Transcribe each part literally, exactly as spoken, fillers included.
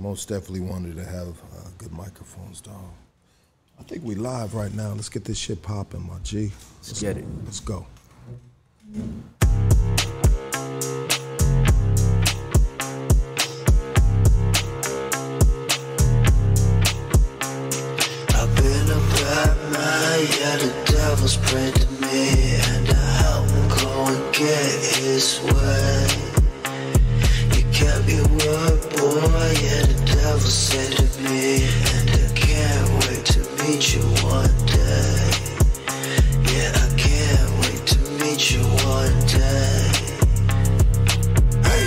Most definitely wanted to have uh, good microphones, dog. I think we live right now. Let's get this shit popping, my G. Let's, Let's get go. it. Let's go. I've been a bad man, yeah, the devil's praying to me, and I help him go and get his way. Can't be worried, boy, yeah, the devil said to me, and I can't wait to meet you one day. Yeah, I can't wait to meet you one day. Hey,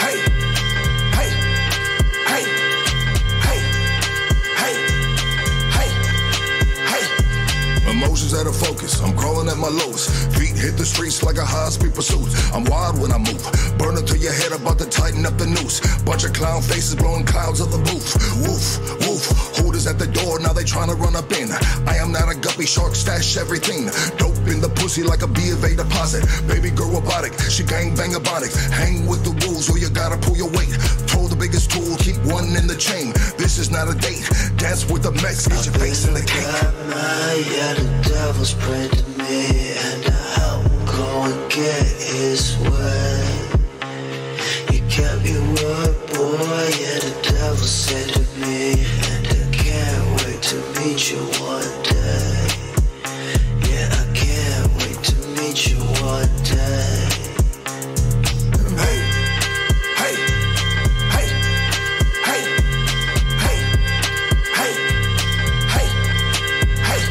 hey, hey, hey, hey, hey, hey, hey. Emotions out of focus, I'm crawling at my lowest. Feet hit the streets like a high-speed pursuit. I'm wild when I move. Burn to your head, about to tighten up the noose. Bunch of clown faces blowing clouds of the booth. Woof, woof, hooters at the door, now they trying to run up in. I am not a guppy shark, stash everything. Dope in the pussy like a B of A deposit. Baby girl robotic, she gangbang robotic. Hang with the wolves or you gotta pull your weight. Throw the biggest tool, keep one in the chain. This is not a date, dance with the Mex, get your face in the cake. Yeah, the devil's praying to me, and I help him go and get his way. Can't be worried, boy, yeah, the devil said to me, and I can't wait to meet you one day. Yeah, I can't wait to meet you one day. Hey, hey, hey, hey, hey, hey, hey, hey.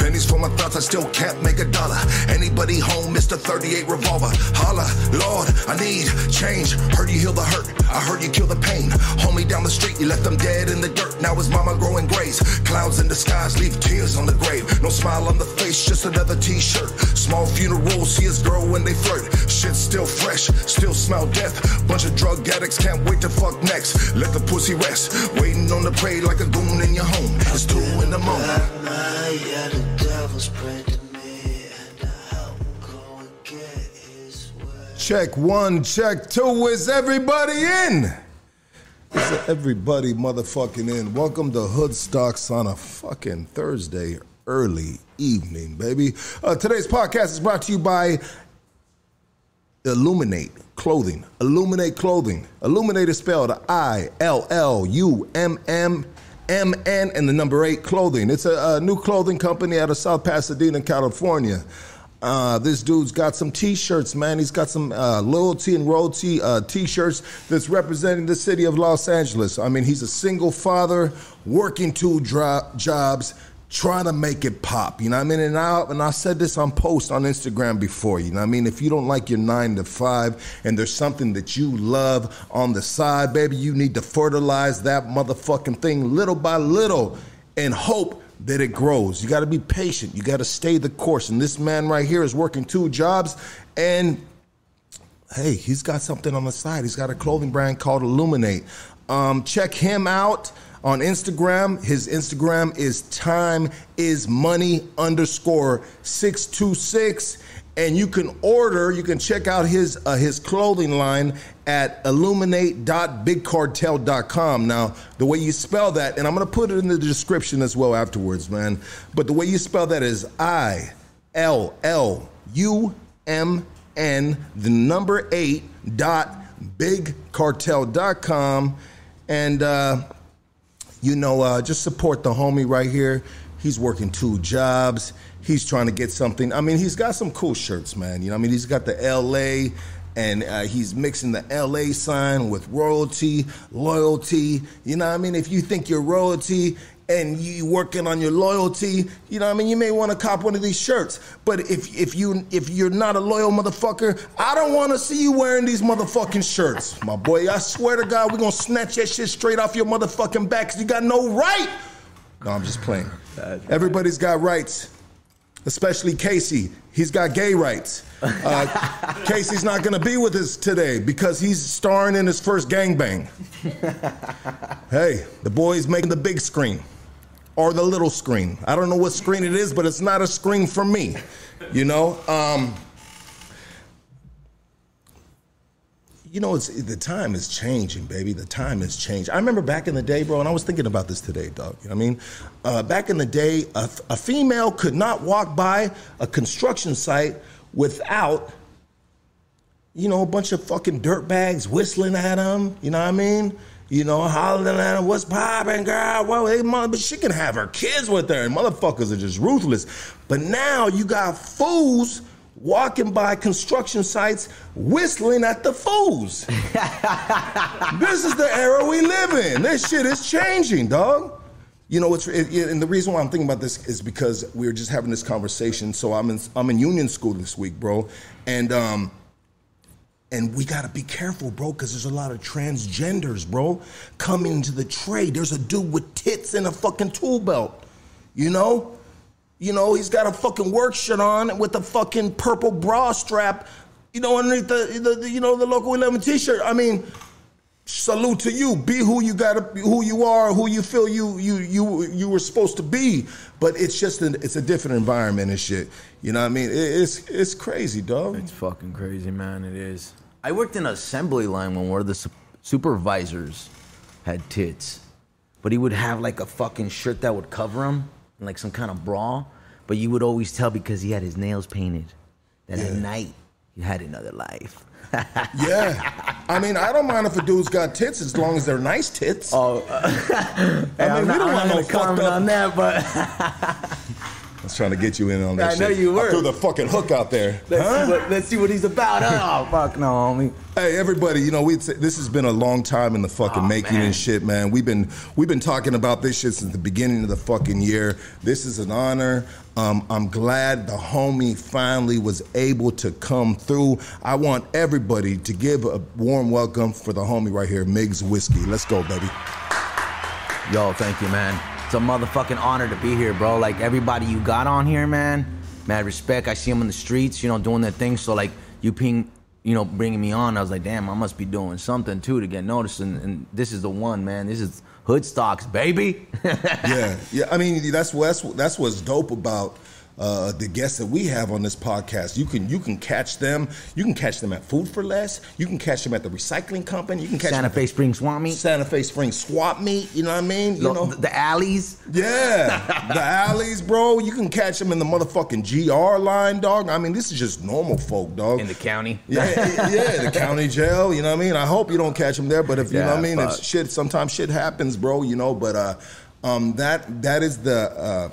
Pennies for my thoughts, I still can't make a dollar. Anybody home, Mister thirty-eight revolver. Holla, Lord, I need change. Heard you heal the hurt, I heard you kill the pain. Homie down the street, you left them dead in the dirt. Now his mama growing grays. Clouds in the skies leave tears on the grave. No smile on the face, just another t-shirt. Small funeral, see his girl when they flirt. Shit still fresh, still smell death. Bunch of drug addicts, can't wait to fuck next. Let the pussy rest, waiting on the prey like a goon in your home. It's two in the moment. Yeah, the devil's praying. Check one, check two. Is everybody in? Is everybody motherfucking in? Welcome to Hoodstocks on a fucking Thursday early evening, baby. Uh, today's podcast is brought to you by Illuminate Clothing. Illuminate Clothing. Illuminate is spelled I L L U M M M N and the number eight clothing. It's a, a new clothing company out of South Pasadena, California. Uh, this dude's got some t-shirts, man. He's got some uh, loyalty and royalty uh, t-shirts that's representing the city of Los Angeles. I mean, he's a single father, working two jobs, trying to make it pop, you know what I mean? And I, and I said this on post on Instagram before, you know what I mean? If you don't like your nine to five and there's something that you love on the side, baby, you need to fertilize that motherfucking thing little by little and hope that it grows. You got to be patient. You got to stay the course. And this man right here is working two jobs, and hey, he's got something on the side. He's got a clothing brand called Illuminate. Um, check him out on Instagram. His Instagram is time is money underscore six two six. And you can order, you can check out his uh, his clothing line at illuminate dot big cartel dot com. Now, the way you spell that, and I'm going to put it in the description as well afterwards, man. But the way you spell that is I L L U M N, the number eight, dot big cartel dot com. And, uh, you know, uh, just support the homie right here. He's working two jobs. He's trying to get something. I mean, he's got some cool shirts, man. You know, I mean, he's got the L A, and uh, he's mixing the L A sign with royalty, loyalty. You know what I mean? If you think you're royalty and you working on your loyalty, you know what I mean? You may want to cop one of these shirts. But if if you if you're not a loyal motherfucker, I don't want to see you wearing these motherfucking shirts, my boy. I swear to God, we're gonna snatch that shit straight off your motherfucking back, because you got no right. No, I'm just playing. Everybody's got rights. Especially Casey, he's got gay rights. Uh, Casey's not gonna be with us today because he's starring in his first gangbang. Hey, the boy's making the big screen or the little screen. I don't know what screen it is, but it's not a screen for me, you know? Um, you know, it's the time is changing, baby. The time has changed. I remember back in the day, bro, and I was thinking about this today, dog. You know what I mean? Uh, back in the day, a, a female could not walk by a construction site without, you know, a bunch of fucking dirtbags whistling at them. You know what I mean? You know, hollering at her, what's poppin', girl? Well, hey, mother, but she can have her kids with her, and motherfuckers are just ruthless. But now you got fools walking by construction sites whistling at the fools. This is the era we live in. This shit is changing, dog. You know, it's, it, and the reason why I'm thinking about this is because we were just having this conversation. So I'm in, I'm in union school this week, bro, and um. And we gotta be careful, bro, because there's a lot of transgenders, bro, coming into the trade. There's a dude with tits and a fucking tool belt, you know? You know, he's got a fucking work shirt on with a fucking purple bra strap, you know, underneath the, the, the you know, the Local eleven t-shirt. I mean, salute to you. Be who you gotta, who you are, who you feel you you you you were supposed to be. But it's just an, it's a different environment and shit. You know what I mean? It, it's it's crazy, dog. It's fucking crazy, man. It is. I worked in an assembly line when one of the su supervisors had tits, but he would have like a fucking shirt that would cover him, and like some kind of bra. But you would always tell because he had his nails painted. That yeah. At night he had another life. Yeah, I mean, I don't mind if a dude's got tits as long as they're nice tits. Oh, uh, hey, I mean, not, we don't want no fucked up on that, but I was trying to get you in on that. I shit. know you were. I threw the fucking hook out there. Let's, huh? see, what, let's see what he's about. Oh, fuck no, homie. Hey, everybody, you know, we this has been a long time in the fucking oh, making man. and shit, man. We've been we've been talking about this shit since the beginning of the fucking year. This is an honor. Um, I'm glad the homie finally was able to come through. I want everybody to give a warm welcome for the homie right here, Miggs Whiskey. Let's go, baby. Yo, thank you, man. It's a motherfucking honor to be here, bro. Like, everybody you got on here, man, mad respect. I see them in the streets, you know, doing their thing. So, like, you ping, you know, bringing me on. I was like, damn, I must be doing something, too, to get noticed. And, and this is the one, man. This is... Hoodstocks, baby. Yeah, yeah. I mean, that's that's that's what's dope about uh, the guests that we have on this podcast. You can you can catch them. You can catch them at Food for Less. You can catch them at the recycling company. You can catch Santa them Fe at Springs Swap Meet. Santa Fe Springs Swap Meet. You know what I mean? You the, know the alleys. Yeah, the alleys, bro. You can catch them in the motherfucking G R line, dog. I mean, this is just normal folk, dog. In the county. Yeah, yeah, the county jail. You know what I mean? I hope you don't catch them there, but if you yeah, know what I mean, it's shit. Sometimes shit happens, bro. You know, but uh, um, that that is the. Uh,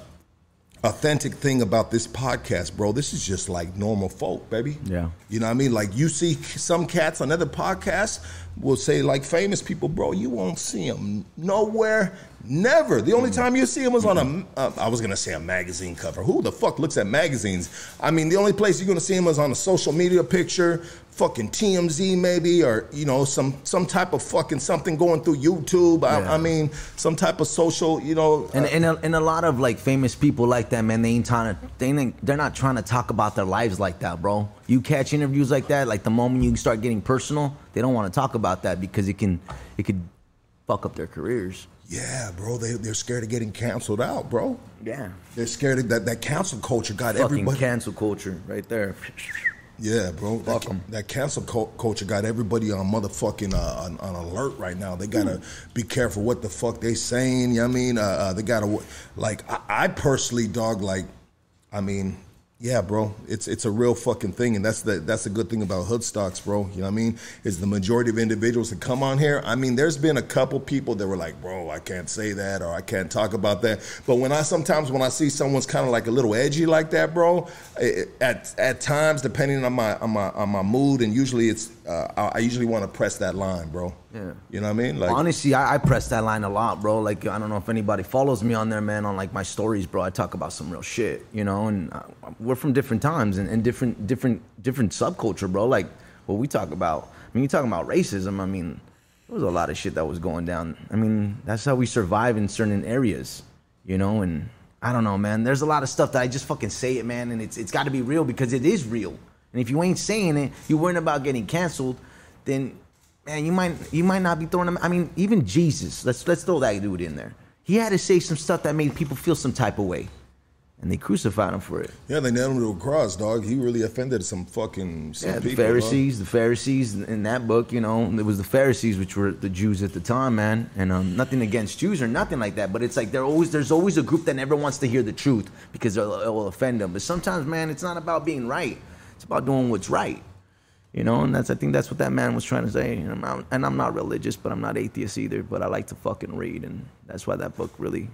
authentic thing about this podcast, bro. This is just like normal folk, baby. Yeah. You know what I mean? Like, you see some cats on other podcasts will say, like, famous people, bro, you won't see them nowhere, never. The only time you see them was on a, uh, I was going to say a magazine cover. Who the fuck looks at magazines? I mean, the only place you're going to see them is on a social media picture, fucking T M Z maybe, or, you know, some some type of fucking something going through YouTube. I, yeah. I mean, some type of social, you know. And, uh, and, a, and a lot of, like, famous people like that, man, they ain't trying to, they ain't, they're not trying to talk about their lives like that, bro. You catch interviews like that, like the moment you start getting personal, they don't want to talk about that because it can, it could fuck up their careers. Yeah, bro, they, they're scared of getting canceled out, bro. Yeah. They're scared of that, that cancel culture got fucking everybody. Cancel culture right there. Yeah, bro. Fuck that, that cancel culture got everybody on motherfucking uh, on, on alert right now. They gotta mm. be careful what the fuck they saying. You know what I mean? Uh, uh, they gotta like. I, I personally, dog. Like, I mean, yeah, bro. It's it's a real fucking thing, and that's the that's a good thing about Hoodstocks, bro. You know what I mean? Is the majority of individuals that come on here. I mean, there's been a couple people that were like, bro, I can't say that or I can't talk about that. But when I sometimes when I see someone's kind of like a little edgy like that, bro, it, at at times depending on my on my on my mood, and usually it's uh, I, I usually want to press that line, bro. Yeah. You know what I mean? Like, honestly, I, I press that line a lot, bro. Like, I don't know if anybody follows me on there, man, on like my stories, bro. I talk about some real shit, you know, and I, we're from different times and, and different different different subculture, bro. Like, what we talk about, I mean, you talking about racism, I mean, there was a lot of shit that was going down. I mean, that's how we survive in certain areas, you know, and I don't know, man. There's a lot of stuff that I just fucking say it, man, and it's it's got to be real because it is real. And if you ain't saying it, you're worrying about getting canceled, then... Man, you might you might not be throwing them. I mean, even Jesus. Let's let's throw that dude in there. He had to say some stuff that made people feel some type of way. And they crucified him for it. Yeah, they nailed him to a cross, dog. He really offended some fucking some yeah, the people, Pharisees, huh? the Pharisees in that book, you know, it was the Pharisees, which were the Jews at the time, man. And um, nothing against Jews or nothing like that, but it's like they're always there's always a group that never wants to hear the truth because it will offend them. But sometimes, man, it's not about being right; it's about doing what's right, you know. And that's I think that's what that man was trying to say. And I'm not, and I'm not religious, but I'm not atheist either. But I like to fucking read, and that's why that book really.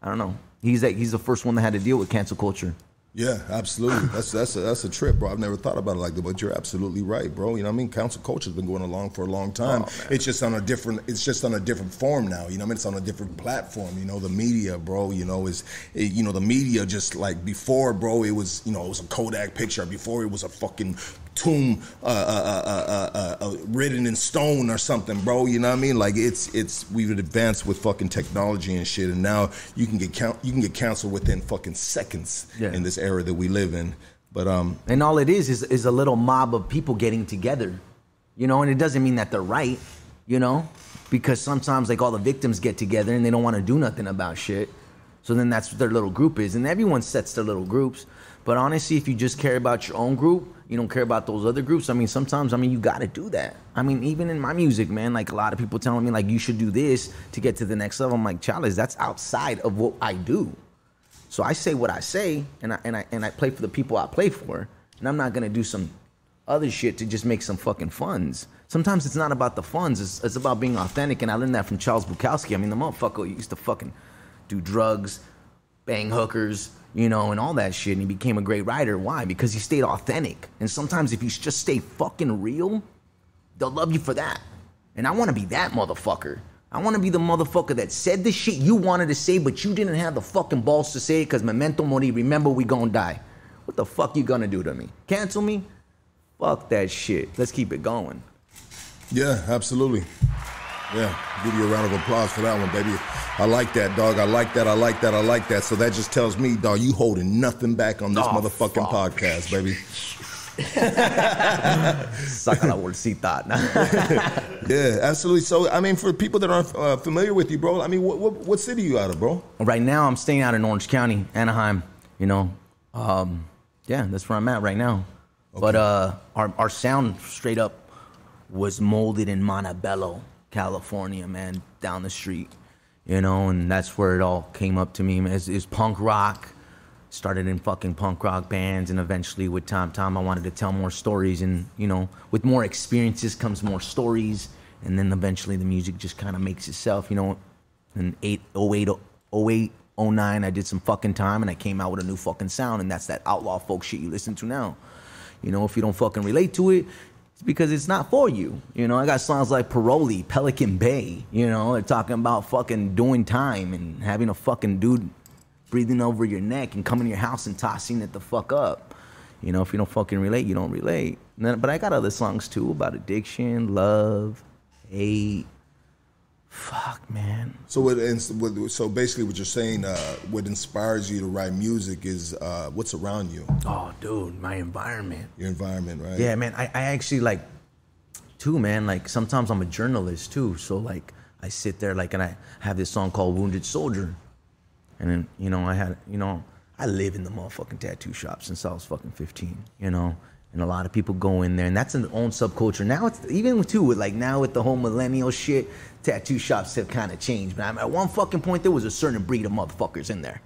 I don't know. He's that. He's the first one that had to deal with cancel culture. Yeah, absolutely. That's that's a, that's a trip, bro. I've never thought about it like that, but you're absolutely right, bro. You know what I mean? Cancel culture's been going along for a long time. Oh, it's just on a different. It's just on a different form now. You know what I mean? It's on a different platform. You know, the media, bro. You know is, it, you know the media just like before, bro. It was you know it was a Kodak picture. Before it was a fucking. tomb uh, uh, uh, uh, uh, written in stone or something, bro. You know what I mean? Like it's it's we've advanced with fucking technology and shit, and now you can get count you can get canceled within fucking seconds yeah. in this era that we live in. But um, and all it is is is a little mob of people getting together, you know. And it doesn't mean that they're right, you know, because sometimes like all the victims get together and they don't want to do nothing about shit. So then that's what their little group is, and everyone sets their little groups. But honestly, if you just care about your own group, you don't care about those other groups. I mean, sometimes, I mean, you got to do that. I mean, even in my music, man, like a lot of people telling me, like, you should do this to get to the next level. I'm like, Chalice, that's outside of what I do. So I say what I say, and I, and I, and I play for the people I play for. And I'm not going to do some other shit to just make some fucking funds. Sometimes it's not about the funds. It's, it's about being authentic. And I learned that from Charles Bukowski. I mean, the motherfucker used to fucking do drugs, bang hookers, you know, and all that shit, and he became a great writer. Why? Because he stayed authentic. And sometimes if you just stay fucking real, they'll love you for that. And I want to be that motherfucker. I want to be the motherfucker that said the shit you wanted to say, but you didn't have the fucking balls to say it because memento mori, remember we gonna die. What the fuck you gonna do to me? Cancel me? Fuck that shit. Let's keep it going. Yeah, absolutely. Yeah, give you a round of applause for that one, baby. I like that, dog. I like that. I like that. I like that. So that just tells me, dog, you holding nothing back on this oh, motherfucking fuck. podcast, baby. Saca la bolsita. Yeah, absolutely. So, I mean, for people that aren't uh, familiar with you, bro, I mean, what, what what city you out of, bro? Right now, I'm staying out in Orange County, Anaheim. You know, um, yeah, that's where I'm at right now. Okay. But uh, our our sound straight up was molded in Montebello, California, man, down the street, you know, and that's where it all came up to me. Is is punk rock, started in fucking punk rock bands, and eventually with Tom Tom, I wanted to tell more stories, and you know, with more experiences comes more stories, and then eventually the music just kind of makes itself, you know. In oh eight, oh nine, I did some fucking time, and I came out with a new fucking sound, and that's that outlaw folk shit you listen to now, you know. If you don't fucking relate to it, it's because it's not for you. You know, I got songs like Paroli, Pelican Bay, you know, they're talking about fucking doing time and having a fucking dude breathing over your neck and coming to your house and tossing it the fuck up. You know, if you don't fucking relate, you don't relate. Then, but I got other songs too about addiction, love, hate. Fuck, man. So what, and so basically what you're saying, uh, what inspires you to write music is uh, what's around you. Oh, dude, my environment. Your environment, right? Yeah, man, I, I actually like, too, man, like sometimes I'm a journalist too. So like I sit there like, and I have this song called Wounded Soldier. And then, you know, I had, you know, I live in the motherfucking tattoo shop since I was fucking fifteen, you know? And a lot of people go in there, and that's an own subculture. Now it's, even too, with like now with the whole millennial shit, tattoo shops have kind of changed. But I mean, at one fucking point, there was a certain breed of motherfuckers in there.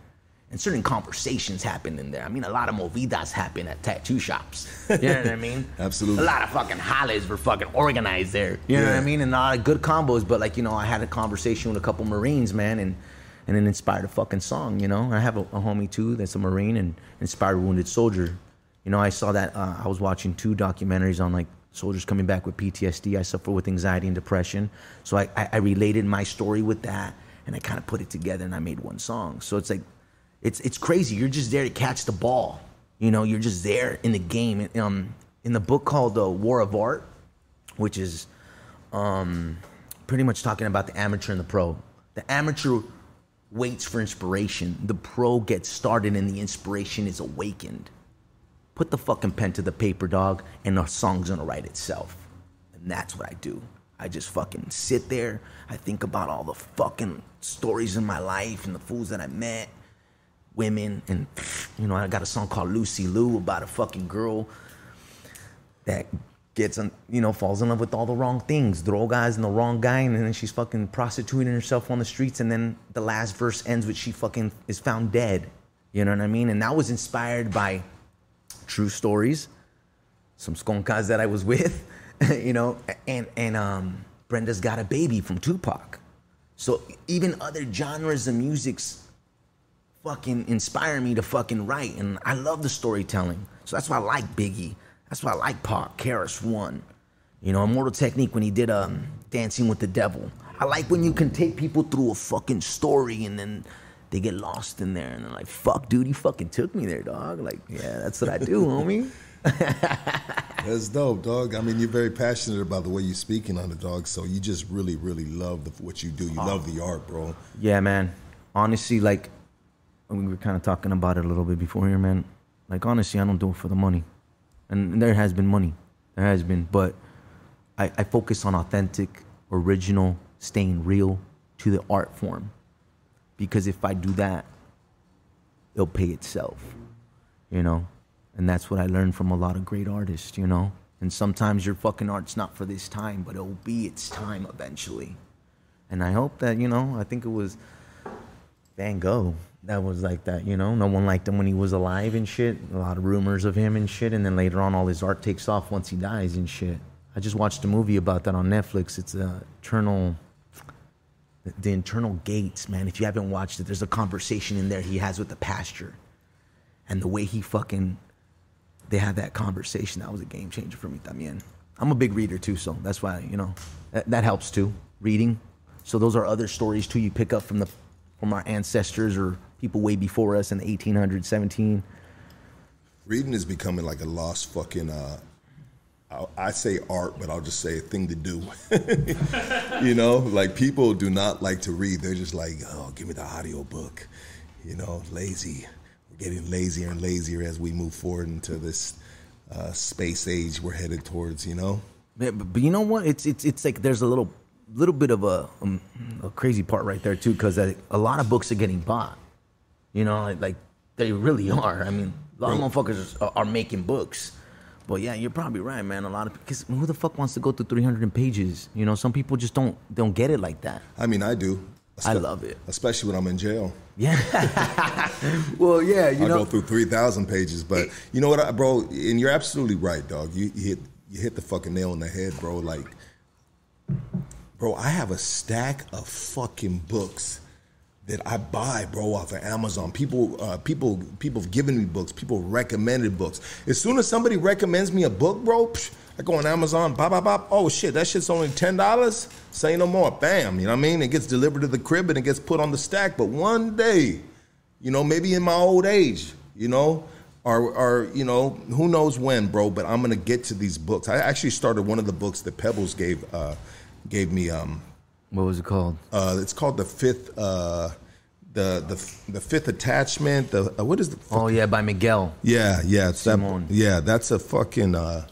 And certain conversations happened in there. I mean, a lot of movidas happen at tattoo shops. You know what I mean? Absolutely. A lot of fucking hollers were fucking organized there. You know yeah. what I mean? And a lot of good combos. But like, you know, I had a conversation with a couple Marines, man, and and it inspired a fucking song, you know? I have a, a homie too that's a Marine and inspired Wounded Soldier. You know, I saw that, uh, I was watching two documentaries on like soldiers coming back with P T S D. I suffer with anxiety and depression. So I, I, I related my story with that, and I kind of put it together, and I made one song. So it's like, it's it's crazy. You're just there to catch the ball. You know, you're just there in the game. And, um, in the book called The War of Art, which is um, pretty much talking about the amateur and the pro. The amateur waits for inspiration. The pro gets started, and the inspiration is awakened. Put the fucking pen to the paper, dog, and the song's gonna write itself. And that's what I do. I just fucking sit there. I think about all the fucking stories in my life and the fools that I met, women. And, you know, I got a song called Lucy Lou about a fucking girl that gets, you know, falls in love with all the wrong things. Drogas and the wrong guy. And then she's fucking prostituting herself on the streets. And then the last verse ends with she fucking is found dead. You know what I mean? And that was inspired by true stories. Some skunkas that I was with, you know, and, and um, Brenda's Got a Baby from Tupac. So even other genres of music's fucking inspire me to fucking write. And I love the storytelling. So that's why I like Biggie. That's why I like Pac, K R S One. You know, Immortal Technique when he did um, Dancing with the Devil. I like when you can take people through a fucking story and then they get lost in there. And they're like, fuck, dude, he fucking took me there, dog. Like, yeah, that's what I do, homie. That's dope, dog. I mean, you're very passionate about the way you're speaking on the dog, so you just really, really love the, what you do. You oh. love the art, bro. Yeah, man. Honestly, like, we were kind of talking about it a little bit before here, man. Like, honestly, I don't do it for the money. And there has been money. There has been. But I, I focus on authentic, original, staying real to the art form. Because if I do that, it'll pay itself, you know? And that's what I learned from a lot of great artists, you know? And sometimes your fucking art's not for this time, but it'll be its time eventually. And I hope that, you know, I think it was Van Gogh that was like that, you know? No one liked him when he was alive and shit. A lot of rumors of him and shit. And then later on, all his art takes off once he dies and shit. I just watched a movie about that on Netflix. It's uh, Eternal, The Internal Gates, man. If you haven't watched it, there's a conversation in there he has with the pasture. And the way he fucking, they had that conversation. That was a game changer for me también. I'm a big reader too, so that's why, you know, that, that helps too, reading. So those are other stories too you pick up from the from our ancestors or people way before us in the eighteen hundreds, seventeen. Reading is becoming like a lost fucking, uh, I, I say art, but I'll just say a thing to do. You know, like people do not like to read. They're just like, oh, give me the audio book. You know, lazy. We're getting lazier and lazier as we move forward into this uh, space age we're headed towards, you know? Yeah, but, but you know what? It's, it's, it's like there's a little, little bit of a, um, a crazy part right there, too, because a lot of books are getting bought. You know, like, like they really are. I mean, a lot of motherfuckers are, are making books. But yeah, you're probably right, man. A lot of, because who the fuck wants to go through three hundred pages? You know, some people just don't don't get it like that. I mean, I do. I love it. Especially when I'm in jail. Yeah. Well, yeah, you I know. I go through three thousand pages. But you know what, bro? And you're absolutely right, dog. You, you hit you hit the fucking nail on the head, bro. Like, bro, I have a stack of fucking books that I buy, bro, off of Amazon. People, uh, people, people have given me books. People recommended books. As soon as somebody recommends me a book, bro, psh, I go on Amazon, bop, bop, bop. Oh shit, that shit's only ten dollars. Say no more, bam. You know what I mean? It gets delivered to the crib and it gets put on the stack. But one day, you know, maybe in my old age, you know, or, or you know, who knows when, bro? But I'm gonna get to these books. I actually started one of the books that Pebbles gave, uh, gave me. Um, What was it called? Uh, it's called the fifth, uh, the the the fifth attachment. The uh, what is the? Fucking, oh yeah, by Miguel. Yeah, yeah, it's Simone. That. Yeah, that's a fucking. Uh,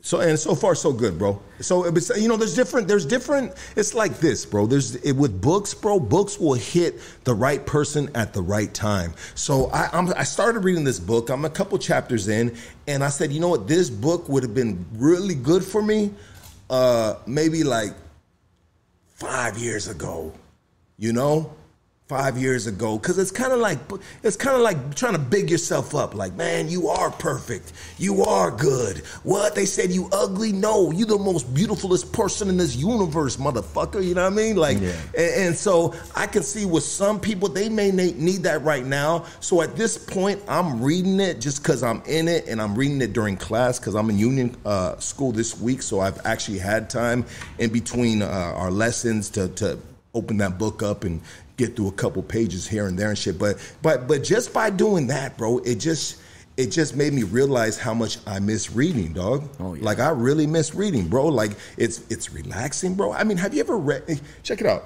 so and so far so good, bro. So you know, there's different. There's different. It's like this, bro. There's it, with books, bro. Books will hit the right person at the right time. So I I'm, I started reading this book. I'm a couple chapters in, and I said, you know what, this book would have been really good for me. Uh, maybe like. Five years ago, you know, five years ago, because it's kind of like it's kind of like trying to big yourself up. Like, man, you are perfect. You are good. What? They said you ugly? No, you the most beautifulest person in this universe, motherfucker. You know what I mean? Like, yeah. and, and so I can see with some people, they may need that right now. So at this point, I'm reading it just because I'm in it, and I'm reading it during class because I'm in union uh, school this week. So I've actually had time in between uh, our lessons to to open that book up and get through a couple pages here and there and shit. But but but just by doing that, bro, it just it just made me realize how much I miss reading, dog. Oh, yeah. Like I really miss reading, bro. Like it's it's relaxing, bro. I mean, have you ever read? Check it out.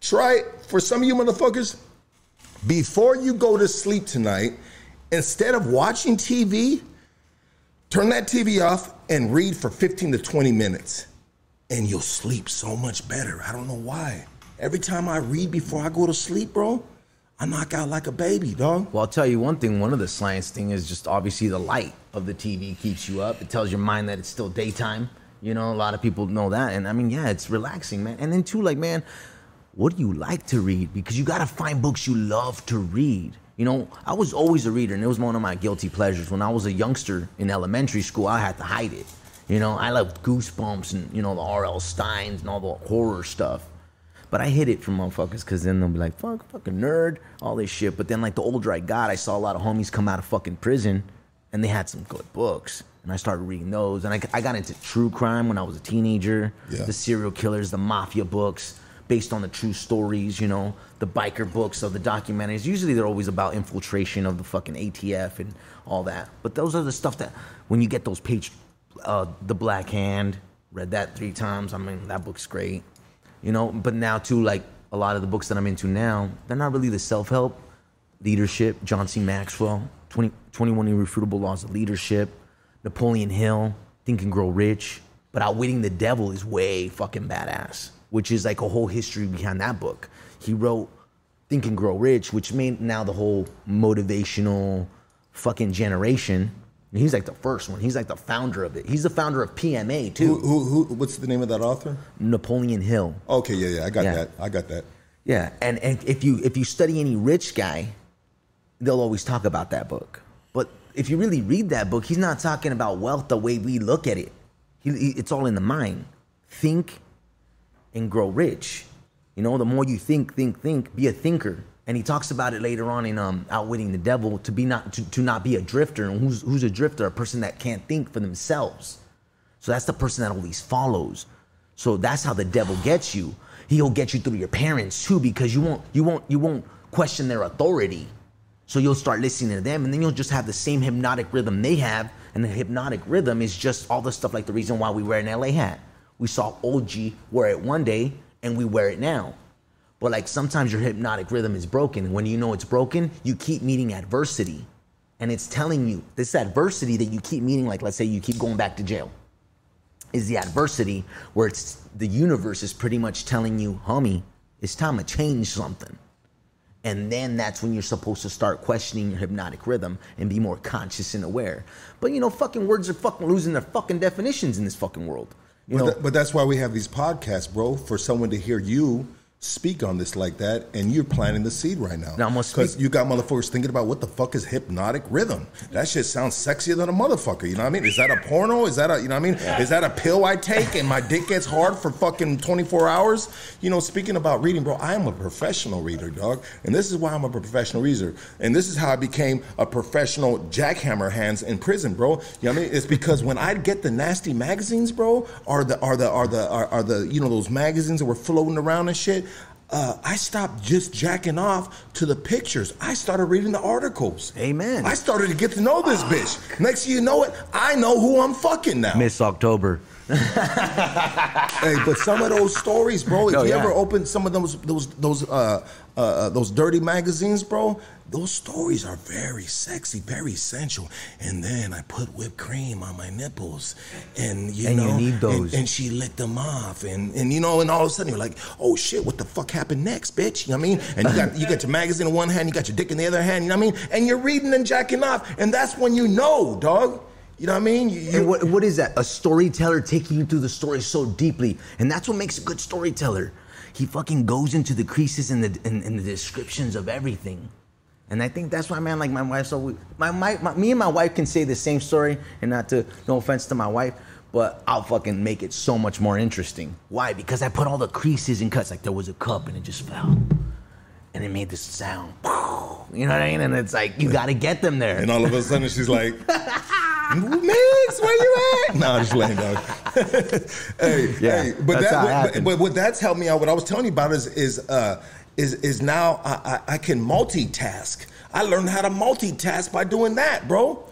Try it for some of you motherfuckers. Before you go to sleep tonight, instead of watching T V, turn that T V off and read for fifteen to twenty minutes. And you'll sleep so much better. I don't know why. Every time I read before I go to sleep, bro, I knock out like a baby, dog. Well, I'll tell you one thing. One of the science thing is just obviously the light of the T V keeps you up. It tells your mind that it's still daytime. You know, a lot of people know that. And I mean, yeah, it's relaxing, man. And then too, like, man, what do you like to read? Because you got to find books you love to read. You know, I was always a reader, and it was one of my guilty pleasures. When I was a youngster in elementary school, I had to hide it. You know, I loved Goosebumps and, you know, the R L Steins and all the horror stuff. But I hid it from motherfuckers because then they'll be like, fuck, fucking nerd, all this shit. But then, like, the older I got, I saw a lot of homies come out of fucking prison, and they had some good books. And I started reading those. And I, I got into true crime when I was a teenager. Yeah. The serial killers, the mafia books, based on the true stories, you know, the biker books of the documentaries. Usually they're always about infiltration of the fucking A T F and all that. But those are the stuff that, when you get those page, uh, The Black Hand, read that three times. I mean, that book's great. You know, but now too, like a lot of the books that I'm into now, they're not really the self-help, leadership, John C. Maxwell, twenty, twenty-one Irrefutable Laws of Leadership, Napoleon Hill, Think and Grow Rich. But Outwitting the Devil is way fucking badass, which is like a whole history behind that book. He wrote Think and Grow Rich, which made now the whole motivational fucking generation. And he's like the first one. He's like the founder of it. He's the founder of P M A too. Who? Who? who what's the name of that author? Napoleon Hill. Okay, yeah, yeah, I got yeah. that. I got that. Yeah, and, and if you if you study any rich guy, they'll always talk about that book. But if you really read that book, he's not talking about wealth the way we look at it. He, he, it's all in the mind. Think and grow rich. You know, the more you think, think, think, be a thinker. And he talks about it later on in um, Outwitting the Devil, to be not to, to not be a drifter. And who's, who's a drifter? A person that can't think for themselves. So that's the person that always follows. So that's how the devil gets you. He'll get you through your parents too, because you won't you won't you won't question their authority. So you'll start listening to them, and then you'll just have the same hypnotic rhythm they have. And the hypnotic rhythm is just all the stuff, like the reason why we wear an L A hat. We saw O G wear it one day, and we wear it now. But like sometimes your hypnotic rhythm is broken. When you know it's broken, you keep meeting adversity. And it's telling you, this adversity that you keep meeting, like let's say you keep going back to jail, is the adversity where it's the universe is pretty much telling you, homie, it's time to change something. And then that's when you're supposed to start questioning your hypnotic rhythm and be more conscious and aware. But you know, fucking words are fucking losing their fucking definitions in this fucking world. You but, know? Th- but that's why we have these podcasts, bro, for someone to hear you speak on this like that, and you're planting the seed right now. Because you got motherfuckers thinking about what the fuck is hypnotic rhythm. That shit sounds sexier than a motherfucker, you know what I mean? Is that a porno? Is that a, you know what I mean? Yeah. Is that a pill I take and my dick gets hard for fucking twenty-four hours? You know, speaking about reading, bro, I am a professional reader, dog. And this is why I'm a professional reader. And this is how I became a professional jackhammer hands in prison, bro. You know what I mean? It's because when I'd get the nasty magazines, bro, or the, or the, or the, or, or the, you know, those magazines that were floating around and shit, Uh, I stopped just jacking off to the pictures. I started reading the articles. Amen. I started to get to know this bitch. Next thing you know it, I know who I'm fucking now. Miss October. Hey, but some of those stories, bro, if oh, you yeah. ever open some of those those those uh, uh, those dirty magazines, bro, those stories are very sexy, very sensual. And then I put whipped cream on my nipples, and you and know, you need those. And, and she licked them off, and and you know, and all of a sudden you're like, oh shit, what the fuck happened next, bitch? You know what I mean? And you got you got your magazine in one hand, you got your dick in the other hand, you know what I mean? And you're reading and jacking off, and that's when you know, dog. You know what I mean? You, you, and what, what is that? A storyteller taking you through the story so deeply. And that's what makes a good storyteller. He fucking goes into the creases and the and, and the descriptions of everything. And I think that's why, man, like my wife, so my, my, my me and my wife can say the same story, and not to, no offense to my wife, but I'll fucking make it so much more interesting. Why? Because I put all the creases and cuts, like there was a cup and it just fell. And it made this sound. You know what I mean? And it's like, you gotta get them there. And all of a sudden she's like, Miggs, where you at? Nah, just laying down. hey, yeah, hey, but that's that, but, but what that's helped me out. What I was telling you about is is uh, is is now I, I I can multitask. I learned how to multitask by doing that, bro.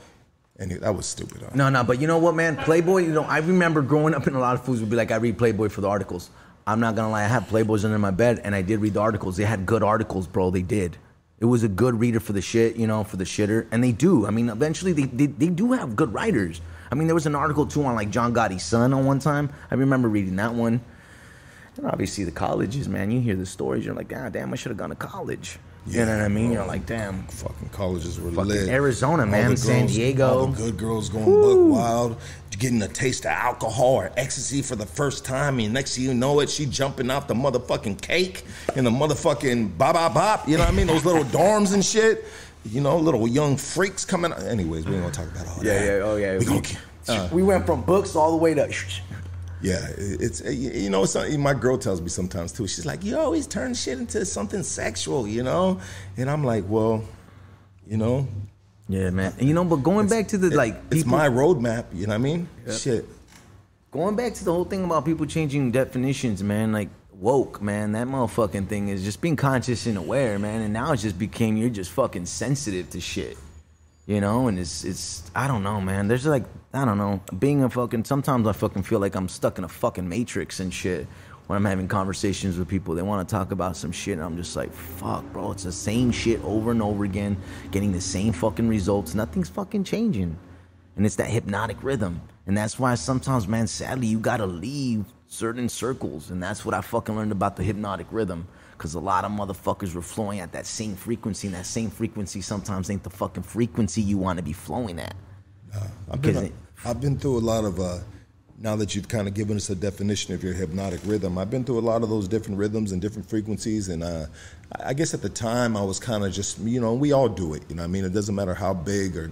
And that was stupid. Huh? No, no, but you know what, man? Playboy. You know, I remember growing up, and a lot of fools would be like, I read Playboy for the articles. I'm not gonna lie, I had Playboys under my bed, and I did read the articles. They had good articles, bro. They did. It was a good reader for the shit, you know, for the shitter. And they do. I mean, eventually they, they, they do have good writers. I mean, there was an article, too, on, like, John Gotti's son on one time. I remember reading that one. And obviously the colleges, man, you hear the stories, you're like, God damn, I should have gone to college. Yeah, you know what I mean? You're like, damn. Fucking colleges were fucking lit. Arizona, all man, girls, San Diego. All the good girls going buck wild, getting a taste of alcohol or ecstasy for the first time. And next thing you know it, she jumping off the motherfucking cake and the motherfucking bop-bop-bop. You know what I mean? Those little dorms and shit. You know, little young freaks coming out. Anyways, we ain't gonna talk about all yeah, that. Yeah, yeah, oh yeah. We, we, gonna, uh, we went from books all the way to... Yeah, it's, you know, it's, my girl tells me sometimes too. She's like, you always turn shit into something sexual, you know? And I'm like, well, you know. Yeah, man. And you know, but going back to the it, like. People, it's my roadmap, you know what I mean? Yep. Shit. Going back to the whole thing about people changing definitions, man. Like, woke, man. That motherfucking thing is just being conscious and aware, man. And now it just became, you're just fucking sensitive to shit. You know, and it's, it's, I don't know, man. There's like, I don't know, being a fucking, sometimes I fucking feel like I'm stuck in a fucking matrix and shit when I'm having conversations with people. They want to talk about some shit, and I'm just like, fuck, bro, it's the same shit over and over again, getting the same fucking results. Nothing's fucking changing. And it's that hypnotic rhythm. And that's why sometimes, man, sadly, you got to leave certain circles. And that's what I fucking learned about the hypnotic rhythm. Because a lot of motherfuckers were flowing at that same frequency, and that same frequency sometimes ain't the fucking frequency you want to be flowing at. Uh, I've, been, it, I've been through a lot of, uh, now that you've kind of given us a definition of your hypnotic rhythm, I've been through a lot of those different rhythms and different frequencies, and uh, I guess at the time I was kind of just, you know, we all do it, you know what I mean? It doesn't matter how big or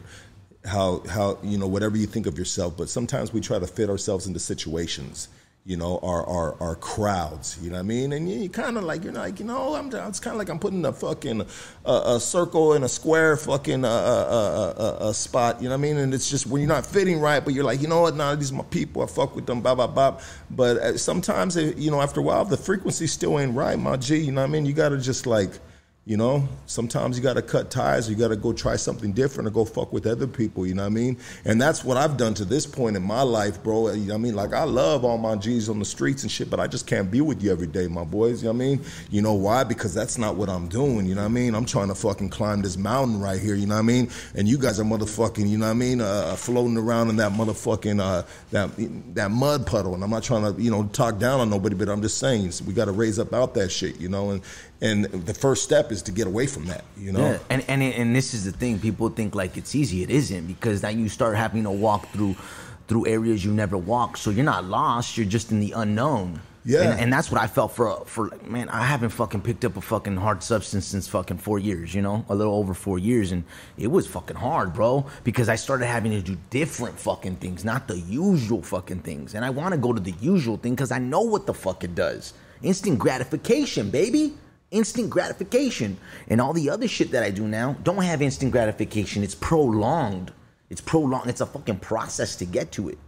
how, how, you know, whatever you think of yourself, but sometimes we try to fit ourselves into situations. You know, our, our, our crowds, you know what I mean? And you, you kind of like, you're like, you know, I'm, it's kind of like I'm putting a fucking uh, a circle in a square fucking uh, uh, uh, uh, spot, you know what I mean? And it's just when you're not fitting right, but you're like, you know what, nah, these are my people, I fuck with them, bop, bop, bop. But uh, sometimes, it, you know, after a while, the frequency still ain't right, my G, you know what I mean? You got to just like, you know, sometimes you got to cut ties, or you got to go try something different or go fuck with other people, you know what I mean? And that's what I've done to this point in my life, bro. You know what I mean? Like, I love all my G's on the streets and shit, but I just can't be with you every day, my boys, you know what I mean? You know why? Because that's not what I'm doing, you know what I mean? I'm trying to fucking climb this mountain right here, you know what I mean? And you guys are motherfucking, you know what I mean, uh, floating around in that motherfucking, uh, that that mud puddle. And I'm not trying to, you know, talk down on nobody, but I'm just saying, we got to raise up out that shit, you know? And And the first step is to get away from that, you know? Yeah. And, and and this is the thing. People think like it's easy. It isn't, because now you start having to walk through through areas you never walked. So you're not lost. You're just in the unknown. Yeah. And, and that's what I felt for, for, man, I haven't fucking picked up a fucking hard substance since fucking four years, you know? A little over four years. And it was fucking hard, bro, because I started having to do different fucking things, not the usual fucking things. And I want to go to the usual thing because I know what the fuck it does. Instant gratification, baby. Instant gratification. And all the other shit that I do now don't have instant gratification. It's prolonged. It's prolonged. It's a fucking process to get to it.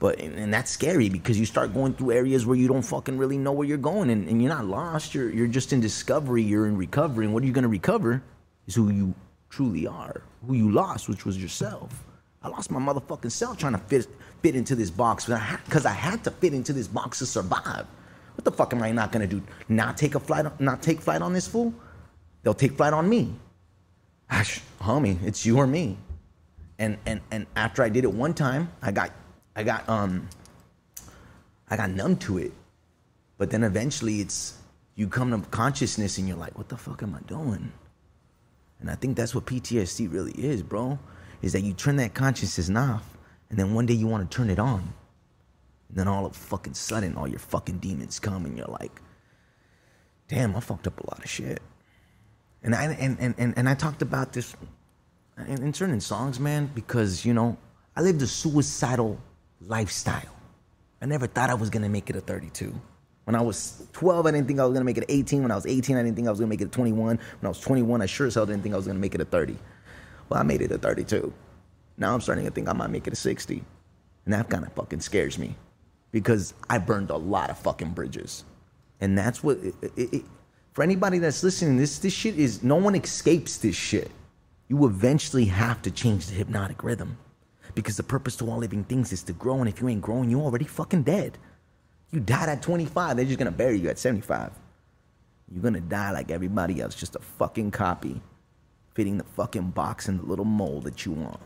But and, and that's scary, because you start going through areas where you don't fucking really know where you're going, and, and you're not lost. You're you're just in discovery. You're in recovery. And what are you gonna recover is who you truly are, who you lost, which was yourself. I lost my motherfucking self trying to fit fit into this box because I, I had to fit into this box to survive. What the fuck am I not gonna do? Not take a flight, not take flight on this fool? They'll take flight on me. Gosh, homie, it's you or me. And and and after I did it one time, I got, I got, um, I got numb to it. But then eventually, it's you come to consciousness, and you're like, what the fuck am I doing? And I think that's what P T S D really is, bro. Is that you turn that consciousness off, and then one day you want to turn it on. And then all of a fucking sudden, all your fucking demons come, and you're like, damn, I fucked up a lot of shit. And I and and, and, and I talked about this in, in certain songs, man, because, you know, I lived a suicidal lifestyle. I never thought I was going to make it at thirty-two. When I was twelve, I didn't think I was going to make it at eighteen. When I was eighteen, I didn't think I was going to make it at twenty-one. When I was twenty-one, I sure as hell didn't think I was going to make it at thirty. Well, I made it at thirty-two. Now I'm starting to think I might make it at sixty. And that kind of fucking scares me. Because I burned a lot of fucking bridges. And that's what, it, it, it, for anybody that's listening, this this shit is, no one escapes this shit. You eventually have to change the hypnotic rhythm. Because the purpose to all living things is to grow, and if you ain't growing, you're already fucking dead. You died at twenty-five, they're just gonna bury you at seventy-five. You're gonna die like everybody else, just a fucking copy, fitting the fucking box in the little mold that you want.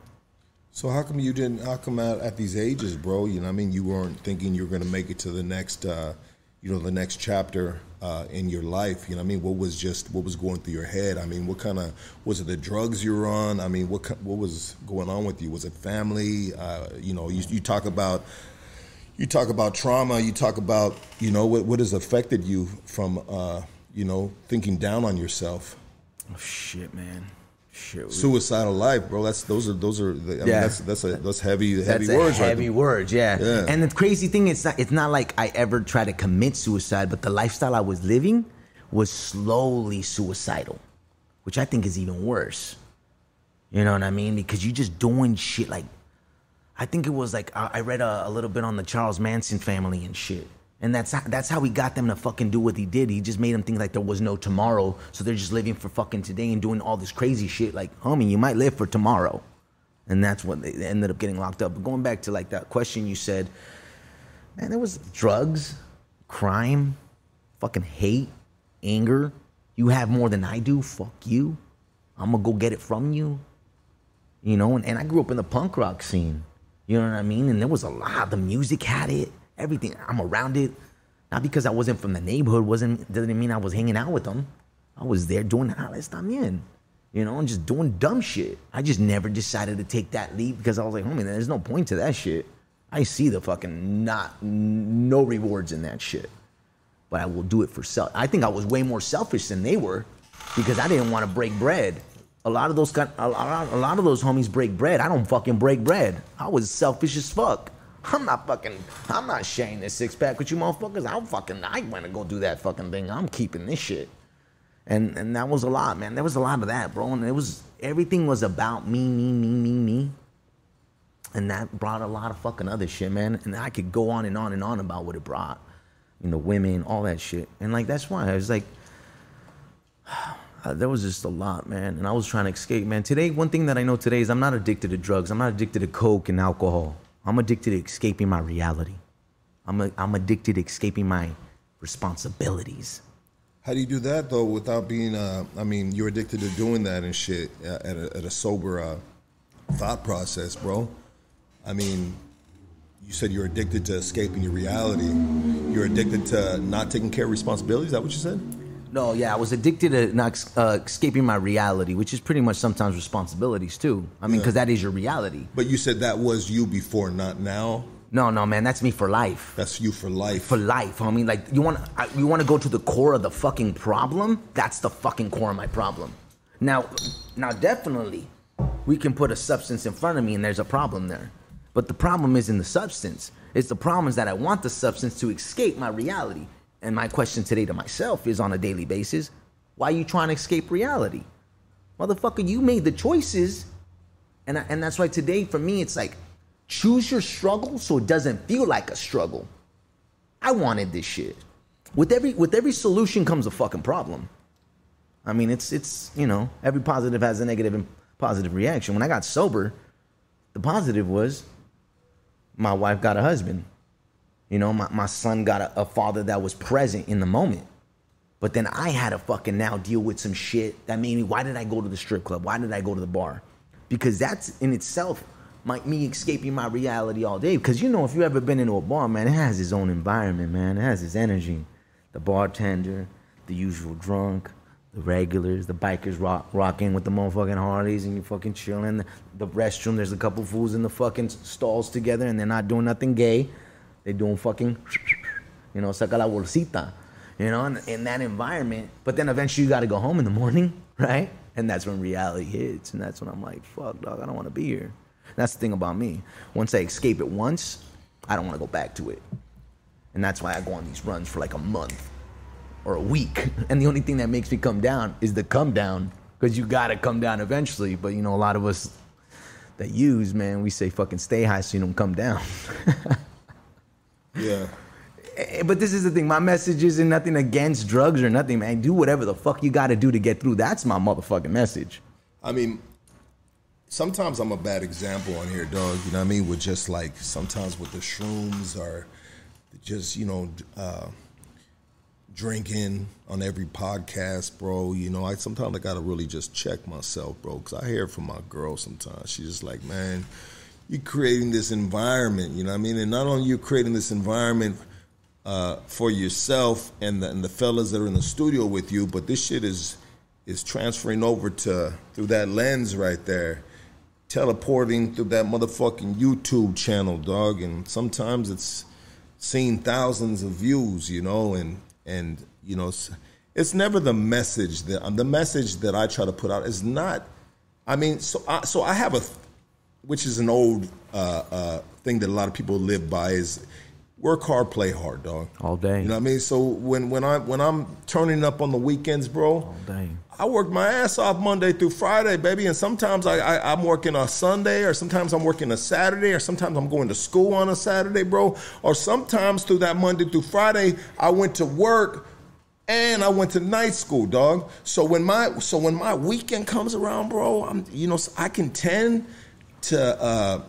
So how come you didn't, how come at, at these ages, bro, you know what I mean, you weren't thinking you were going to make it to the next, uh, you know, the next chapter uh, in your life? You know what I mean? What was just, what was going through your head? I mean, what kind of, was it the drugs you were on? I mean, what what was going on with you? Was it family? Uh, you know, you, you talk about, you talk about trauma. You talk about, you know, what, what has affected you from, uh, you know, thinking down on yourself. Oh, shit, man. Shit, suicidal life, bro. That's those are those are. The, I yeah. mean, that's that's a, that's heavy heavy that's words. A heavy right words, yeah. yeah. And the crazy thing, it's not it's not like I ever tried to commit suicide, but the lifestyle I was living was slowly suicidal, which I think is even worse. You know what I mean? Because you're just doing shit like, I think it was like I, I read a, a little bit on the Charles Manson family and shit. And that's how, that's how he got them to fucking do what he did. He just made them think like there was no tomorrow, so they're just living for fucking today and doing all this crazy shit. Like, homie, you might live for tomorrow, and that's what they ended up getting locked up. But going back to like that question you said, man, there was drugs, crime, fucking hate, anger. You have more than I do. Fuck you. I'm gonna go get it from you. You know, and, and I grew up in the punk rock scene. You know what I mean? And there was a lot. The music had it. Everything, I'm around it. Not because I wasn't from the neighborhood, wasn't doesn't mean I was hanging out with them. I was there doing the hottest I'm in, you know, and just doing dumb shit. I just never decided to take that leap because I was like, homie, there's no point to that shit. I see the fucking not, no rewards in that shit. But I will do it for self. I think I was way more selfish than they were because I didn't want to break bread. A lot of those, got, a, lot, a lot of those homies break bread. I don't fucking break bread. I was selfish as fuck. I'm not fucking, I'm not sharing this six pack with you motherfuckers. I'm fucking, I want to go do that fucking thing. I'm keeping this shit. And and that was a lot, man. There was a lot of that, bro. And it was, everything was about me, me, me, me, me. And that brought a lot of fucking other shit, man. And I could go on and on and on about what it brought. You know, women, all that shit. And like, that's why I was like, there was just a lot, man. And I was trying to escape, man. Today, one thing that I know today is I'm not addicted to drugs. I'm not addicted to coke and alcohol. I'm addicted to escaping my reality. I'm a, I'm addicted to escaping my responsibilities. How do you do that though without being? Uh, I mean, you're addicted to doing that and shit uh, at a, at a sober uh, thought process, bro. I mean, you said you're addicted to escaping your reality. You're addicted to not taking care of responsibilities. Is that what you said? No, yeah, I was addicted to not uh, escaping my reality, which is pretty much sometimes responsibilities, too. I mean, because yeah. that is your reality. But you said that was you before, not now? No, no, man, that's me for life. That's you for life. For life, homie. Like, you want you want to go to the core of the fucking problem? That's the fucking core of my problem. Now, now, definitely, we can put a substance in front of me and there's a problem there. But the problem isn't the substance. It's the problem is that I want the substance to escape my reality. And my question today to myself is on a daily basis, why are you trying to escape reality? Motherfucker, you made the choices. And I, and that's why today for me, it's like, choose your struggle so it doesn't feel like a struggle. I wanted this shit. With every with every solution comes a fucking problem. I mean, it's, it's you know, every positive has a negative and positive reaction. When I got sober, the positive was my wife got a husband. You know, my, my son got a, a father that was present in the moment. But then I had to fucking now deal with some shit that made me, why did I go to the strip club? Why did I go to the bar? Because that's in itself my, me escaping my reality all day. Because, you know, if you've ever been into a bar, man, it has its own environment, man. It has its energy. The bartender, the usual drunk, the regulars, the bikers rock, rocking with the motherfucking Harleys and you fucking chilling. The, the restroom, there's a couple fools in the fucking stalls together and they're not doing nothing gay. They doing fucking, you know, saca la bolsita, you know, in, in that environment. But then eventually you got to go home in the morning, right? And that's when reality hits. And that's when I'm like, fuck, dog, I don't want to be here. And that's the thing about me. Once I escape it once, I don't want to go back to it. And that's why I go on these runs for like a month or a week. And the only thing that makes me come down is the come down, because you got to come down eventually. But, you know, a lot of us that use, man, we say fucking stay high so you don't come down. Yeah. But this is the thing. My message isn't nothing against drugs or nothing, man. Do whatever the fuck you got to do to get through. That's my motherfucking message. I mean, sometimes I'm a bad example on here, dog. You know what I mean? With just like sometimes with the shrooms or just, you know, uh, drinking on every podcast, bro. You know, I sometimes I got to really just check myself, bro, because I hear from my girl sometimes. She's just like, man, you're creating this environment, you know what I mean? And not only you're creating this environment uh, for yourself and the, and the fellas that are in the studio with you, but this shit is is transferring over to through that lens right there, teleporting through that motherfucking YouTube channel, dog. And sometimes it's seen thousands of views, you know, and and you know, it's, it's never the message that um, the message that I try to put out is not. I mean, so I, so I have a, which is an old uh, uh, thing that a lot of people live by is, work hard, play hard, dog. All day. You know what I mean? So when when I when I'm turning up on the weekends, bro, all day. I work my ass off Monday through Friday, baby, and sometimes I, I I'm working a Sunday, or sometimes I'm working a Saturday, or sometimes I'm going to school on a Saturday, bro, or sometimes through that Monday through Friday I went to work. And I went to night school, dog. So when my so when my weekend comes around, bro, I'm you know I can tend to uh,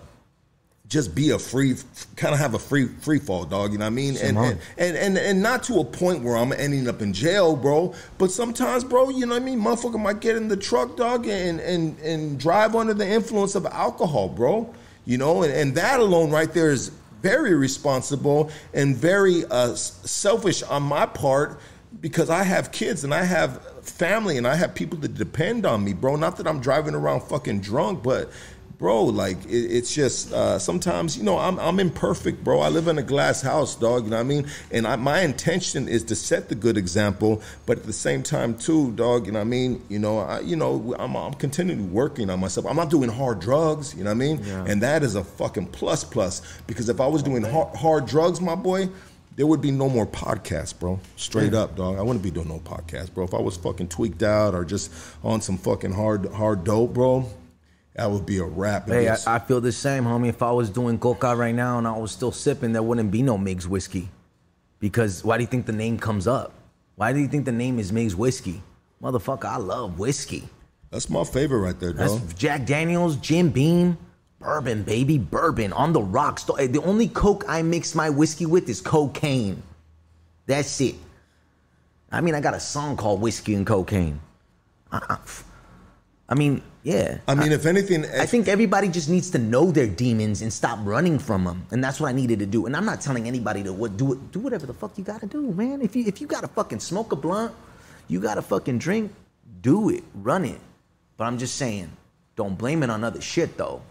just be a free, kind of have a free free fall, dog. You know what I mean? And and, and and and not to a point where I'm ending up in jail, bro. But sometimes, bro, you know what I mean? Motherfucker might get in the truck, dog, and and and drive under the influence of alcohol, bro. You know, and, and that alone right there is very responsible and very uh, selfish on my part. Because I have kids and I have family and I have people that depend on me, bro. Not that I'm driving around fucking drunk, but, bro, like, it, it's just uh, sometimes, you know, I'm, I'm imperfect, bro. I live in a glass house, dog, you know what I mean? And I, my intention is to set the good example, but at the same time, too, dog, you know what I mean? You know, I, you know I'm, I'm continually working on myself. I'm not doing hard drugs, you know what I mean? Yeah. And that is a fucking plus plus because if I was doing hard, hard drugs, my boy, there would be no more podcasts, bro. Straight yeah. up, dog. I wouldn't be doing no podcasts, bro. If I was fucking tweaked out or just on some fucking hard hard dope, bro, that would be a wrap. Hey, I, I feel the same, homie. If I was doing coca right now and I was still sipping, there wouldn't be no Miggs Whiskey. Because why do you think the name comes up? Why do you think the name is Miggs Whiskey? Motherfucker, I love whiskey. That's my favorite right there, dog. That's Jack Daniels, Jim Beam. Bourbon, baby, bourbon on the rocks. The only coke I mix my whiskey with is cocaine. That's it. I mean, I got a song called Whiskey and Cocaine. I, I, I mean, yeah. I mean, I, if anything... If, I think everybody just needs to know their demons and stop running from them. And that's what I needed to do. And I'm not telling anybody to what do it. Do whatever the fuck you got to do, man. If you, if you got to fucking smoke a blunt, you got to fucking drink, do it, run it. But I'm just saying, don't blame it on other shit, though.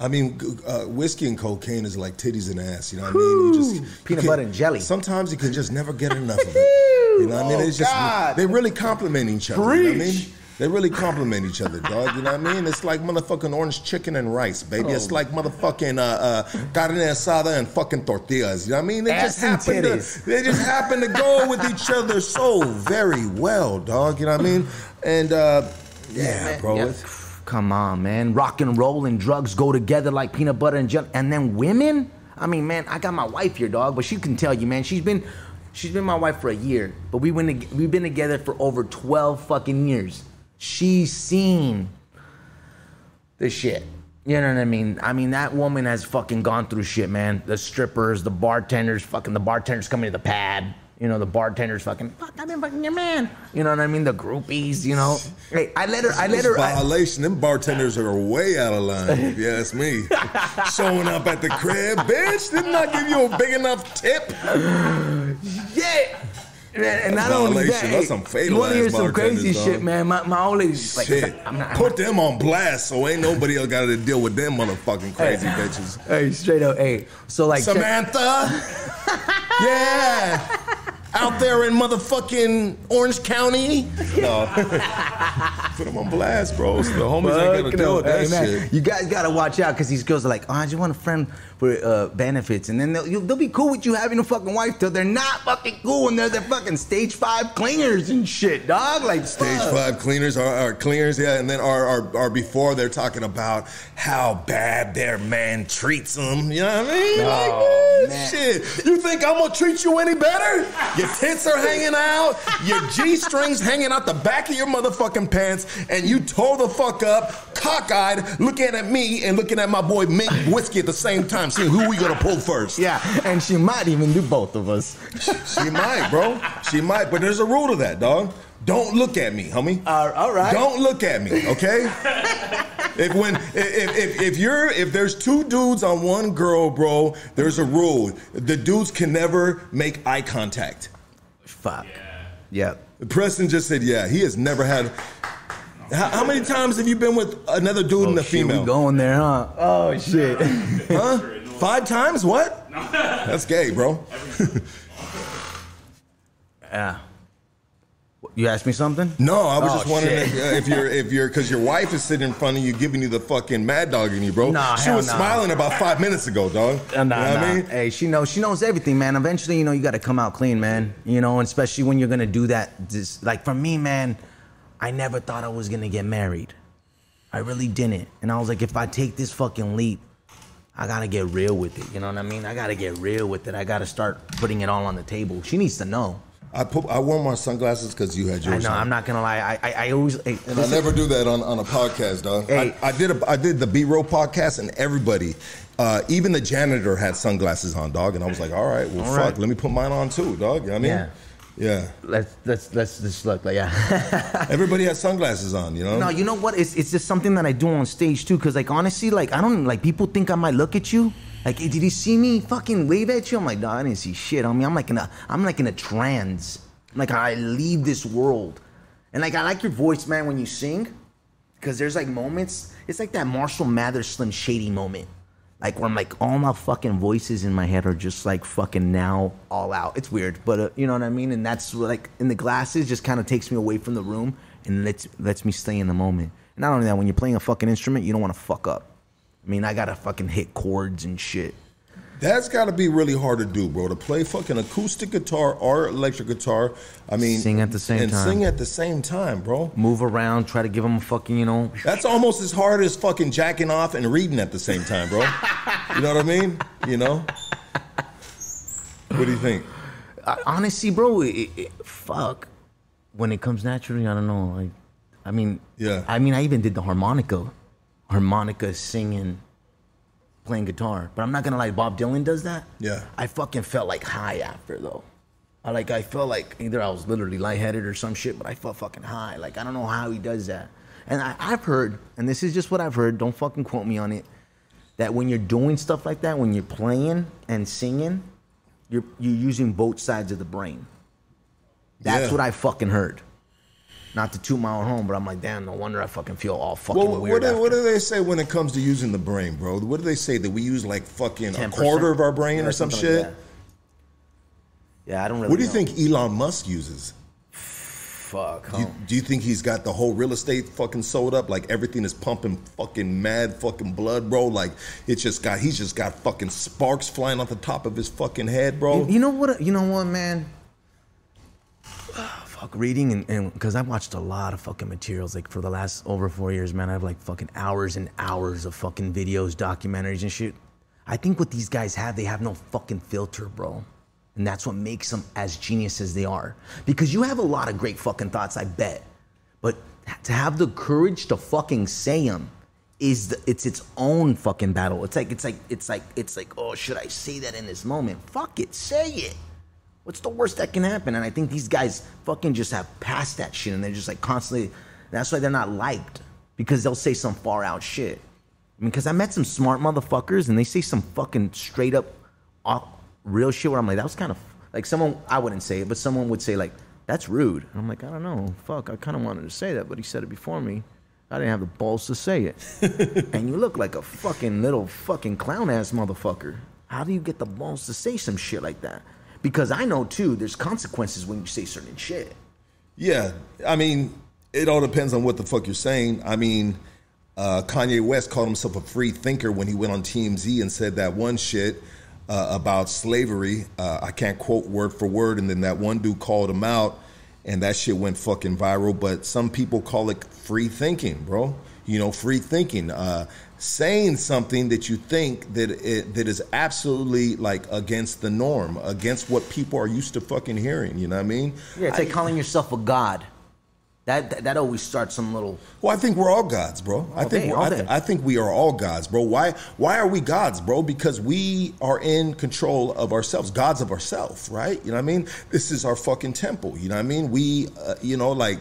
I mean, uh, whiskey and cocaine is like titties and ass, you know what I mean? You just, Peanut you butter and jelly. Sometimes you can just never get enough of it. You know what oh I mean? It's just, God. They really compliment each other, Preach. You know what I mean? They really compliment each other, dog, you know what I mean? It's like motherfucking orange chicken and rice, baby. Oh. It's like motherfucking uh, uh, carne asada and fucking tortillas, you know what I mean? They ass just happen to, they just happen to go with each other so very well, dog, you know what I mean? And, uh, yeah, yeah, bro, yeah. It's, come on, man. Rock and roll and drugs go together like peanut butter and jelly. And then women? I mean, man, I got my wife here, dog, but she can tell you, man. She's been she's been my wife for a year, but we went, we've been together for over twelve fucking years. She's seen this shit. You know what I mean? I mean, that woman has fucking gone through shit, man. The strippers, the bartenders, fucking the bartenders coming to the pad. You know, the bartender's fucking, fuck, I've been fucking your man. You know what I mean? The groupies, you know. Hey, I let her, I let her. Violation. I, Them bartenders are way out of line, if you ask me. Showing up at the crib, bitch, didn't I give you a big enough tip? Yeah. And, and not only that, hey, that's some fatal you want to hear some crazy dog. Shit, man. My, my old lady's like, shit. I'm not, I'm put not. Them on blast so ain't nobody else got to deal with them motherfucking crazy hey. Bitches. Hey, straight up, hey. So like Samantha. Yeah. Out there in motherfucking Orange County. No. Put them on blast, bro. So the homies Fuck ain't gonna deal with that hey, man, shit. You guys gotta watch out because these girls are like, oh, I just want a friend for uh, benefits. And then they'll, you, they'll be cool with you having a fucking wife till they're not fucking cool and they're the fucking stage five cleaners and shit, dog. Like, stage fuck. Five cleaners are, are cleaners, yeah. And then are, are, are before they're talking about how bad their man treats them. You know what I mean? Oh, like, man. Shit. You think I'm gonna treat you any better? Your tits are hanging out, your G-strings hanging out the back of your motherfucking pants, and you toe the fuck up, cockeyed, looking at me and looking at my boy Mink Whiskey at the same time, seeing who we gonna pull first. Yeah, and she might even do both of us. She might, bro. She might, but there's a rule to that, dog. Don't look at me, homie. Uh, all right. Don't look at me, okay? If when if, if if you're if there's two dudes on one girl, bro, there's a rule: the dudes can never make eye contact. Fuck. Yeah. yeah. Preston just said, yeah, he has never had. How, how many times have you been with another dude oh, and a shit, female? We going there, huh? Oh shit. Huh? Five times? What? That's gay, bro. Yeah. You asked me something? No, I was oh, just wondering if, uh, if you're, if you're, because your wife is sitting in front of you giving you the fucking mad dog in you, bro. Nah, she was nah. smiling about five minutes ago, dog. Nah, you know nah. what I mean? Hey, she knows, she knows everything, man. Eventually, you know, you got to come out clean, man. You know, and especially when you're going to do that. Just, like for me, man, I never thought I was going to get married. I really didn't. And I was like, if I take this fucking leap, I got to get real with it. You know what I mean? I got to get real with it. I got to start putting it all on the table. She needs to know. I put, I wore my sunglasses because you had yours. I know. On. I'm not gonna lie. I I, I always. I, and I never do that on, on a podcast, dog. Hey. I, I did a I did the B-roll podcast, and everybody, uh, even the janitor had sunglasses on, dog. And I was like, all right, well, all fuck, right. let me put mine on too, dog. You know what I mean? Yeah. Yeah. Let's let's let's just look like yeah. Everybody has sunglasses on, you know. No, you know what? It's it's just something that I do on stage too, because like honestly, like I don't like people think I might look at you. Like, hey, did you see me fucking wave at you? I'm like, no, I didn't see shit on me. I'm like in a, I'm like in a trance. I'm like, I leave this world. And like, I like your voice, man, when you sing. Because there's like moments, it's like that Marshall Mathers Slim Shady moment. Like, where I'm like, all my fucking voices in my head are just like fucking now all out. It's weird, but uh, you know what I mean? And that's like, in the glasses just kind of takes me away from the room and lets, lets me stay in the moment. And not only that, when you're playing a fucking instrument, you don't want to fuck up. I mean, I gotta fucking hit chords and shit. That's gotta be really hard to do, bro. To play fucking acoustic guitar or electric guitar. I mean, sing at the same and time. And sing at the same time, bro. Move around, try to give them a fucking, you know. That's almost as hard as fucking jacking off and reading at the same time, bro. You know what I mean? You know? What do you think? I, honestly, bro, it, it, fuck. When it comes naturally, I don't know. Like, I mean, yeah. I mean, I even did the harmonica. Harmonica, singing, playing guitar. But I'm not gonna lie, Bob Dylan does that. Yeah. I fucking felt like high after though. I like I felt like either I was literally lightheaded or some shit, but I felt fucking high. Like I don't know how he does that. And I, I've heard, and this is just what I've heard, don't fucking quote me on it, that when you're doing stuff like that, when you're playing and singing, you're you're using both sides of the brain. That's yeah. what I fucking heard. Not to toot my own home, but I'm like, damn, no wonder I fucking feel all fucking well, weird. What do, what do they say when it comes to using the brain, bro? What do they say? That we use like fucking ten percent? A quarter of our brain yeah, or some shit? Like yeah, I don't really What do you know. think Elon Musk uses? Fuck. Do you, do you think he's got the whole real estate fucking sold up? Like everything is pumping fucking mad fucking blood, bro. Like it's just got, he's just got fucking sparks flying off the top of his fucking head, bro. You, you know what, you know what, man? Fuck reading and, and because I watched a lot of fucking materials like for the last over four years, man. I have like fucking hours and hours of fucking videos, documentaries and shit. I think what these guys have, they have no fucking filter, bro. And that's what makes them as genius as they are. Because you have a lot of great fucking thoughts, I bet. But to have the courage to fucking say them is the, it's its own fucking battle. It's like, it's like, it's like, it's like, oh, should I say that in this moment? Fuck it, say it. What's the worst that can happen? And I think these guys fucking just have passed that shit and they're just like constantly, that's why they're not liked, because they'll say some far out shit. I mean, cause I met some smart motherfuckers and they say some fucking straight up off, real shit where I'm like, that was kind of, like someone, I wouldn't say it, but someone would say like, that's rude. And I'm like, I don't know, fuck, I kind of wanted to say that, but he said it before me. I didn't have the balls to say it. And you look like a fucking little fucking clown ass motherfucker. How do you get the balls to say some shit like that? Because I know, too, there's consequences when you say certain shit. Yeah. I mean, it all depends on what the fuck you're saying. I mean, uh, Kanye West called himself a free thinker when he went on T M Z and said that one shit uh, about slavery. Uh, I can't quote word for word. And then that one dude called him out, and that shit went fucking viral. But some people call it free thinking, bro. You know, free thinking. Uh, saying something that you think that it, that is absolutely like against the norm, against what people are used to fucking hearing. You know what I mean? Yeah, it's like I, calling yourself a god. That, that that always starts some little. Well, I think we're all gods, bro. All I think day, we're, I, th- I think we are all gods, bro. Why why are we gods, bro? Because we are in control of ourselves, gods of ourselves, right? You know what I mean? This is our fucking temple. You know what I mean? We, uh, you know, like.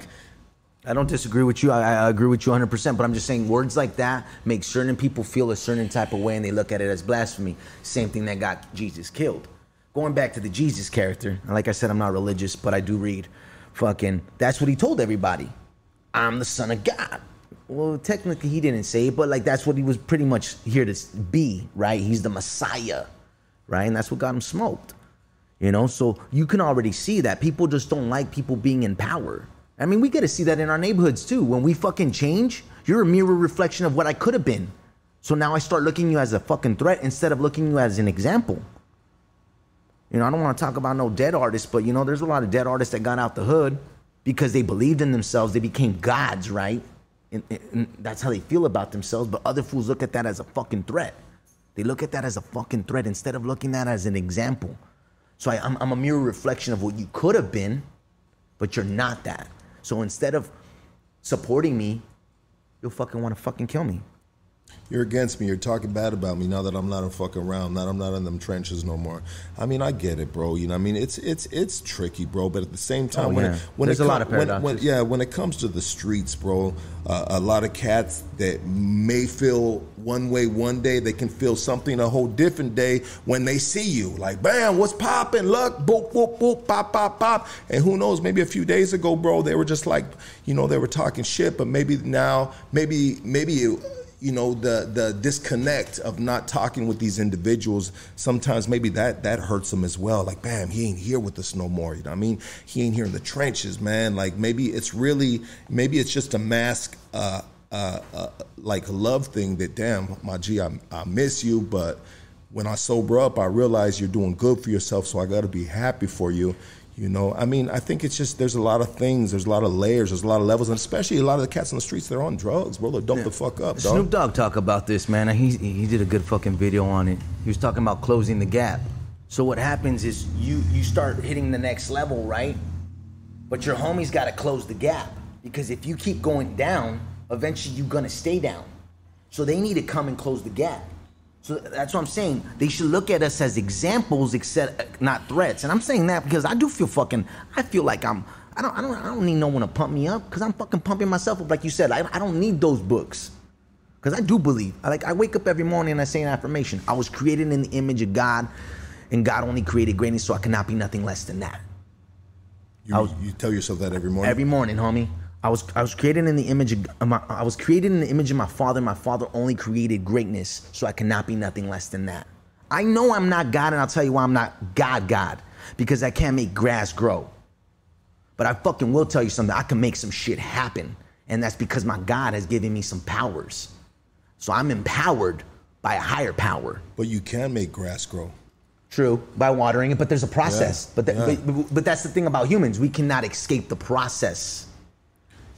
I don't disagree with you. I, I agree with you one hundred percent, but I'm just saying words like that make certain people feel a certain type of way and they look at it as blasphemy. Same thing that got Jesus killed. Going back to the Jesus character, like I said, I'm not religious, but I do read. Fucking, that's what he told everybody. I'm the son of God. Well, technically he didn't say it, but like that's what he was pretty much here to be, right? He's the Messiah, right? And that's what got him smoked, you know? So you can already see that people just don't like people being in power. I mean, we get to see that in our neighborhoods too. When we fucking change, you're a mirror reflection of what I could have been. So now I start looking at you as a fucking threat instead of looking at you as an example. You know, I don't want to talk about no dead artists, but you know, there's a lot of dead artists that got out the hood because they believed in themselves. They became gods, right? And, and, and that's how they feel about themselves. But other fools look at that as a fucking threat. They look at that as a fucking threat instead of looking at it as an example. So I, I'm, I'm a mirror reflection of what you could have been, but you're not that. So instead of supporting me, you'll fucking want to fucking kill me. You're against me. You're talking bad about me now that I'm not in fucking around. Now that I'm not in them trenches no more. I mean, I get it, bro. You know, I mean, it's it's it's tricky, bro. But at the same time, oh, when yeah. it, when there's it a lot of paradoxes. When, when, yeah, when it comes to the streets, bro, uh, a lot of cats that may feel one way one day, they can feel something a whole different day when they see you. Like, bam, what's popping? Look, boop, boop, boop, pop, pop, pop. And who knows? Maybe a few days ago, bro, they were just like, you know, they were talking shit. But maybe now, maybe maybe it. You know, the the disconnect of not talking with these individuals, sometimes maybe that that hurts them as well. Like, bam, he ain't here with us no more. You know what I mean? He ain't here in the trenches, man. Like, maybe it's really, maybe it's just a mask, uh, uh, uh, like a love thing that, damn, my G, I, I miss you. But when I sober up, I realize you're doing good for yourself, so I got to be happy for you. You know, I mean, I think it's just, there's a lot of things, there's a lot of layers, there's a lot of levels, and especially a lot of the cats on the streets, they're on drugs, bro. They're dope yeah. the fuck up, dog. Snoop Dogg talk about this, man. He, he did a good fucking video on it. He was talking about closing the gap. So what happens is you, you start hitting the next level, right? But your homie's got to close the gap because if you keep going down, eventually you're going to stay down. So they need to come and close the gap. So that's what I'm saying. They should look at us as examples, except not threats. And I'm saying that because I do feel fucking. I feel like I'm. I don't. I don't. I don't need no one to pump me up because I'm fucking pumping myself up. Like you said, I, I don't need those books because I do believe. I, like I wake up every morning and I say an affirmation. I was created in the image of God, and God only created greatness, so I cannot be nothing less than that. You, was, you tell yourself that every morning. Every morning, homie. I was I was created in the image of my, I was created in the image of my father. My father only created greatness, so I cannot be nothing less than that. I know I'm not God, and I'll tell you why I'm not God God, because I can't make grass grow. But I fucking will tell you something. I can make some shit happen, and that's because my God has given me some powers. So I'm empowered by a higher power. But you can make grass grow. True, by watering it, but there's a process. Yeah, but, that, yeah. but, but but that's the thing about humans. We cannot escape the process.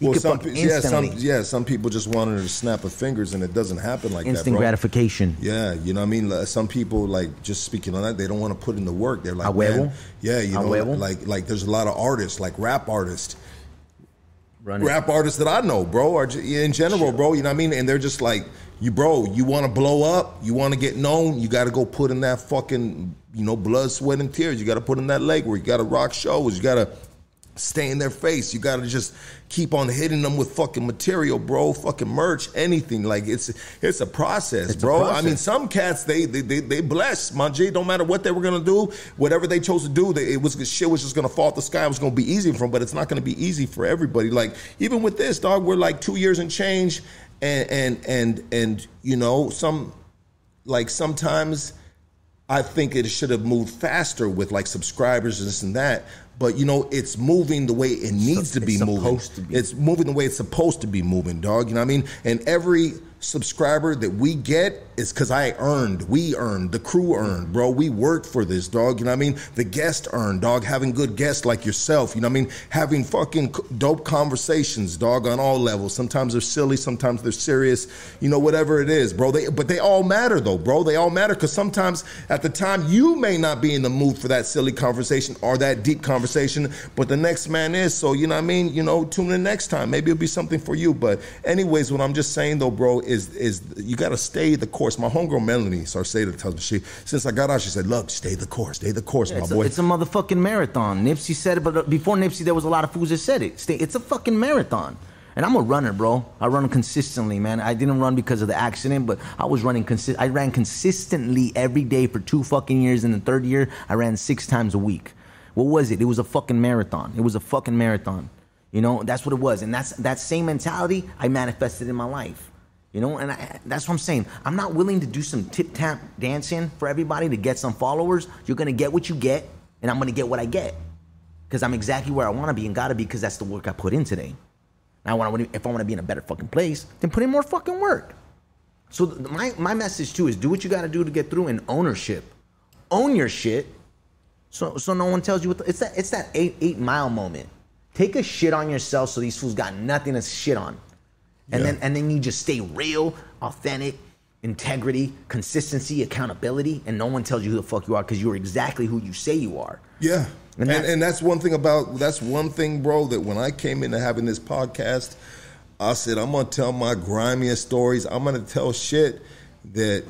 You well, some, yeah, some, yeah, some people just wanted to snap of fingers and it doesn't happen like Instant that, Instant gratification. Yeah, you know what I mean? Like, some people, like, just speaking on that, they don't want to put in the work. They're like, man, yeah, you know, like, like there's a lot of artists, like rap artists. Running. Rap artists that I know, bro, are in general, bro, you know what I mean? And they're just like, you, bro, you want to blow up, you want to get known, you got to go put in that fucking, you know, blood, sweat, and tears. You got to put in that legwork. You got to rock shows. You got to... stay in their face. You gotta just keep on hitting them with fucking material, bro. Fucking merch, anything. Like it's it's a process, it's bro. A process. I mean, some cats they they they, they blessed, my G. Don't matter what they were gonna do, whatever they chose to do, they, it was shit was just gonna fall off the sky. It was gonna be easy for them, but it's not gonna be easy for everybody. Like even with this, dog, we're like two years and change, and and and and you know some, like sometimes, I think it should have moved faster with like subscribers and this and that. But, you know, it's moving the way it needs to be it's moving. Supposed to be. It's moving the way it's supposed to be moving, dog. You know what I mean? And every subscriber that we get is because I earned. We earned. The crew earned, bro. We worked for this, dog. You know what I mean? The guest earned, dog. Having good guests like yourself. You know what I mean? Having fucking dope conversations, dog, on all levels. Sometimes they're silly. Sometimes they're serious. You know, whatever it is, bro. They, but they all matter, though, bro. They all matter because sometimes at the time you may not be in the mood for that silly conversation or that deep conversation. Conversation, but the next man is, so you know what I mean, you know, tune in next time, maybe it'll be something for you. But anyways, what I'm just saying though, bro, is is you gotta stay the course. My homegirl Melanie Sarceda tells me, she since I got out, she said, look, stay the course, stay the course, yeah, my it's boy. A, it's a motherfucking marathon. Nipsey said it, but before Nipsey there was a lot of fools that said it. Stay, it's a fucking marathon. And I'm a runner, bro. I run consistently, man. I didn't run because of the accident, but I was running consist. I ran consistently every day for two fucking years. In the third year, I ran six times a week. What was it? It was a fucking marathon. It was a fucking marathon. You know, that's what it was. And that's that same mentality I manifested in my life. You know, and I, that's what I'm saying. I'm not willing to do some tip-tap dancing for everybody to get some followers. You're going to get what you get, and I'm going to get what I get. Because I'm exactly where I want to be and got to be because that's the work I put in today. Now, if I want to be in a better fucking place, then put in more fucking work. So my, my message, too, is do what you got to do to get through and ownership. Own your shit so, so no one tells you what the, it's that it's that eight, eight mile moment. Take a shit on yourself so these fools got nothing to shit on. And yeah. then and then you just stay real, authentic, integrity, consistency, accountability, and no one tells you who the fuck you are because you're exactly who you say you are. Yeah. And, and, that, and that's one thing about, that's one thing, bro, that when I came into having this podcast, I said, I'm going to tell my grimiest stories. I'm going to tell shit that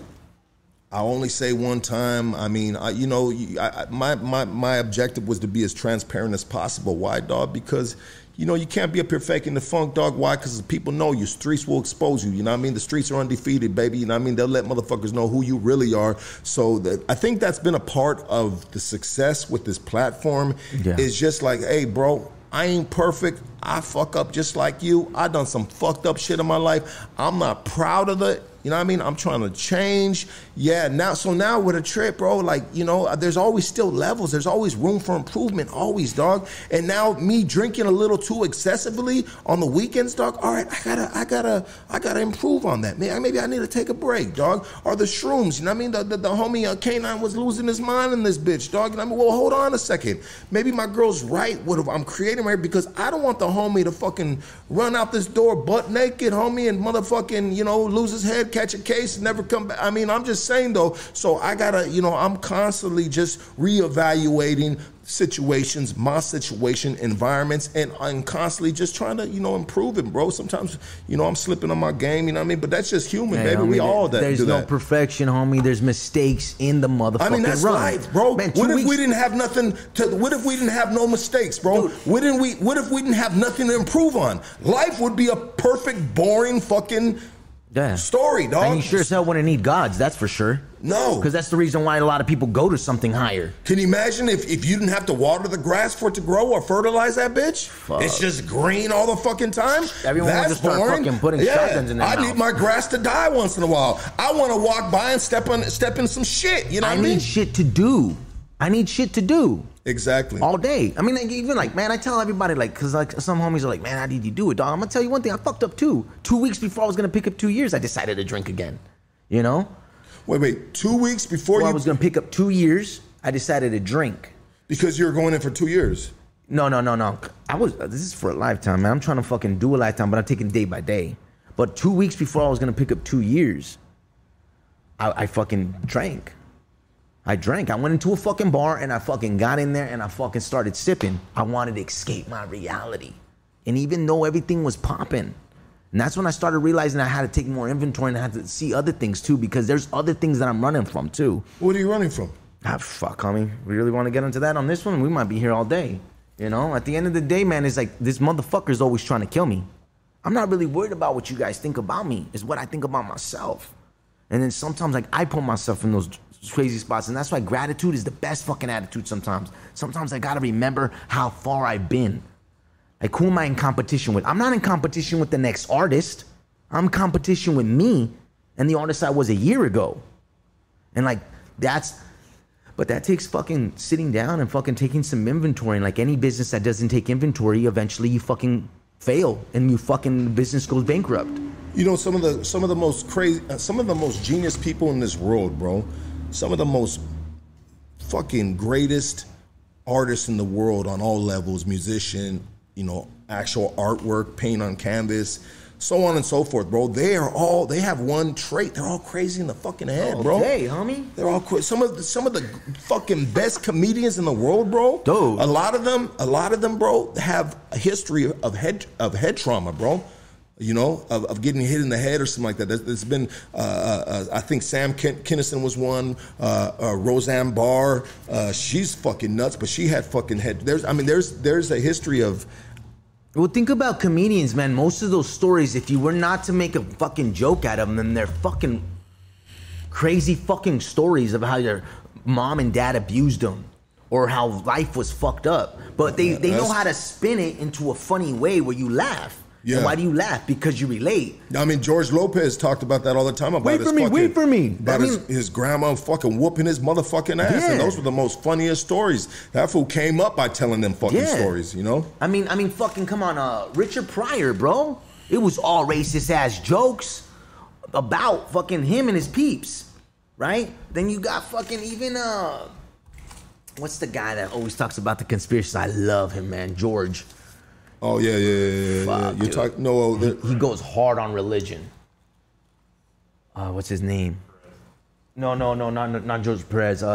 I only say one time. I mean, I, you know, I, my, my, my objective was to be as transparent as possible. Why, dog? Because... you know, you can't be up here faking the funk, dog. Why? Because people know you. Streets will expose you. You know what I mean? The streets are undefeated, baby. You know what I mean? They'll let motherfuckers know who you really are. So that, I think that's been a part of the success with this platform. Yeah. It's just like, hey, bro, I ain't perfect. I fuck up just like you. I done some fucked up shit in my life. I'm not proud of it. You know what I mean? I'm trying to change. Yeah, now, so now with a trip, bro, like, you know, there's always still levels. There's always room for improvement, always, dog. And now me drinking a little too excessively on the weekends, dog, all right, I gotta, I gotta, I gotta improve on that. Maybe I need to take a break, dog. Or the shrooms, you know what I mean? The, the, the homie uh, K nine was losing his mind in this bitch, dog. And I mean, well, hold on a second. Maybe my girl's right, what if I'm creating right, because I don't want the homie to fucking run out this door butt naked, homie, and motherfucking, you know, lose his head, catch a case, and never come back. I mean, I'm just saying, though, so I gotta, you know, I'm constantly just reevaluating situations, my situation, environments, and I'm constantly just trying to, you know, improve it, bro. Sometimes, you know, I'm slipping on my game, you know what I mean? But that's just human, yeah, baby. I mean, we all that There's do no that. perfection, homie. There's mistakes in the motherfucking I mean, that's run. life, bro. Man, what if weeks. we didn't have nothing to, what if we didn't have no mistakes, bro? Dude. What didn't we, what if we didn't have nothing to improve on? Life would be a perfect, boring fucking Yeah. story, dog. And you sure as hell wouldn't need gods, that's for sure. No. Because that's the reason why a lot of people go to something higher. Can you imagine if, if you didn't have to water the grass for it to grow or fertilize that bitch? Fuck. It's just green all the fucking time? Everyone that's just start boring. fucking putting yeah. shotguns in their I mouth. Need my grass to die once in a while. I want to walk by and step, on, step in some shit, you know I what I mean? I need shit to do. I need shit to do. Exactly. All day. I mean, like, even like, man, I tell everybody, like, because like some homies are like, man, how did you do it, dog? I'm going to tell you one thing. I fucked up too. Two weeks before I was going to pick up two years, I decided to drink again, you know? Wait, wait. Two weeks before, before you... I was going to pick up two years, I decided to drink. Because you were going in for two years. No, no, no, no. I was, this is for a lifetime, man. I'm trying to fucking do a lifetime, but I'm taking day by day. But two weeks before I was going to pick up two years, I, I fucking drank. I drank. I went into a fucking bar and I fucking got in there and I fucking started sipping. I wanted to escape my reality. And even though everything was popping, and that's when I started realizing I had to take more inventory and I had to see other things too, because there's other things that I'm running from too. What are you running from? Ah, fuck, homie. We really want to get into that on this one? We might be here all day. You know, at the end of the day, man, it's like this motherfucker's always trying to kill me. I'm not really worried about what you guys think about me. It's what I think about myself. And then sometimes like I put myself in those crazy spots, and that's why gratitude is the best fucking attitude sometimes. Sometimes I gotta remember how far I've been. Like, who am I in competition with? I'm not in competition with the next artist. I'm in competition with me and the artist I was a year ago. And like, that's, but that takes fucking sitting down and fucking taking some inventory. And like any business that doesn't take inventory, eventually you fucking fail and you fucking business goes bankrupt. You know, some of the, some of the most crazy, some of the most genius people in this world, bro, some of the most fucking greatest artists in the world on all levels, musician, you know, actual artwork, paint on canvas, so on and so forth, bro. They are all, they have one trait. They're all crazy in the fucking head, oh, bro. Hey, homie. They're all crazy. Some of the, some of the fucking best comedians in the world, bro. Dude. A lot of them, a lot of them, bro, have a history of head, of head trauma, bro. You know, of, of getting hit in the head or something like that. There's, there's been, uh, uh, I think Sam Ken- Kinison was one. Uh, uh, Roseanne Barr, uh, she's fucking nuts, but she had fucking head. There's, I mean, there's, there's a history of Well, think about comedians, man. Most of those stories, if you were not to make a fucking joke out of them, then they're fucking crazy fucking stories of how their mom and dad abused them or how life was fucked up. But they, yeah, they know how to spin it into a funny way where you laugh. Yeah. And why do you laugh? Because you relate. I mean, George Lopez talked about that all the time. About wait for his me, fucking, wait for me. About I mean, his, his grandma fucking whooping his motherfucking ass. Yeah. And those were the most funniest stories. That fool came up by telling them fucking yeah. stories, you know? I mean, I mean, fucking come on. Uh, Richard Pryor, bro. It was all racist ass jokes about fucking him and his peeps, right? Then you got fucking even, uh, what's the guy that always talks about the conspiracy? I love him, man. George. Oh yeah, yeah, yeah, yeah. Fuck, yeah. You talk no. He, he goes hard on religion. Uh, what's his name? No, no, no, not not George Perez. Uh,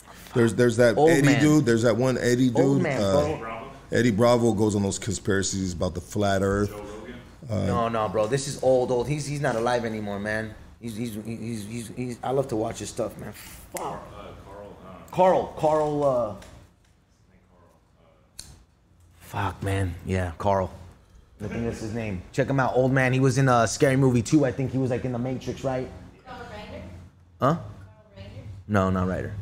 uh, there's there's that Eddie man. dude. There's that one Eddie dude. Old man, uh, bro. Eddie Bravo goes on those conspiracies about the flat Earth. Uh, no, no, bro. This is old, old. He's he's not alive anymore, man. He's he's he's he's. he's, he's I love to watch his stuff, man. Fuck. Uh, Carl. Uh, Carl. Carl. Uh, Fuck, man. Yeah, Carl. I think that's his name. Check him out, old man. He was in a Scary Movie two. I think he was like in The Matrix, right? Carl Reiner? Huh? Carl Reiner? No, not Reiner.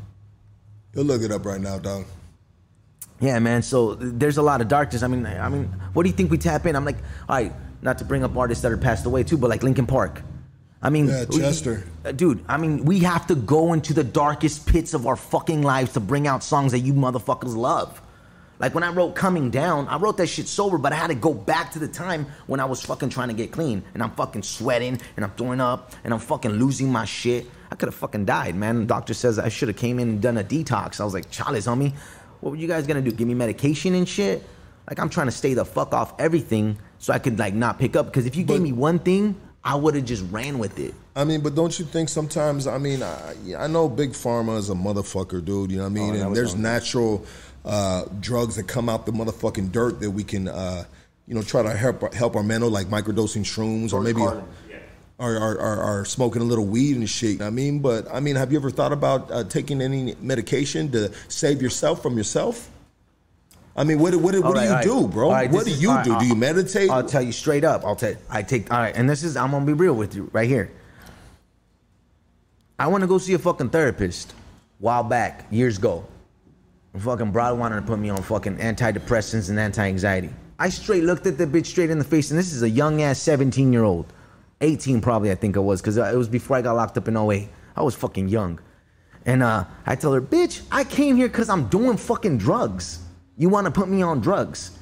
You'll look it up right now, dog. Yeah, man. So there's a lot of darkness. I mean, I mean, what do you think we tap in? I'm like, all right, not to bring up artists that are passed away too, but like Linkin Park. I mean, yeah, Chester. We, dude, I mean, we have to go into the darkest pits of our fucking lives to bring out songs that you motherfuckers love. Like when I wrote Coming Down, I wrote that shit sober, but I had to go back to the time when I was fucking trying to get clean. And I'm fucking sweating, and I'm throwing up, and I'm fucking losing my shit. I could have fucking died, man. The doctor says I should have came in and done a detox. I was like, Charles, homie, what were you guys gonna do? Give me medication and shit? Like, I'm trying to stay the fuck off everything so I could like not pick up. Because if you but, gave me one thing, I would have just ran with it. I mean, but don't you think sometimes, I mean, I, I know Big Pharma is a motherfucker, dude. You know what I mean? Oh, and there's wrong. natural... Uh, drugs that come out the motherfucking dirt that we can, uh, you know, try to help help our mental, like microdosing shrooms or maybe are are, are are smoking a little weed and shit. I mean, but I mean, have you ever thought about uh, taking any medication to save yourself from yourself? I mean, what what, what, what right, do you right. do, bro? Right, what do is, you right, do? I'll, do you meditate? I'll tell you straight up. I'll tell. I take all right, and this is I'm gonna be real with you right here. I want to go see a fucking therapist. While back, years ago. Fucking broad wanted to put me on fucking antidepressants and anti-anxiety. I straight looked at the bitch straight in the face, and this is a young-ass seventeen-year-old. eighteen probably, I think I was, because it was before I got locked up in oh eight. I was fucking young. And uh, I tell her, bitch, I came here because I'm doing fucking drugs. You want to put me on drugs?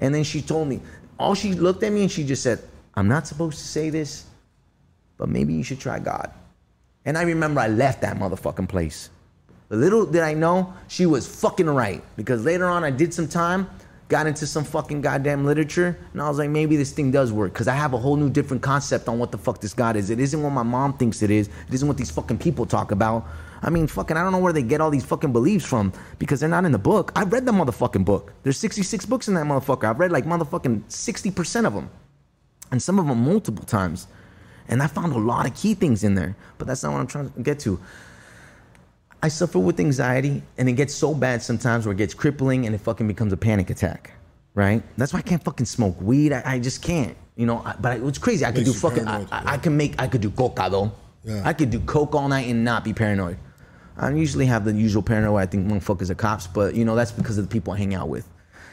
And then she told me, all she looked at me and she just said, I'm not supposed to say this, but maybe you should try God. And I remember I left that motherfucking place. Little did I know, she was fucking right. Because later on, I did some time, got into some fucking goddamn literature, and I was like, maybe this thing does work. Because I have a whole new different concept on what the fuck this God is. It isn't what my mom thinks it is. It isn't what these fucking people talk about. I mean, fucking, I don't know where they get all these fucking beliefs from. Because they're not in the book. I've read the motherfucking book. There's sixty-six books in that motherfucker. I've read like motherfucking sixty percent of them. And some of them multiple times. And I found a lot of key things in there. But that's not what I'm trying to get to. I suffer with anxiety, and it gets so bad sometimes where it gets crippling and it fucking becomes a panic attack, right? That's why I can't fucking smoke weed. I, I just can't, you know, I, but I, it's crazy. I could do fucking, I, I, I can make, I could do coca, though. Yeah. I could do coke all night and not be paranoid. I usually have the usual paranoia where I think motherfuckers are cops, but, you know, that's because of the people I hang out with.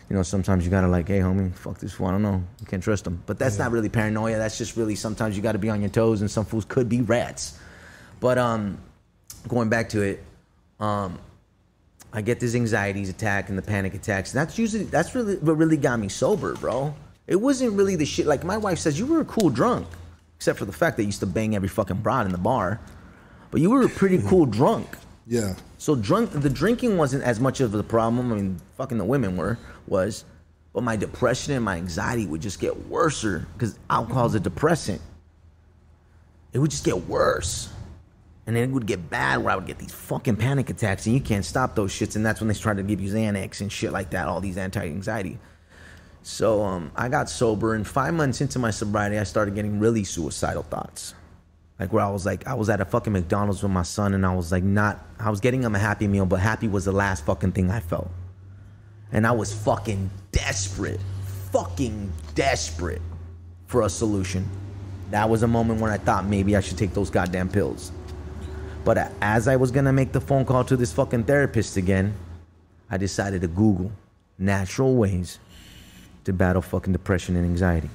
You know, sometimes you gotta like, hey, homie, fuck this fool, I don't know. You can't trust them. But that's yeah. not really paranoia. That's just really sometimes you gotta be on your toes, and some fools could be rats. But um, going back to it, Um, I get this anxieties attack and the panic attacks. That's usually, that's really what really got me sober, bro. It wasn't really the shit. Like my wife says, you were a cool drunk, except for the fact that you used to bang every fucking broad in the bar. But you were a pretty cool drunk. Yeah. So drunk, the drinking wasn't as much of the problem. I mean, fucking the women were, was. But my depression and my anxiety would just get worser because alcohol's a depressant. It would just get worse. And then it would get bad where I would get these fucking panic attacks, and you can't stop those shits. And that's when they started to give you Xanax and shit like that, all these anti-anxiety. So um, I got sober, and five months into my sobriety, I started getting really suicidal thoughts. Like where I was like, I was at a fucking McDonald's with my son, and I was like not, I was getting him a Happy Meal, but happy was the last fucking thing I felt. And I was fucking desperate. fucking desperate for a solution. That was a moment when I thought maybe I should take those goddamn pills. But as I was gonna make the phone call to this fucking therapist again, I decided to Google natural ways to battle fucking depression and anxiety.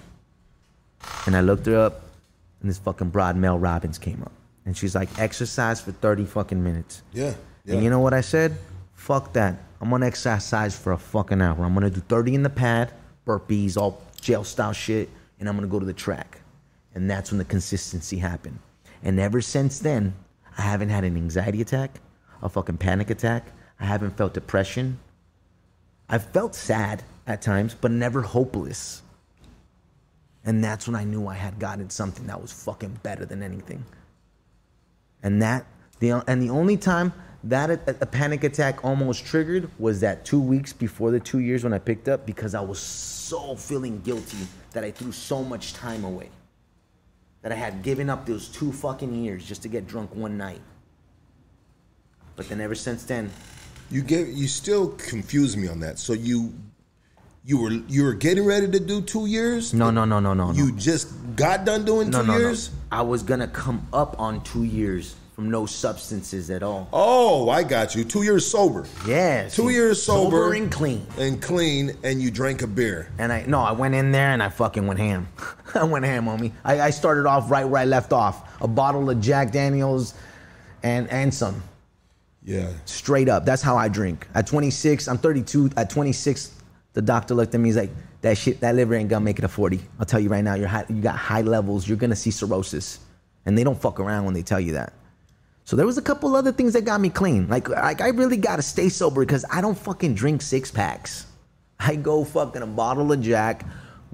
And I looked her up, and this fucking broad Mel Robbins came up. And she's like, exercise for thirty fucking minutes. Yeah, yeah. And you know what I said? Fuck that. I'm gonna exercise for a fucking hour. I'm gonna do thirty in the pad, burpees, all jail style shit, and I'm gonna go to the track. And that's when the consistency happened. And ever since then, I haven't had an anxiety attack, a fucking panic attack. I haven't felt depression. I've felt sad at times, but never hopeless. And that's when I knew I had gotten something that was fucking better than anything. And that, the and the only time that a, a panic attack almost triggered was that two weeks before the two years when I picked up, because I was so feeling guilty that I threw so much time away. That I had given up those two fucking years just to get drunk one night. But then ever since then. You get, you still confuse me on that. So you you were you were getting ready to do two years? No, no, no, no, no. You no. just got done doing no, two no, years? No. I was gonna come up on two years from no substances at all. Oh, I got you. Two years sober. Yes. Two years sober. Sober and clean. And clean, and you drank a beer. And I, no, I went in there and I fucking went ham. I went ham, homie. I, I started off right where I left off. A bottle of Jack Daniels and, and some. Yeah. Straight up. That's how I drink. At twenty-six, I'm thirty-two. At twenty-six, the doctor looked at me. He's like, that shit, that liver ain't gonna make it a forty. I'll tell you right now, you're high, you got high levels. You're gonna see cirrhosis. And they don't fuck around when they tell you that. So there was a couple other things that got me clean. Like, like I really gotta stay sober because I don't fucking drink six packs. I go fucking a bottle of Jack,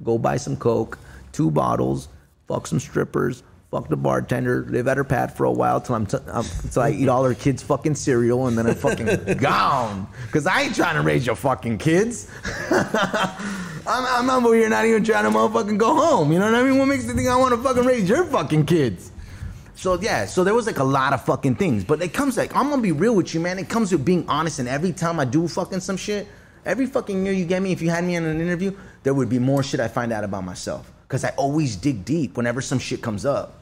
go buy some Coke, two bottles, fuck some strippers, fuck the bartender, live at her pad for a while till I'm, t I'm till I eat all her kids' fucking cereal, and then I'm fucking gone. Cause I ain't trying to raise your fucking kids. I'm, I'm over here not even trying to motherfucking go home. You know what I mean? What makes you think I want to fucking raise your fucking kids? So yeah, so there was like a lot of fucking things, but it comes like, I'm gonna be real with you, man. It comes with being honest, and every time I do fucking some shit, every fucking year you get me, if you had me in an interview, there would be more shit I find out about myself. Cause I always dig deep whenever some shit comes up.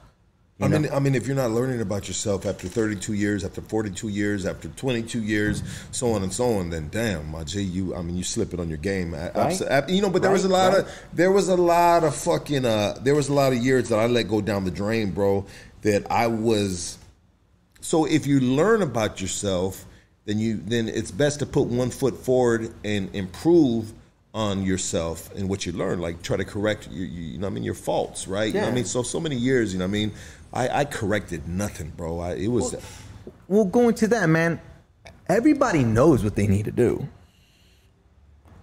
I know? mean, I mean, if you're not learning about yourself after thirty-two years, after forty-two years, after twenty-two years, mm-hmm. so on and so on, then damn, my G, you, I mean, you slip it on your game. I, right? I, I, you know, but there right? was a lot right? of, there was a lot of fucking, uh, there was a lot of years that I let go down the drain, bro. That I was, so if you learn about yourself, then you then it's best to put one foot forward and improve on yourself and what you learn. Like try to correct, your, you know, what I mean, your faults, right? Yeah. You know what I mean, so so many years, you know, what I mean, I, I corrected nothing, bro. I, it was. Well, well, going to that, man. Everybody knows what they need to do,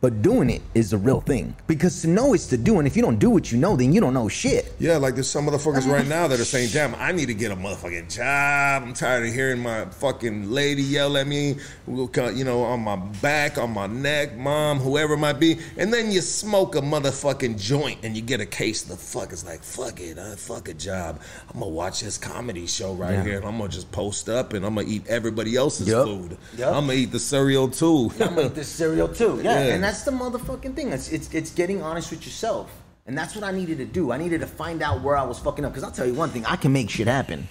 but doing it is the real thing. Because to know is to do, and if you don't do what you know, then you don't know shit. Yeah, like there's some motherfuckers right now that are saying, damn, I need to get a motherfucking job. I'm tired of hearing my fucking lady yell at me, you know, on my back, on my neck, mom, whoever it might be. And then you smoke a motherfucking joint and you get a case of the fuck. It's like, fuck it, uh, fuck a job. I'm gonna watch this comedy show right yeah. here, and I'm gonna just post up, and I'm gonna eat everybody else's yep. food. Yep. I'm gonna eat the cereal too. Yeah, I'm gonna eat the cereal too, yeah. yeah. And that's That's the motherfucking thing. It's, it's it's getting honest with yourself, and that's what I needed to do. I needed to find out where I was fucking up. Because I'll tell you one thing, I can make shit happen,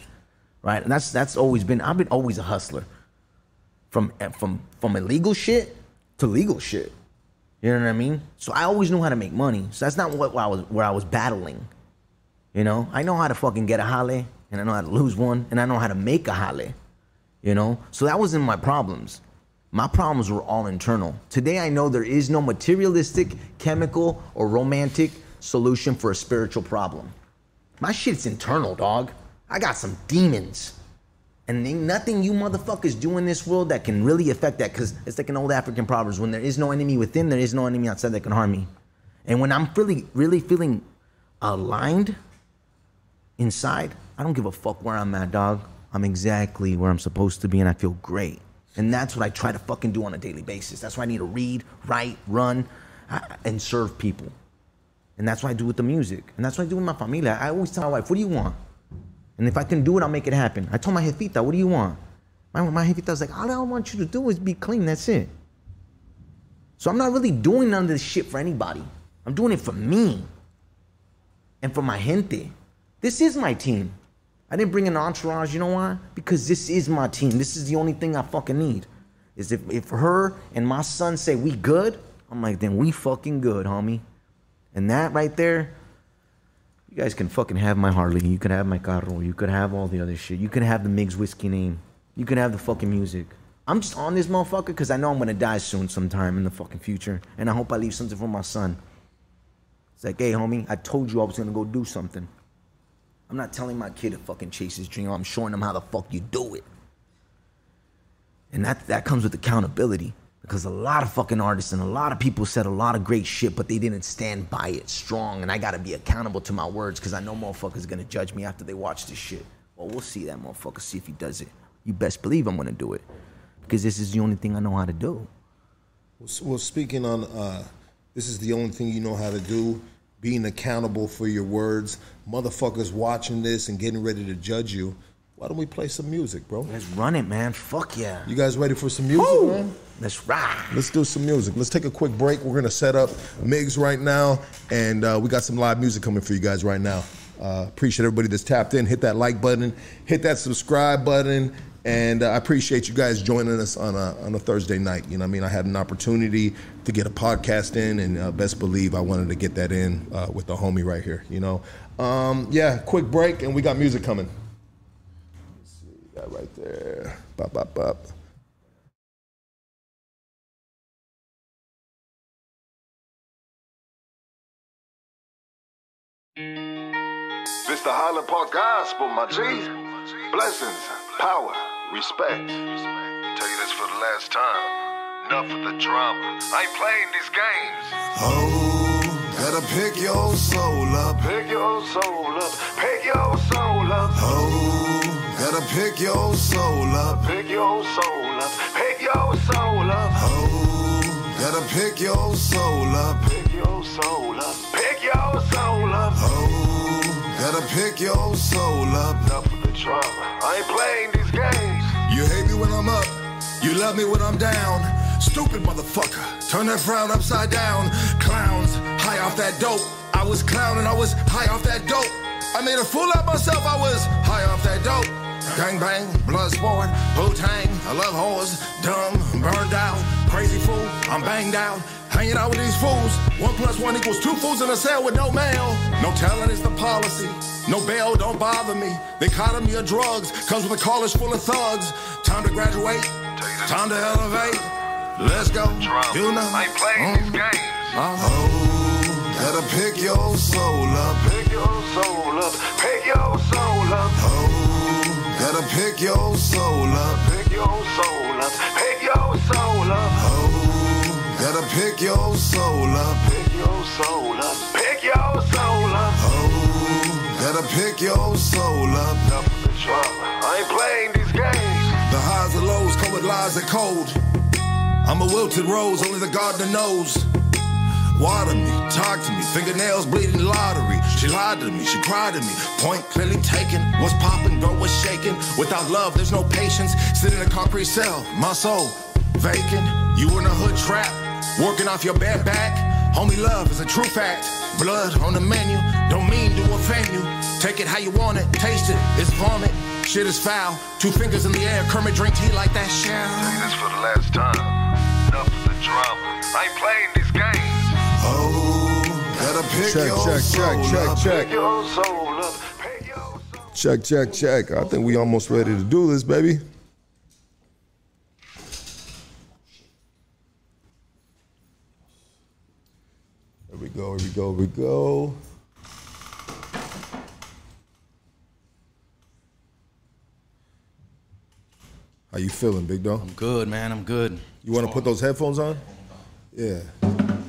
right? And that's that's always been. I've been always a hustler, from from from illegal shit to legal shit. You know what I mean? So I always knew how to make money. So that's not what, what I was where I was battling. You know, I know how to fucking get a holly, and I know how to lose one, and I know how to make a holly. You know, so that wasn't my problems. My problems were all internal. Today I know there is no materialistic, chemical, or romantic solution for a spiritual problem. My shit's internal, dog. I got some demons. And ain't nothing you motherfuckers do in this world that can really affect that, because it's like an old African proverb, when there is no enemy within, there is no enemy outside that can harm me. And when I'm really, really feeling aligned inside, I don't give a fuck where I'm at, dog. I'm exactly where I'm supposed to be, and I feel great. And that's what I try to fucking do on a daily basis. That's why I need to read, write, run, and serve people. And that's what I do with the music. And that's what I do with my familia. I always tell my wife, what do you want? And if I can do it, I'll make it happen. I told my jefita, what do you want? My, my jefita was like, all I want you to do is be clean. That's it. So I'm not really doing none of this shit for anybody. I'm doing it for me and for my gente. This is my team. I didn't bring an entourage, you know why? Because this is my team. This is the only thing I fucking need. Is if, if her and my son say we good, I'm like, then we fucking good, homie. And that right there, you guys can fucking have my Harley. You could have my carro. You could have all the other shit. You could have the Miggs Whiskey name. You could have the fucking music. I'm just on this motherfucker because I know I'm going to die soon sometime in the fucking future. And I hope I leave something for my son. It's like, hey, homie, I told you I was going to go do something. I'm not telling my kid to fucking chase his dream. I'm showing him how the fuck you do it. And that, that comes with accountability. Because a lot of fucking artists and a lot of people said a lot of great shit, but they didn't stand by it strong. And I got to be accountable to my words because I know motherfuckers going to judge me after they watch this shit. Well, we'll see that motherfucker, see if he does it. You best believe I'm going to do it. Because this is the only thing I know how to do. Well, speaking on uh, this is the only thing you know how to do, being accountable for your words, motherfuckers watching this and getting ready to judge you, why don't we play some music, bro? Let's run it, man. Fuck yeah. You guys ready for some music, Ooh, man? Let's ride. Let's do some music. Let's take a quick break. We're going to set up Miggs right now, and uh, we got some live music coming for you guys right now. Uh, appreciate everybody that's tapped in. Hit that like button. Hit that subscribe button. And uh, I appreciate you guys joining us on a, on a Thursday night. You know what I mean? I had an opportunity to get a podcast in, and uh, best believe I wanted to get that in uh, with the homie right here, you know? Um, yeah, quick break, and we got music coming. Let's see, we got right there. Bop, bop, bop. This the Highland Park Gospel, my G. Blessings, power, respect. Tell you this for the last time. Enough with the drama. I ain't playing these games. Oh, gotta pick your old soul up. Pick your old soul up. Pick your old soul up. Oh, gotta pick your old soul up. Pick your old soul up. Pick your old soul up. Oh, gotta pick your old soul up. Pick your old soul up. Pick your old soul up. Oh, gotta pick your old soul up. Trump. I ain't playing these games. You hate me when I'm up, you love me when I'm down. Stupid motherfucker, turn that frown upside down. Clowns, high off that dope. I was clowning, I was high off that dope. I made a fool of myself, I was high off that dope. Gang bang, blood sport, Wu-Tang. I love whores, dumb, burned out. Crazy fool, I'm banged out. Hanging out with these fools. One plus one equals two fools in a cell with no mail. No talent is the policy. No bail, don't bother me. The economy of drugs comes with a college full of thugs. Time to graduate, time to elevate. Let's go. You know, I ain't playing these games. Oh, gotta pick your soul up. Pick your soul up. Pick your soul up. Oh, gotta pick your soul up. Pick your soul up. Pick your soul up. Oh, gotta pick your soul up. Pick your soul up. Pick your soul up. Oh. Gotta pick your soul up. I ain't playing these games. The highs and lows come with lies and cold. I'm a wilted rose, only the gardener knows. Water me, talk to me, fingernails bleeding lottery. She lied to me, she cried to me, point clearly taken. What's popping, bro, what's shaking? Without love, there's no patience. Sit in a concrete cell, my soul vacant. You in a hood trap, working off your bare back. Homie, love is a true fact. Blood on the menu, don't mean to offend you. Take it how you want it, taste it, it's vomit. Shit is foul, two fingers in the air. Kermit drink tea like that shit. Say this for the last time, enough of the drama. I ain't playing these games. Oh, gotta pick check, your check, soul check, up. Check, pick your soul up. Pick your soul up. Check, check, check. I think we almost ready to do this, baby. We go, we go, we go. How you feeling, Big Dog? I'm good, man. I'm good. You want to put those headphones on? Yeah. I don't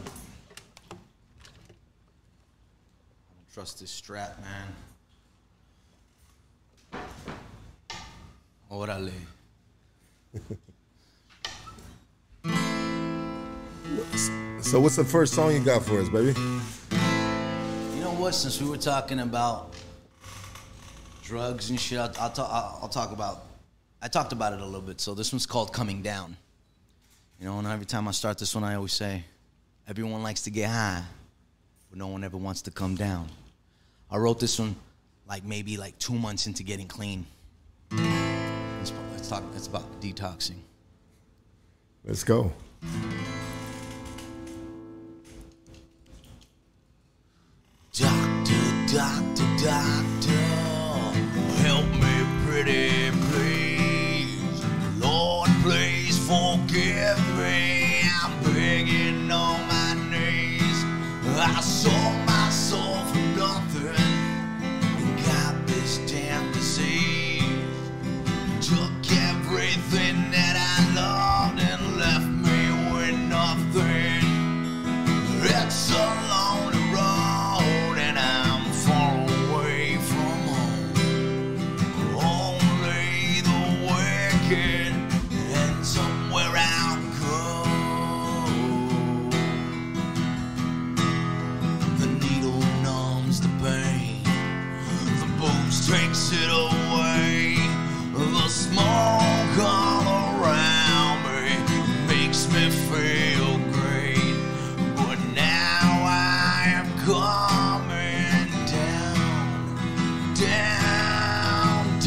trust this strap, man. Orale. So what's the first song you got for us, baby? You know what? Since we were talking about drugs and shit, I'll, I'll, talk, I'll talk about... I talked about it a little bit, so this one's called Coming Down. You know, and every time I start this one, I always say, everyone likes to get high, but no one ever wants to come down. I wrote this one like maybe like two months into getting clean. Let's, let's talk, it's about detoxing. Let's go. Doctor, doctor, doctor, help me pretty please. Lord, please forgive me. I'm begging on my knees. I sold my soul for nothing and got this damn disease. Took everything that I loved and left me with nothing. It's a it away. The smoke all around me makes me feel great, but now I am coming down,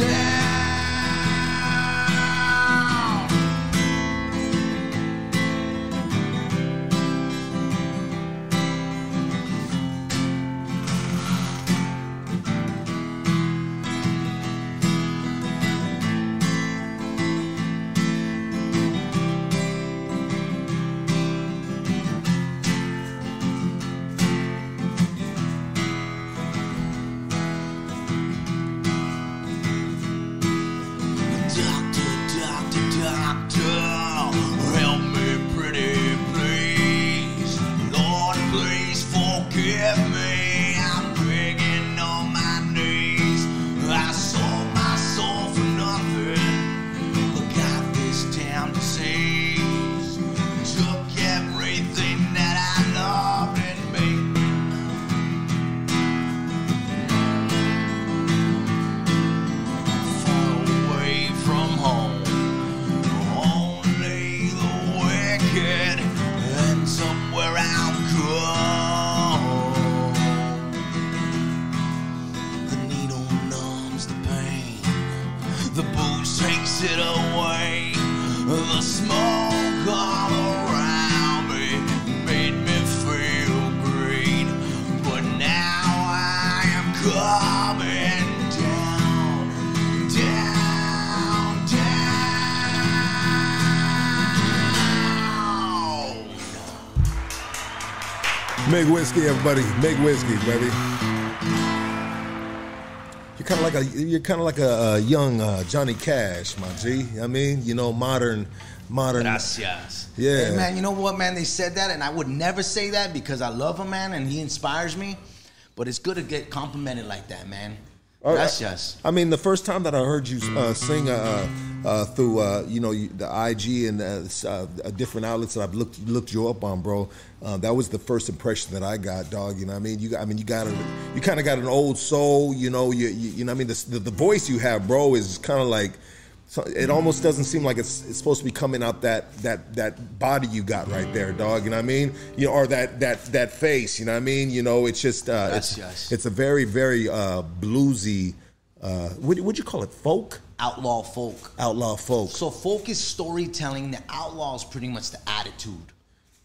down, Miggs Whiskey, everybody. Miggs Whiskey, baby. You're kind of like a you're kind of like a, a young uh, Johnny Cash, my G. I mean, you know, modern, modern. Gracias. Yeah, hey, man. You know what, man? They said that, and I would never say that because I love him, man, and he inspires me. But it's good to get complimented like that, man. Gracias. I, I mean, the first time that I heard you uh, sing uh, uh, through, uh, you know, the I G and the, uh, different outlets that I've looked looked you up on, bro. Uh, that was the first impression that I got, dog. You know what I mean? You, I mean, you got a, you kind of got an old soul. You know, you, you, you know what I mean? The, the, the voice you have, bro, is kind of like. So it almost doesn't seem like it's, it's supposed to be coming out that that that body you got right there, dog. You know what I mean? You know, or that that that face. You know what I mean? You know, it's just uh, yes, it's yes. it's a very very uh, bluesy. Uh, what would you call it? Folk? Outlaw folk. Outlaw folk. So folk is storytelling. The outlaw is pretty much the attitude.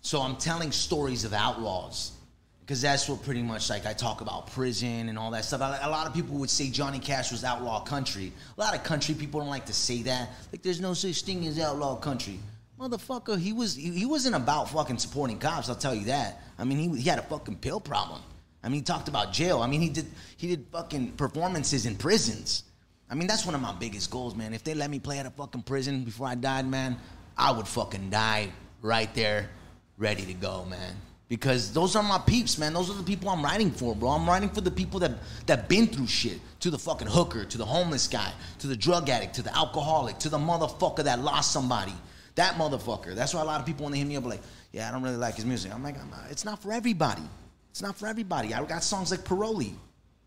So I'm telling stories of outlaws because that's what pretty much like I talk about prison and all that stuff. I, a lot of people would say Johnny Cash was outlaw country. A lot of country people don't like to say that. Like there's no such thing as outlaw country, motherfucker. He was he, he wasn't about fucking supporting cops. I'll tell you that. I mean he he had a fucking pill problem. I mean he talked about jail. I mean he did he did fucking performances in prisons. I mean that's one of my biggest goals, man. If they let me play at a fucking prison before I died, man, I would fucking die right there, ready to go, man. Because those are my peeps, man. Those are the people I'm writing for, bro. I'm writing for the people that that been through shit. To the fucking hooker, to the homeless guy, to the drug addict, to the alcoholic, to the motherfucker that lost somebody. That motherfucker. That's why a lot of people when they hit me up are like, yeah, I don't really like his music. I'm like, I'm not, it's not for everybody. It's not for everybody. I got songs like Parole.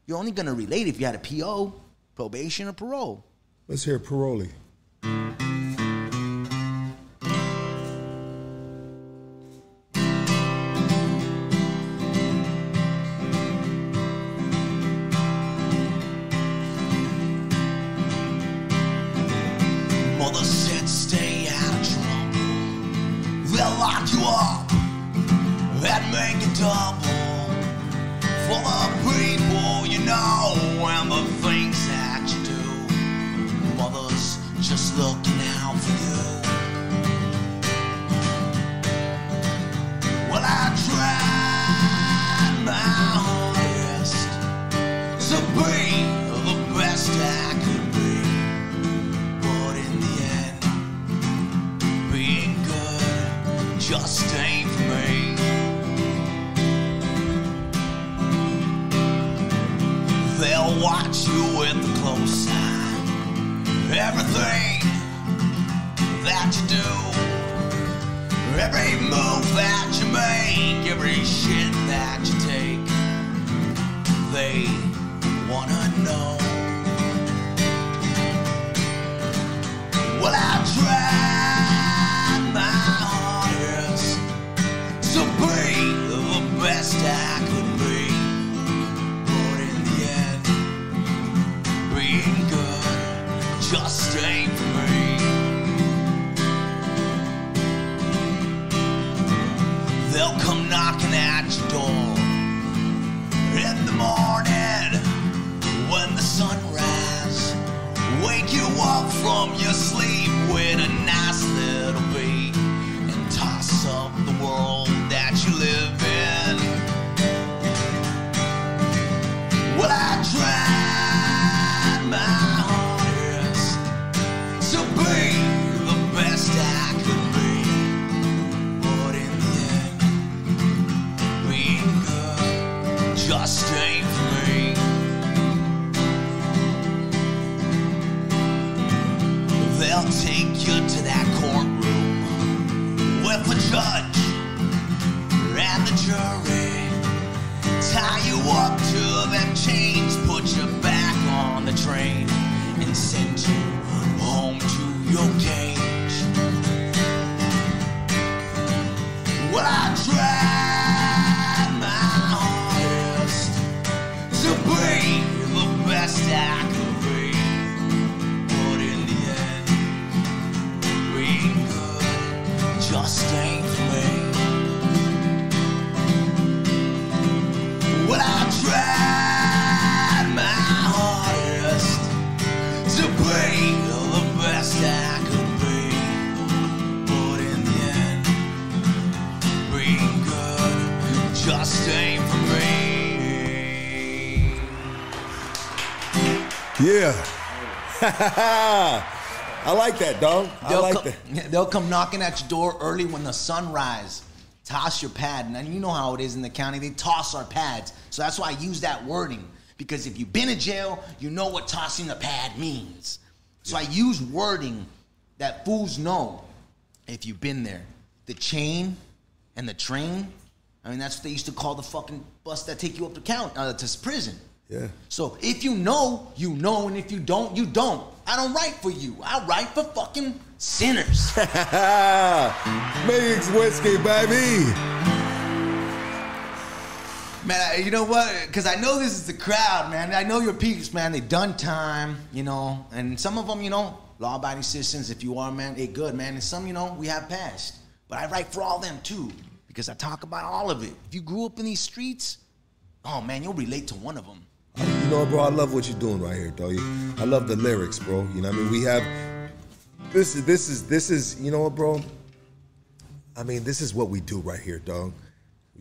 You're only going to relate if you had a P O, probation, or parole. Let's hear Parole. just looking out for you. Well, I tried my hardest to be the best I could be, but in the end, being good just ain't for me. They'll watch you with the close eye. Everything that you do, every move that you make, every shit that you take, they wanna know. Well, I tried my hardest to be the best I could be, but in the end, being good just ain't for me. They'll come knocking at your door in the morning when the sun rises, wake you up from your sleep with a nice little beat and toss up the world that you live in. Well, I tried my just ain't for me. They'll take you to that courtroom with the judge and the jury, tie you up to them chains, put you back on the train and send you home to your cage. Well, I tried be the best I could be, but in the end, being good just ain't for me. Well, I tried my hardest to be the best I could be, but in the end, being good just ain't for me. Yeah. I like that, dog. I they'll like come, that. They'll come knocking at your door early when the sun rises. Toss your pad. Now, you know how it is in the county. They toss our pads. So that's why I use that wording. Because if you've been in jail, you know what tossing the pad means. So I use wording that fools know if you've been there. The chain and the train. I mean, that's what they used to call the fucking bus that take you up to, count, uh, to prison. Yeah. So if you know, you know, and if you don't, you don't. I don't write for you. I write for fucking sinners. Miggs Whiskey, baby. Man, I, you know what? Because I know this is the crowd, man. I know your peeps, man. They done time, you know. And some of them, you know, law-abiding citizens, if you are, man, they good, man. And some, you know, we have passed. But I write for all them, too, because I talk about all of it. If you grew up in these streets, oh, man, you'll relate to one of them. You know, bro, I love what you're doing right here, dog. I love the lyrics, bro. You know what I mean? We have, this is, this is, this is, you know what, bro? I mean, this is what we do right here, dog.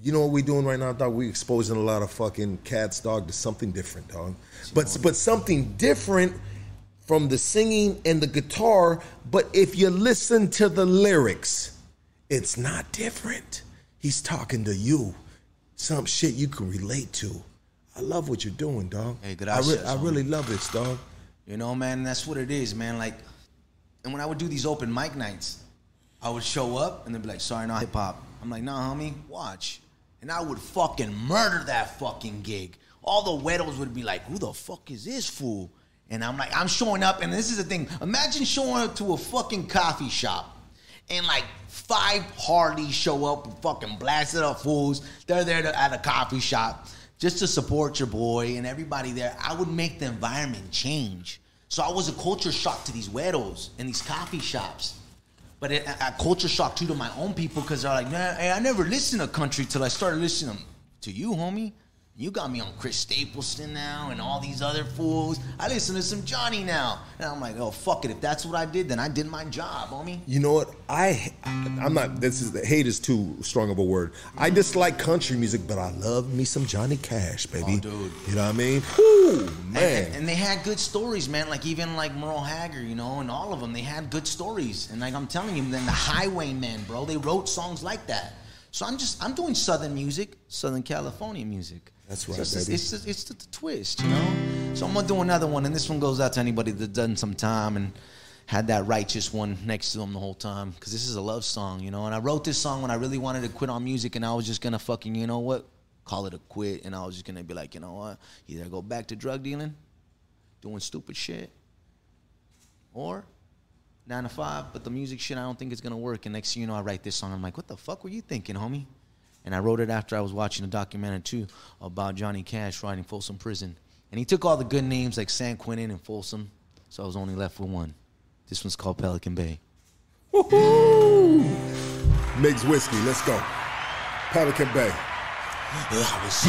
You know what we're doing right now, dog? We're exposing a lot of fucking cats, dog, to something different, dog. But, but something different from the singing and the guitar, but if you listen to the lyrics, it's not different. He's talking to you. Some shit you can relate to. I love what you're doing, dog. Hey, good I, re shit, I really love this, dog. You know, man, that's what it is, man. Like, and when I would do these open mic nights, I would show up and they'd be like, sorry, not hip hop. I'm like, nah, homie, watch. And I would fucking murder that fucking gig. All the weirdos would be like, who the fuck is this fool? And I'm like, I'm showing up, and this is the thing. Imagine showing up to a fucking coffee shop and like five Harleys show up and fucking blasted up fools. They're there to, at a coffee shop, just to support your boy and everybody there. I would make the environment change. So I was a culture shock to these weirdos and these coffee shops. But it, a, a culture shock, too, to my own people because they're like, man, hey, I never listened to country till I started listening to you, homie. You got me on Chris Stapleton now and all these other fools. I listen to some Johnny now. And I'm like, oh, fuck it. If that's what I did, then I did my job, homie. You know what? I, I'm not, this is, hate is too strong of a word. I dislike country music, but I love me some Johnny Cash, baby. Oh, dude. You know what I mean? Woo, man. And, and they had good stories, man. Like, even, like, Merle Haggard, you know, and all of them, they had good stories. And, like, I'm telling you, then the Highwaymen, bro, they wrote songs like that. So I'm just, I'm doing Southern music, Southern California music. That's right, so it's, baby. It's, it's, it's the, the twist, you know? So I'm going to do another one, and this one goes out to anybody that's done some time and had that righteous one next to them the whole time, because this is a love song, you know? And I wrote this song when I really wanted to quit on music, and I was just going to fucking, you know what, call it a quit, and I was just going to be like, you know what, either I go back to drug dealing, doing stupid shit, or nine to five, but the music shit, I don't think it's going to work. And next thing you know, I write this song, I'm like, what the fuck were you thinking, homie? And I wrote it after I was watching a documentary, too, about Johnny Cash riding Folsom Prison. And he took all the good names like San Quentin and Folsom, so I was only left with one. This one's called Pelican Bay. Woohoo! Miggs Whiskey, let's go. Pelican Bay. I was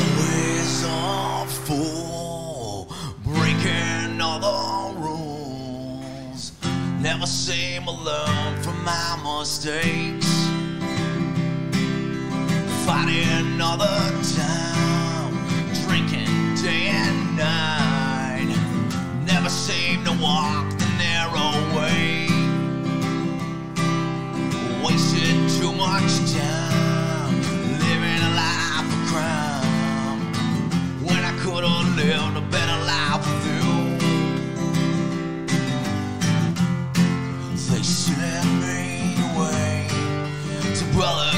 always awful, breaking all the rules. Never seem alone from my mistakes. Fighting all the time, drinking day and night. Never seem to walk the narrow way. Wasted too much time, living a life of crime. When I could have lived a better life with you, they sent me away to Brother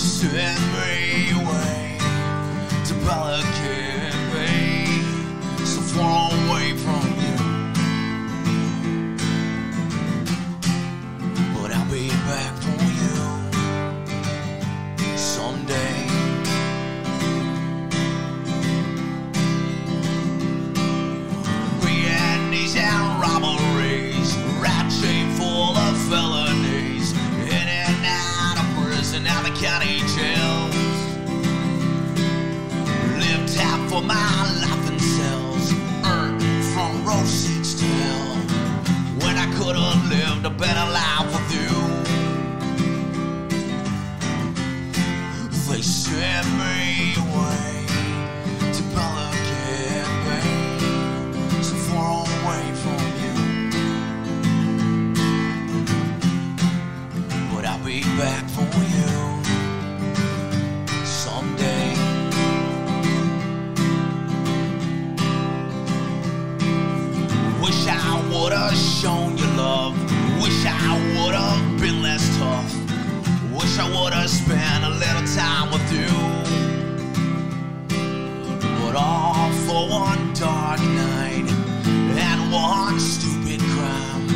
Send me away to Pelican Bay, so far away from you. But I'll be back for you someday. We had these out robberies, rat chain full of felonies, in and out of prison, out of county. For my laughing cells, earned from roasted steel. When I could have lived a better life with you, they sent me away to Pelican Bay, so far away from you. But I'll be back for you someday. Wish I would've shown you love. Wish I would've been less tough. Wish I would've spent a little time with you. But all for one dark night and one stupid crime,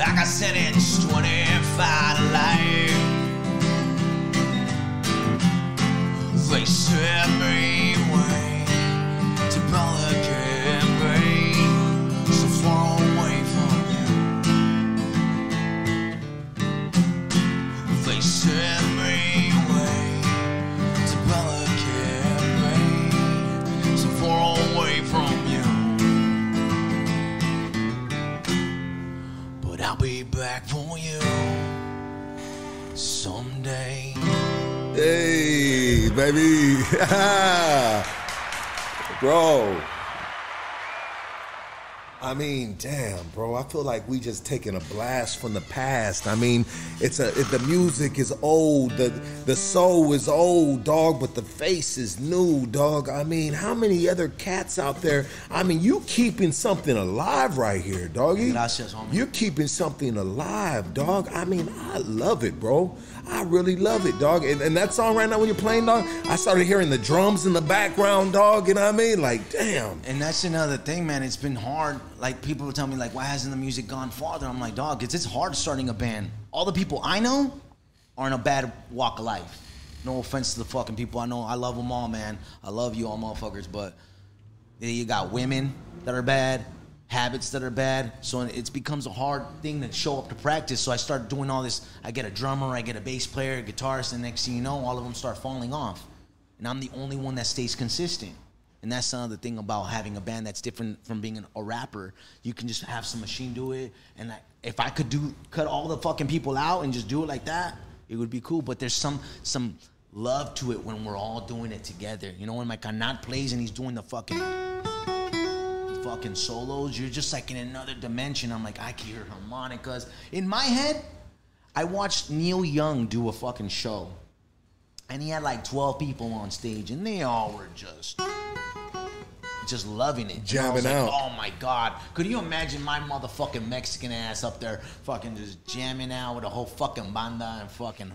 I got sentenced twenty-five to life. They sent me away to Pelican Bay, far away from you. They sent me away to Pelican Bay, so far away from you. But I'll be back for you someday. Hey, baby. Bro. I mean, damn, bro. I feel like we just taking a blast from the past. I mean, it's a it, the music is old, the the soul is old, dog, but the face is new, dog. I mean, how many other cats out there? I mean, you keeping something alive right here, doggy. Gracias, homie. You're keeping something alive, dog. I mean, I love it, bro. I really love it, dog. And, and that song right now when you're playing, dog, I started hearing the drums in the background, dog. You know what I mean? Like, damn. And that's another thing, man. It's been hard. Like, people would tell me, like, why hasn't the music gone farther? I'm like, dog, it's, it's hard starting a band. All the people I know are in a bad walk of life. No offense to the fucking people I know. I love them all, man. I love you all motherfuckers. But you got women that are bad, habits that are bad. So it becomes a hard thing to show up to practice. So I start doing all this. I get a drummer, I get a bass player, a guitarist, and next thing you know, all of them start falling off. And I'm the only one that stays consistent. And that's another thing about having a band that's different from being an, a rapper. You can just have some machine do it. And I, if I could do cut all the fucking people out and just do it like that, it would be cool. But there's some some love to it when we're all doing it together. You know, when my Kanat plays and he's doing the fucking fucking solos, you're just like in another dimension. I'm like, I can hear harmonicas. In my head, I watched Neil Young do a fucking show. And he had like twelve people on stage, and they all were just, just loving it. Jamming out. Like, oh my God. Could you imagine my motherfucking Mexican ass up there fucking just jamming out with a whole fucking banda and fucking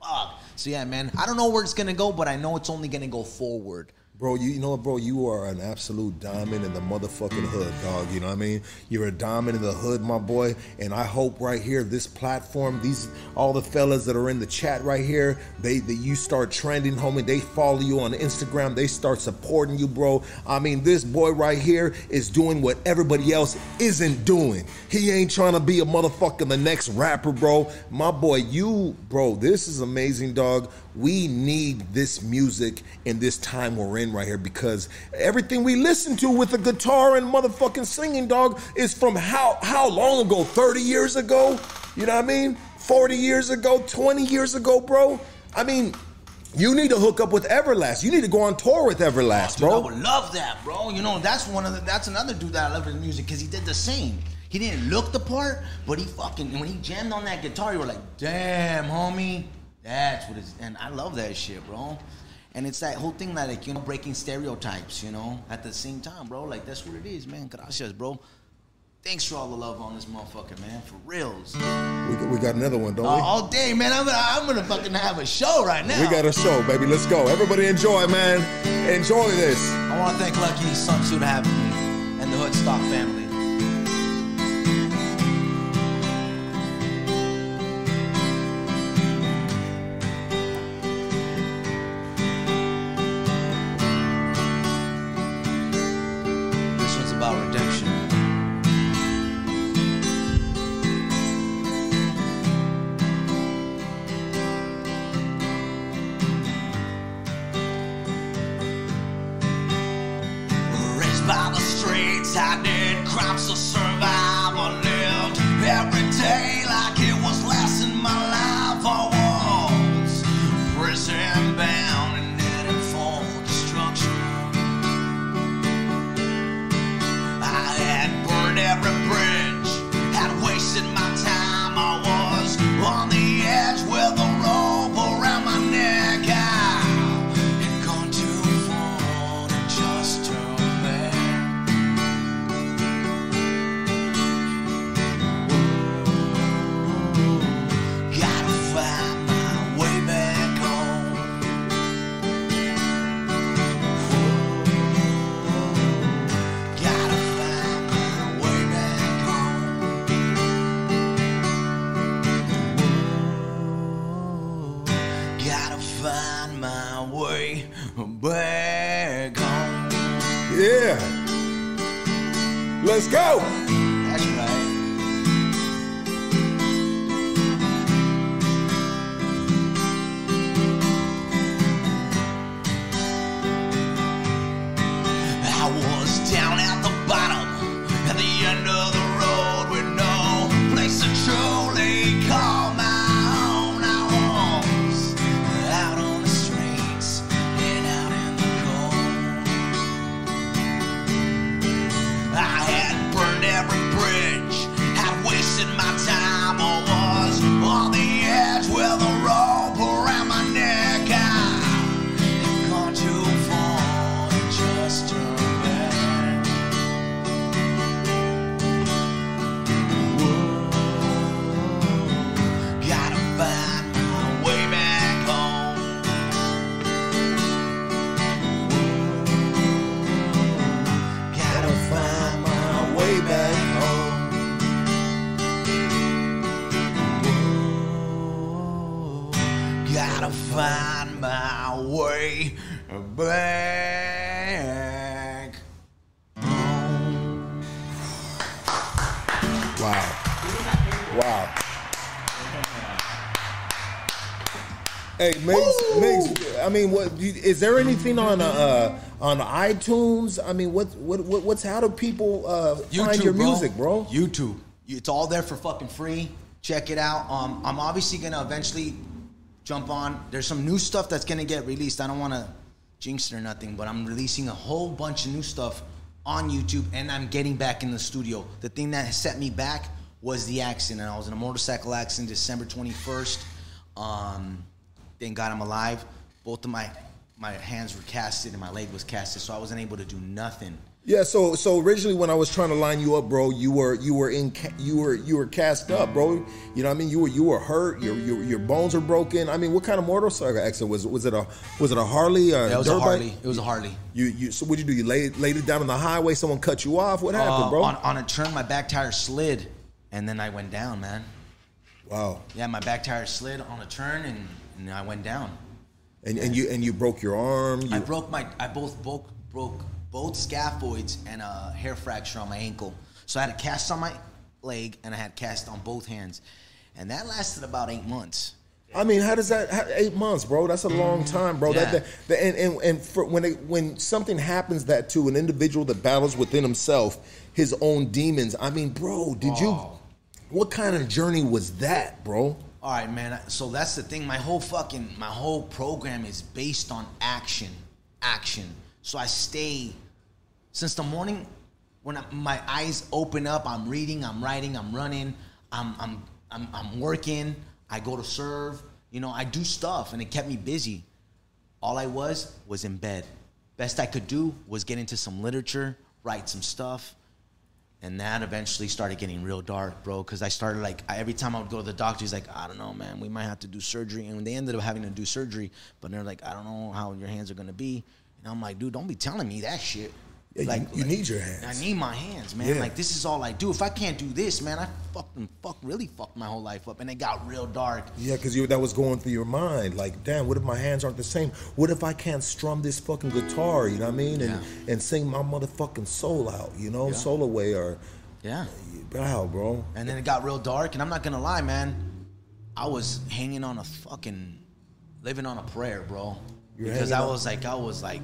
fuck. So yeah, man, I don't know where it's going to go, but I know it's only going to go forward. Bro, you, you know what, bro? You are an absolute diamond in the motherfucking hood, dog. You know what I mean? You're a diamond in the hood, my boy. And I hope right here, this platform, these all the fellas that are in the chat right here, they that you start trending, homie. They follow you on Instagram. They start supporting you, bro. I mean, this boy right here is doing what everybody else isn't doing. He ain't trying to be a motherfucker the next rapper, bro. My boy, you, bro, this is amazing, dog. We need this music in this time we're in right here, because everything we listen to with the guitar and motherfucking singing, dog, is from how how long ago? thirty years ago? You know what I mean? forty years ago? twenty years ago, bro? I mean, you need to hook up with Everlast. You need to go on tour with Everlast, bro. Dude, I would love that, bro. You know, that's one of the, that's another dude that I love his music, because he did the same. He didn't look the part, but he fucking, when he jammed on that guitar, you were like, damn, homie. That's what it's, and I love that shit, bro. And it's that whole thing that, like, you know, breaking stereotypes, you know, at the same time, bro. Like, that's what it is, man. Gracias, bro. Thanks for all the love on this motherfucker, man. For reals. We, we got another one, don't uh, we? All day, man. I'm, I'm gonna fucking have a show right now. We got a show, baby. Let's go. Everybody enjoy, man. Enjoy this. I want to thank Lucky Sunsu for having me and the Hoodstock family. Wow. Wow. Hey, Miggs, Miggs, I mean, what is there anything on uh, on iTunes? I mean, what what what's how do people uh, YouTube, find your bro. music, bro? YouTube, it's all there for fucking free. Check it out. Um, I'm obviously gonna eventually jump on. There's some new stuff that's gonna get released. I don't want to jinx it or nothing, but I'm releasing a whole bunch of new stuff on YouTube, and I'm getting back in the studio. The thing that set me back was the accident. I was in a motorcycle accident December twenty-first. Um. Thank God I'm alive. Both of my my hands were casted and my leg was casted, so I wasn't able to do nothing. Yeah, so so originally when I was trying to line you up, bro, you were you were in you were you were cast up, bro. You know what I mean? You were you were hurt. Your your, your bones were broken. I mean, what kind of motorcycle accident was was it a was it a Harley? A yeah, it was a Harley. Bike? It was a Harley. You you so what'd you do? You laid laid it down on the highway. Someone cut you off. What happened, uh, bro? On, on a turn, my back tire slid, and then I went down, man. Wow. Yeah, my back tire slid on a turn and. And I went down. And, and you and you broke your arm. You... I broke my I both broke broke both scaphoids and a hair fracture on my ankle. So I had a cast on my leg and I had cast on both hands, and that lasted about eight months. I mean, how does that how, eight months, bro? That's a long time, bro. Yeah. That, that and and and for when it, when something happens that to an individual that battles within himself, his own demons. I mean, bro, did oh. you? What kind of journey was that, bro? All right, man, so that's the thing. My whole fucking, my whole program is based on action, action. So I stay, since the morning when I, my eyes open up, I'm reading, I'm writing, I'm running, I'm, I'm, I'm, I'm working, I go to serve, you know, I do stuff, and it kept me busy. All I was was in bed. Best I could do was get into some literature, write some stuff. And that eventually started getting real dark, bro, because I started, like, I, every time I would go to the doctor, he's like, I don't know, man, we might have to do surgery. And they ended up having to do surgery, but they're like, I don't know how your hands are going to be. And I'm like, dude, don't be telling me that shit. Yeah, like, you, you like, need your hands. I need my hands, man. Yeah. Like, this is all I do. If I can't do this, man, I fucking fuck, really fucked my whole life up. And it got real dark. Yeah, because that was going through your mind. Like, damn, what if my hands aren't the same? What if I can't strum this fucking guitar, you know what I mean? And yeah. and sing my motherfucking soul out, you know? Yeah. Soul away or... Yeah. Wow, bro. And then it got real dark. And I'm not going to lie, man. I was hanging on a fucking... Living on a prayer, bro. You're because I was like, I was like,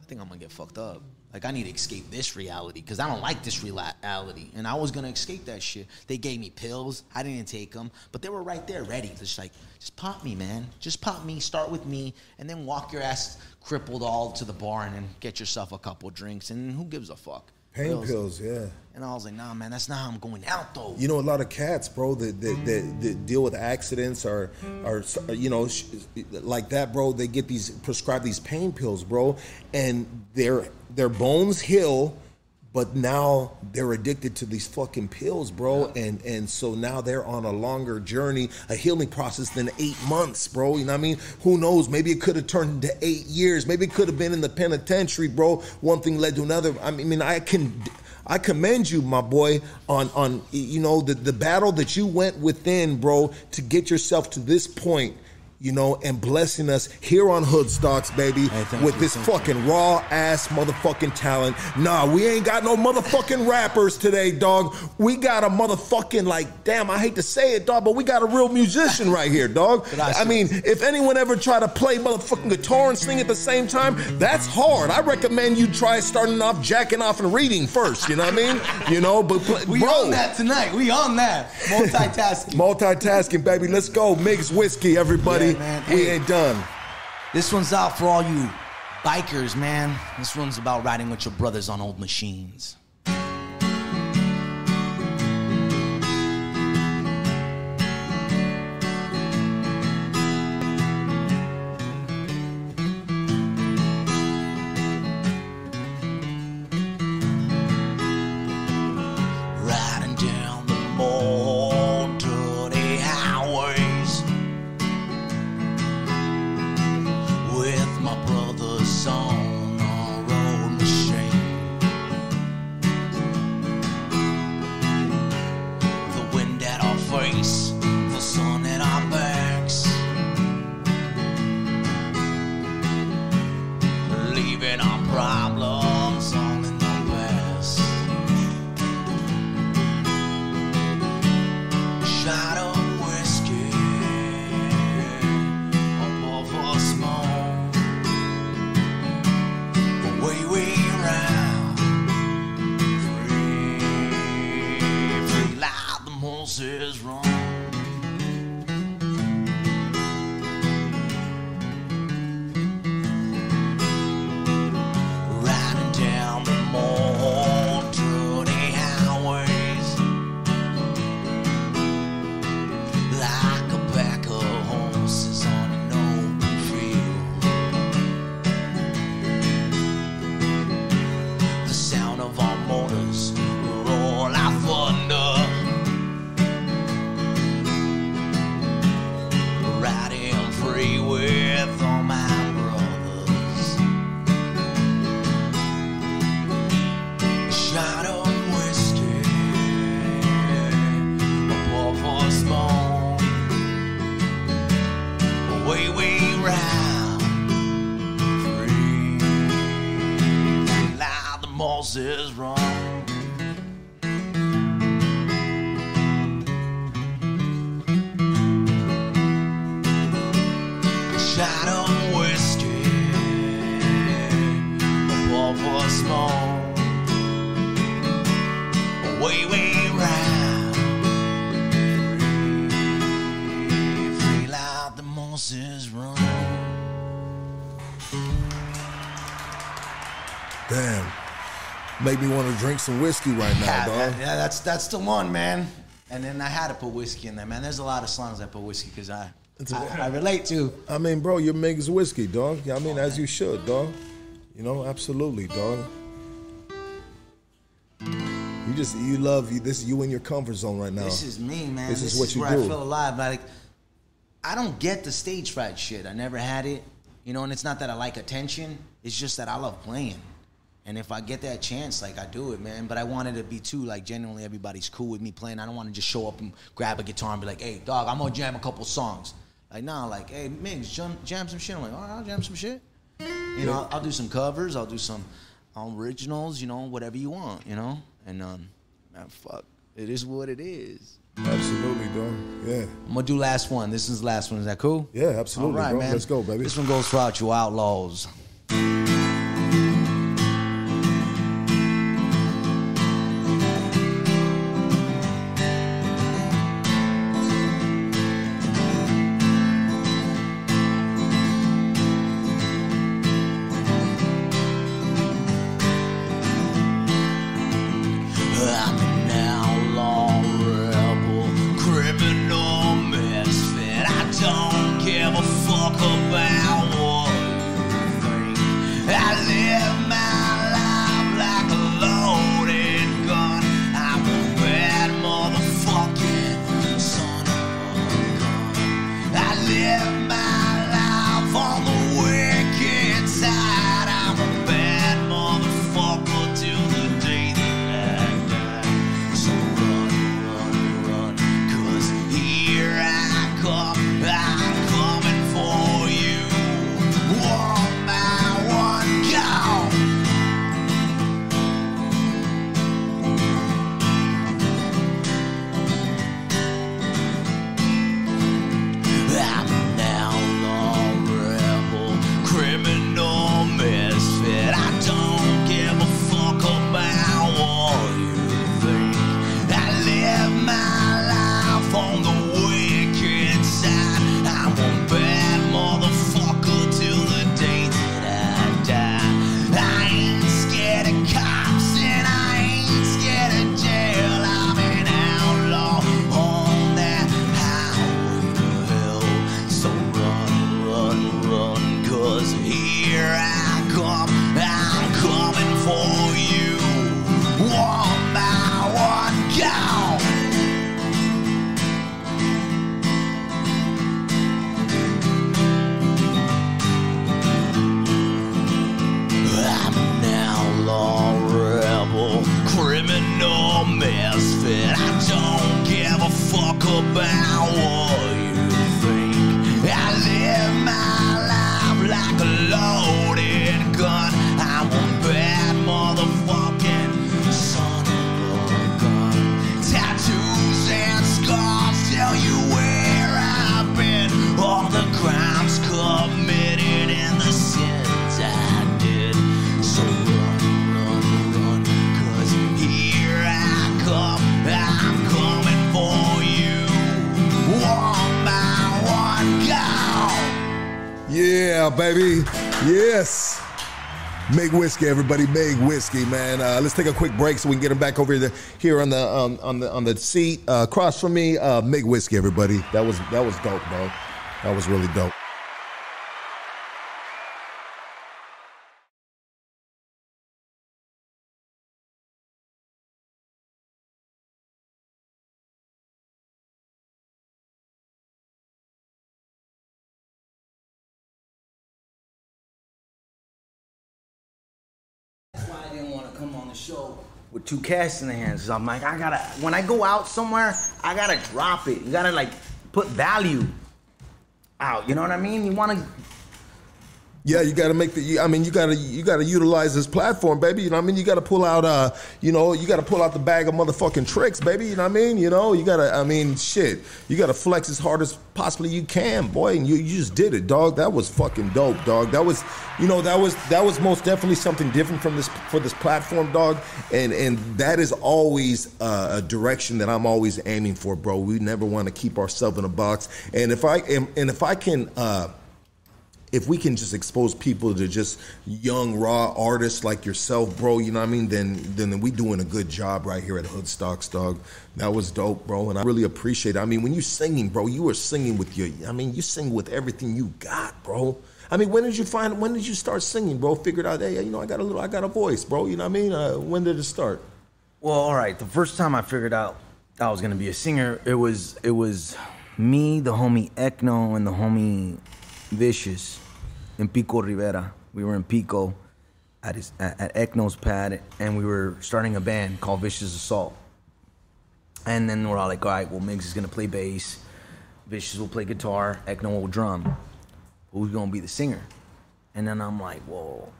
I think I'm going to get fucked up. Like, I need to escape this reality because I don't like this reality. And I was going to escape that shit. They gave me pills. I didn't take them. But they were right there ready. Just like, just pop me, man. Just pop me. Start with me. And then walk your ass crippled all to the bar and then get yourself a couple drinks. And who gives a fuck? Pain pills, pills yeah. And I was like, nah, man, that's not how I'm going out, though. You know, a lot of cats, bro, that that, that, that deal with accidents or, or, you know, sh like that, bro, they get these, prescribe these pain pills, bro, and their their bones heal, but now they're addicted to these fucking pills, bro, yeah. and, and so now they're on a longer journey, a healing process than eight months, bro, you know what I mean? Who knows? Maybe it could have turned into eight years. Maybe it could have been in the penitentiary, bro. One thing led to another. I mean, I can... I commend you, my boy, on, on you know, the, the battle that you went within, bro, to get yourself to this point, you know, and blessing us here on Hoodstocks, baby, hey, with you, this fucking raw-ass motherfucking talent. Nah, we ain't got no motherfucking rappers today, dog. We got a motherfucking, like, damn, I hate to say it, dog, but we got a real musician right here, dog. I mean, if anyone ever try to play motherfucking guitar and sing at the same time, that's hard. I recommend you try starting off jacking off and reading first, you know what I mean? You know, but play, we bro. on that tonight. We on that. Multitasking. Multitasking, baby. Let's go. Miggs Whiskey, everybody. Yeah. Man, we hey, ain't done. This one's out for all you bikers, man. This one's about riding with your brothers on old machines. On a road machine, way, way round. Free. Now the moss is wrong. Shot of whiskey, a ball for a small, way, way round. Free, feel out the moss is wrong. Damn, make me want to drink some whiskey right now, yeah, dog. That, yeah, that's that's the one, man. And then I had to put whiskey in there, man. There's a lot of songs I put whiskey because I. I, I relate to. I mean, bro, you're Miggs Whiskey, dog. I mean, oh, as you should, dog. You know, absolutely, dog. You just, you love, you, this you in your comfort zone right now. This is me, man. This, this is what is you where do. I feel alive. Like, I don't get the stage fright shit. I never had it. You know, and it's not that I like attention. It's just that I love playing. And if I get that chance, like, I do it, man. But I wanted to be, too, like, genuinely everybody's cool with me playing. I don't want to just show up and grab a guitar and be like, hey, dog, I'm going to jam a couple songs. Like, nah, like, hey, Miggs, jam, jam some shit. I'm like, all right, I'll jam some shit. You know, I'll, I'll do some covers. I'll do some originals, you know, whatever you want, you know? And, um, man, fuck, it is what it is. Absolutely, dog, yeah. I'm going to do last one. This is the last one. Is that cool? Yeah, absolutely, all right, bro. Man. Let's go, baby. This one goes throughout you outlaws. Baby, yes. Miggs Whiskey, everybody. Miggs Whiskey, man. Uh, let's take a quick break so we can get him back over here, here on the um, on the on the seat uh, across from me. Uh, Miggs Whiskey, everybody. That was that was dope, bro. That was really dope. Show with two cash in the hands. I'm like, I gotta, when I go out somewhere, I gotta drop it. You gotta like put value. out. You know what I mean? You want to. Yeah, you got to make the. I mean, you got to you got to utilize this platform, baby. You know what I mean? You got to pull out. Uh, you know, you got to pull out the bag of motherfucking tricks, baby. You know what I mean? You know, you got to. I mean, shit. You got to flex as hard as possibly you can, boy. And you, you just did it, dog. That was fucking dope, dog. That was, you know, that was that was most definitely something different from this for this platform, dog. And and that is always uh, a direction that I'm always aiming for, bro. We never want to keep ourselves in a box. And if I and, and if I can. Uh, If we can just expose people to just young, raw artists like yourself, bro, you know what I mean, then then we doing a good job right here at Hoodstocks, dog. That was dope, bro, and I really appreciate it. I mean, when you singing, bro, you were singing with your, I mean, you sing with everything you got, bro. I mean, when did you find, when did you start singing, bro? Figured out, hey, you know, I got a little, I got a voice, bro, you know what I mean? Uh, when did it start? Well, all right, the first time I figured out I was going to be a singer, it was, it was me, the homie Ekno, and the homie Vicious. In Pico Rivera, we were in Pico at his at, at Ekno's pad, and we were starting a band called Vicious Assault. And then we're all like, all right, well, Miggs is gonna play bass, Vicious will play guitar, Ekno will drum. Who's gonna be the singer? And then I'm like, well,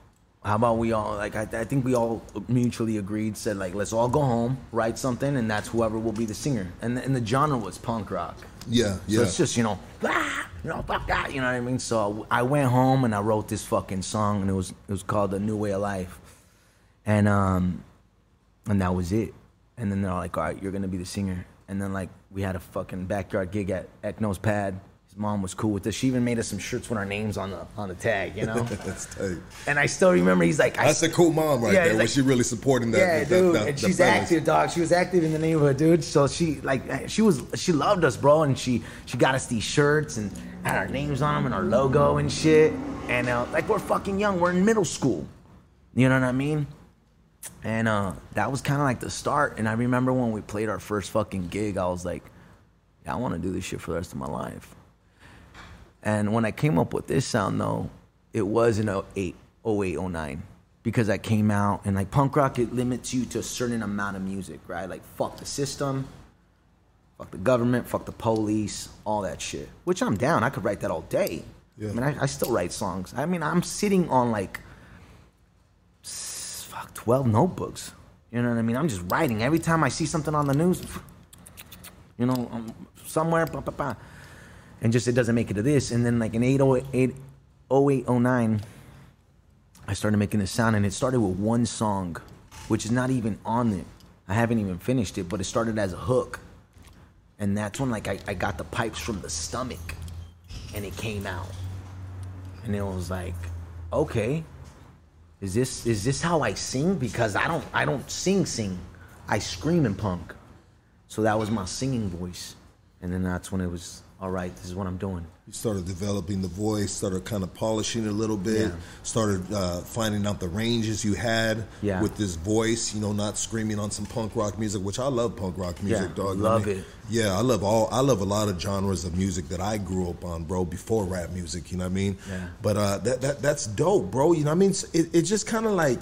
how about we all like? I, I think we all mutually agreed, said like, let's all go home, write something, and that's whoever will be the singer. And the, and the genre was punk rock. Yeah, yeah. So it's just, you know, ah, you know, fuck that, you know what I mean? So I went home and I wrote this fucking song, and it was it was called "The New Way of Life," and um, and that was it. And then they're like, all right, you're gonna be the singer. And then like we had a fucking backyard gig at Ekno's pad. His mom was cool with us. She even made us some shirts with our names on the on the tag, you know. That's tight. And I still remember, he's like, I that's a cool mom right yeah, there. Was like, she really supporting that? Yeah, the, dude. The, the, and she's active, dog. She was active in the neighborhood, dude. So she like she was she loved us, bro. And she she got us these shirts and had our names on them and our logo and shit. And uh, like we're fucking young. We're in middle school. You know what I mean? And uh, that was kind of like the start. And I remember when we played our first fucking gig, I was like, yeah, I want to do this shit for the rest of my life. And when I came up with this sound, though, it was in oh eight, oh nine, because I came out, and like punk rock, it limits you to a certain amount of music, right? Like fuck the system, fuck the government, fuck the police, all that shit, which I'm down. I could write that all day. Yeah. I mean, I, I still write songs. I mean, I'm sitting on like, fuck, twelve notebooks. You know what I mean? I'm just writing. Every time I see something on the news, you know, I'm somewhere, blah, blah, blah. And just it doesn't make it to this. And then like in oh eight, oh nine, I started making this sound. And it started with one song, which is not even on it. I haven't even finished it, but it started as a hook. And that's when like I, I got the pipes from the stomach. And it came out. And it was like, okay, is this is this how I sing? Because I don't I don't sing sing. I scream and punk. So that was my singing voice. And then that's when it was, all right, this is what I'm doing. You started developing the voice, started kind of polishing it a little bit, yeah. started uh, finding out the ranges you had yeah. with this voice, you know, not screaming on some punk rock music, which I love punk rock music, yeah, dog. Love I mean, it. Yeah, I love all, I love a lot of genres of music that I grew up on, bro, before rap music, you know what I mean? Yeah. But uh, that, that that's dope, bro, you know what I mean? It, it just kind of like,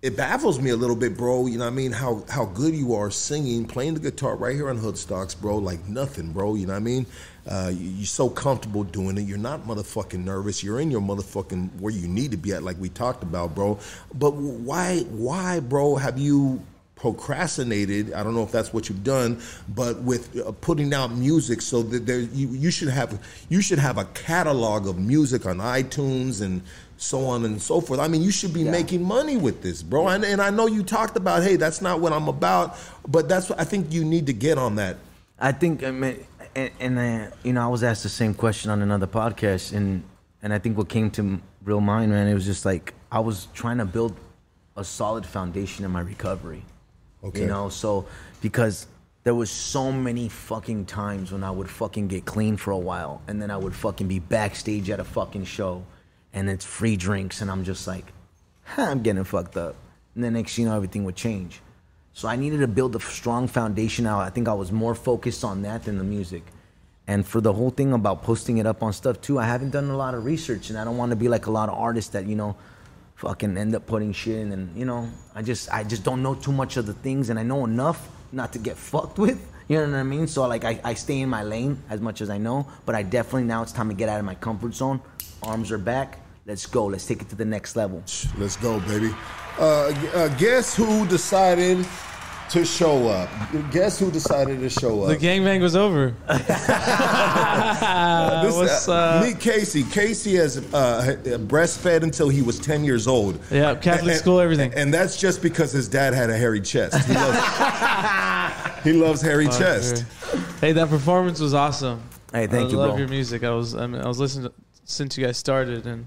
it baffles me a little bit, bro, you know what I mean, how how good you are singing, playing the guitar right here on Hoodstocks, bro, like nothing, bro, you know what I mean? Uh, you, you're so comfortable doing it. You're not motherfucking nervous. You're in your motherfucking where you need to be at, like we talked about, bro. But why, why, bro, have you procrastinated? I don't know if that's what you've done, but with uh, putting out music, so that there you, you should have you should have a catalog of music on iTunes and so on and so forth. I mean, you should be yeah. making money with this, bro. Yeah. And, and I know you talked about, hey, that's not what I'm about, but that's what I think you need to get on that. I think, I mean, and, and I, you know, I was asked the same question on another podcast, and and I think what came to real mind, man, it was just like I was trying to build a solid foundation in my recovery. Okay. You know, so because there was so many fucking times when I would fucking get clean for a while, and then I would fucking be backstage at a fucking show. And it's free drinks, and I'm just like, I'm getting fucked up. And then next thing you know, everything would change. So I needed to build a strong foundation out. I think I was more focused on that than the music. And for the whole thing about posting it up on stuff, too, I haven't done a lot of research, and I don't want to be like a lot of artists that, you know, fucking end up putting shit in. And, you know, I just, I just don't know too much of the things, and I know enough not to get fucked with. You know what I mean? So like I, I stay in my lane as much as I know, but I definitely now it's time to get out of my comfort zone. Arms are back. Let's go. Let's take it to the next level. Let's go, baby. Uh, uh, guess who decided to show up? Guess who decided to show up? The gangbang was over. uh, this, What's, uh, uh, meet Casey. Casey has uh, breastfed until he was ten years old. Yeah, Catholic and, school, everything. And that's just because his dad had a hairy chest. He loves, he loves hairy oh, chest. Sure. Hey, that performance was awesome. Hey, thank I you, bro. I love your music. I was, I, mean, I was listening to, since you guys started, and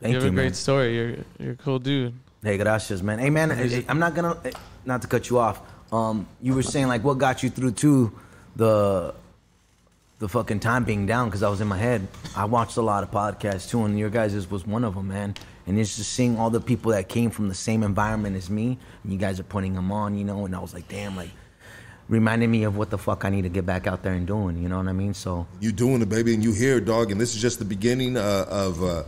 thank you have you, a great man. story. You're, you're a cool dude. Hey, gracias, man. Hey, man, I'm not going to, not to cut you off, um, you were saying, like, what got you through to the the fucking time being down, because I was in my head. I watched a lot of podcasts, too, and your guys' was one of them, man. And it's just seeing all the people that came from the same environment as me, and you guys are putting them on, you know, and I was like, damn, like, reminded me of what the fuck I need to get back out there and doing, you know what I mean? So you doing it, baby, and you here, dog, and this is just the beginning uh, of... Uh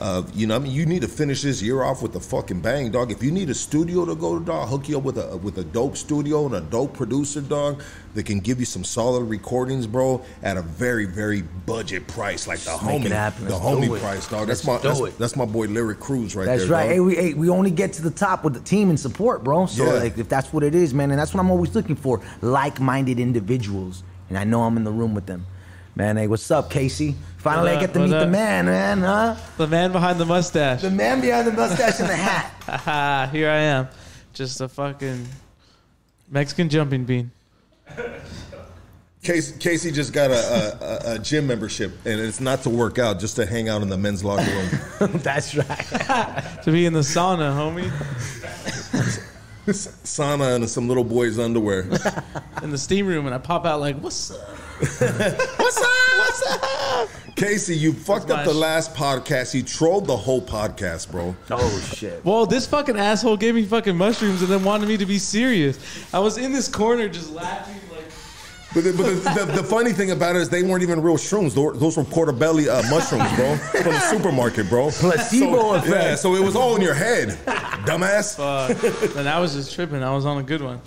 Uh, you know, I mean, you need to finish this year off with a fucking bang, dog. If you need a studio to go to, dog, hook you up with a with a dope studio and a dope producer, dog, that can give you some solid recordings, bro, at a very, very budget price, like the homie, the homie price, dog. That's my that's, that's my boy Lyric Cruz right there. That's right. Hey, we hey, we only get to the top with the team and support, bro. So yeah. like, if that's what it is, man, and that's what I'm always looking for, like-minded individuals, and I know I'm in the room with them. Man, hey, what's up, Casey? Finally, what I get to meet up? the man, man, huh? The man behind the mustache. The man behind the mustache and the hat. Here I am, just a fucking Mexican jumping bean. Casey, Casey just got a, a, a gym membership, and it's not to work out, just to hang out in the men's locker room. That's right. To be in the sauna, homie. Sauna and some little boy's underwear. In the steam room, and I pop out like, what's up? What's up? What's up? Casey, you fucked That's up the shit. last podcast. He trolled the whole podcast, bro. Oh, shit. Well, this fucking asshole gave me fucking mushrooms and then wanted me to be serious. I was in this corner just laughing. But, the, but the, the, the funny thing about it is they weren't even real shrooms. Those were portobello uh, mushrooms, bro, from the supermarket, bro. Placebo effect. So, yeah, so it was all in your head, dumbass. Fuck. And I was just tripping. I was on a good one.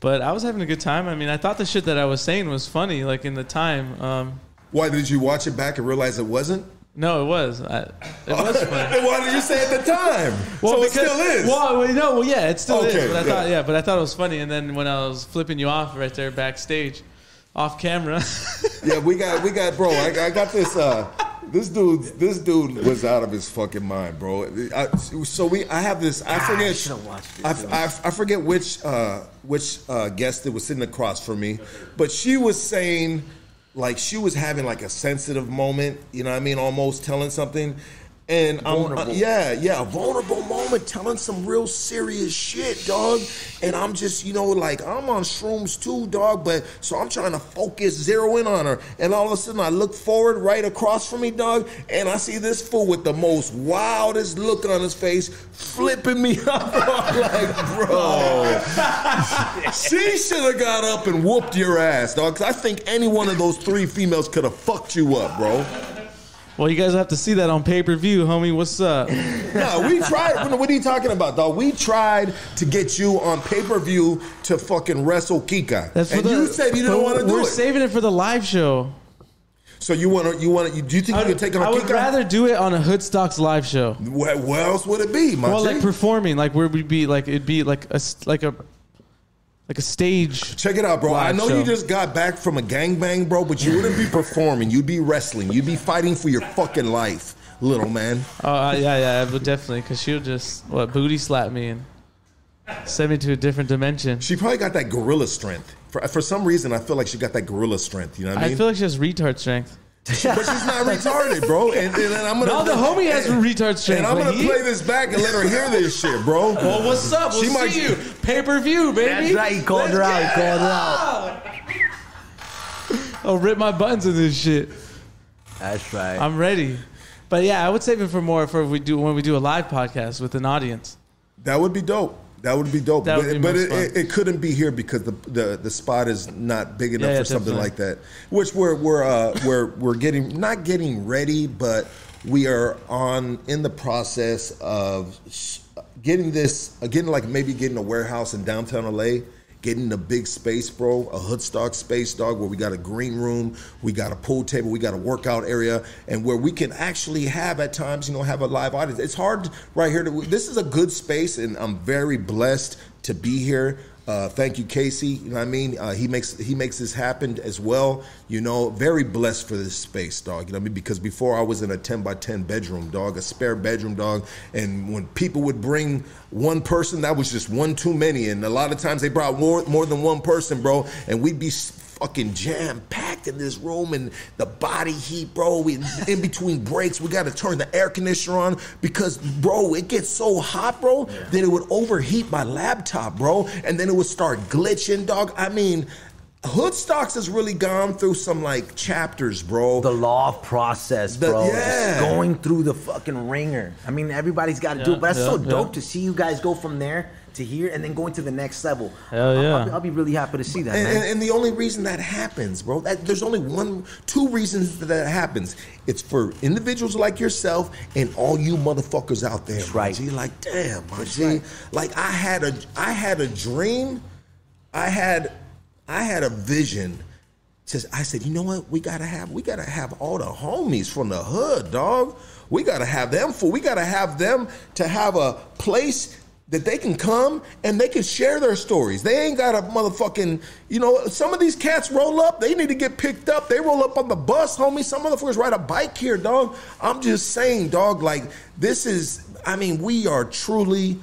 But I was having a good time. I mean, I thought the shit that I was saying was funny, like, in the time. Um, Why, did you watch it back and realize it wasn't? No, it was. I, it was funny. Then why did you say at the time? Well, so because, it still is. Well, no, well, yeah, it still okay, is. But I yeah. thought, yeah, but I thought it was funny. And then when I was flipping you off right there backstage, off camera. Yeah, we got, we got, bro. I, I got this. Uh, this dude, this dude was out of his fucking mind, bro. I, so we, I have this. I forget. I, I, I forget which uh, which uh, guest that was sitting across from me, but she was saying, like, she was having like a sensitive moment. You know what I mean? Almost telling something. And I'm, uh, yeah, yeah, a vulnerable moment, telling some real serious shit, dog. And I'm just, you know, like, I'm on shrooms too, dog. But so I'm trying to focus, zero in on her. And all of a sudden, I look forward right across from me, dog. And I see this fool with the most wildest look on his face, flipping me up. I'm like, bro, she should have got up and whooped your ass, dog. Because I think any one of those three females could have fucked you up, bro. Well, you guys have to see that on pay-per-view, homie. What's up? No, we tried. What are you talking about, dog? We tried to get you on pay-per-view to fucking wrestle Kika. That's and the, you said you didn't want to do it. We're saving it for the live show. So you want to, you want to, do you think would, you could take on I Kika? I would rather do it on a Hoodstocks live show. What, what else would it be, my Well, G? like performing, like where we'd be, like it'd be like a, like a, Like a stage. Check it out, bro. I know show. you just got back from a gangbang, bro, but you wouldn't be performing. You'd be wrestling. You'd be fighting for your fucking life, little man. Oh, uh, yeah, yeah, but definitely, because she'll just, what, booty slap me and send me to a different dimension. She probably got that gorilla strength. For, for some reason, I feel like she got that gorilla strength, you know what I mean? I feel like she has retard strength. But she's not retarded, bro. And, and, and I'm gonna. No, the homie has and, retard strength. And I'm gonna he... play this back and let her hear this shit, bro. Well, what's up? We'll she see might... you. Pay per view, baby. That's right. He called Let's her out. He called her out. I'll rip my buttons in this shit. That's right. I'm ready. But yeah, I would save it for more for if we do when we do a live podcast with an audience. That would be dope. That would be dope. That but would be but it, it, it couldn't be here because the the, the spot is not big enough yeah, for something definitely. like that. Which we're we're uh, we're we're getting not getting ready, but we are on in the process of getting this uh, getting like maybe getting a warehouse in downtown L A getting a big space, bro, a Hoodstock space, dog, where we got a green room, we got a pool table, we got a workout area, and where we can actually have at times, you know, have a live audience. It's hard right here. To, this is a good space, and I'm very blessed to be here. Uh, thank you, Casey. You know what I mean? Uh, he makes he makes this happen as well. You know, very blessed for this space, dog. You know what I mean? Because before I was in a ten by ten bedroom, dog, a spare bedroom, dog. And when people would bring one person, that was just one too many. And a lot of times they brought more, more than one person, bro. And we'd be fucking jam-packed in this room, and the body heat, bro. We, in between breaks, we got to turn the air conditioner on because, bro, it gets so hot, bro, yeah. that it would overheat my laptop, bro, and then it would start glitching, dog. I mean, Hoodstocks has really gone through some, like, chapters, bro. The law process, the, bro. Yeah. Just going through the fucking ringer. I mean, everybody's got to yeah, do it, but that's yeah, so dope yeah. to see you guys go from there to here and then going to the next level. Hell yeah. I'll, I'll be really happy to see that, and, man. And, and the only reason that happens, bro, that, there's only one, two reasons that, that happens. It's for individuals like yourself and all you motherfuckers out there. That's right. G. Like, damn, my G. Right. Like, I had a, I had a dream. I had, I had a vision. To, I said, you know what? We gotta have, we gotta have all the homies from the hood, dog. We gotta have them for. We gotta have them to have a place that they can come and they can share their stories. They ain't got a motherfucking, you know, some of these cats roll up, they need to get picked up. They roll up on the bus, homie. Some motherfuckers ride a bike here, dog. I'm just saying, dog, like this is, I mean, we are truly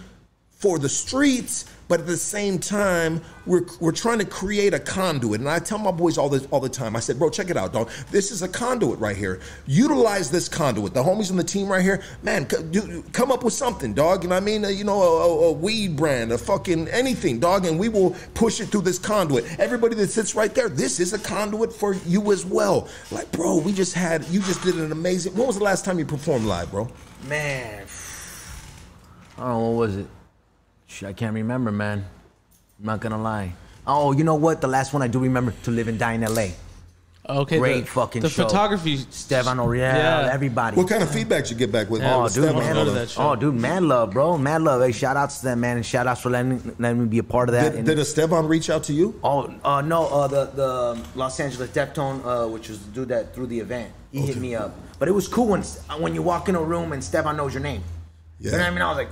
for the streets, but at the same time, we're, we're trying to create a conduit. And I tell my boys all this all the time. I said, bro, check it out, dog. This is a conduit right here. Utilize this conduit. The homies on the team right here, man, do, come up with something, dog. You know what I mean? You know, a, a weed brand, a fucking anything, dog. And we will push it through this conduit. Everybody that sits right there, this is a conduit for you as well. Like, bro, we just had, you just did an amazing, when was the last time you performed live, bro? Man, I don't know, what was it? I can't remember, man. I'm not gonna lie. Oh, you know what? The last one I do remember, To Live and Die in L A. Okay, great the, fucking the show. The photography, Stevan Oriel, yeah. everybody. What kind of feedback did you get back with? Yeah, oh, dude, Stevan man, love. oh, dude, man, love, bro, man, love. Hey, shout outs to them, man, and shout outs for letting me, letting me be a part of that. Did, did a Stevan reach out to you? Oh, uh, no, uh, the the Los Angeles Deftone, uh, which was the dude that threw the event, he okay. hit me up. But it was cool when when you walk in a room and Stevan knows your name. Yeah. You know what I mean? I was like,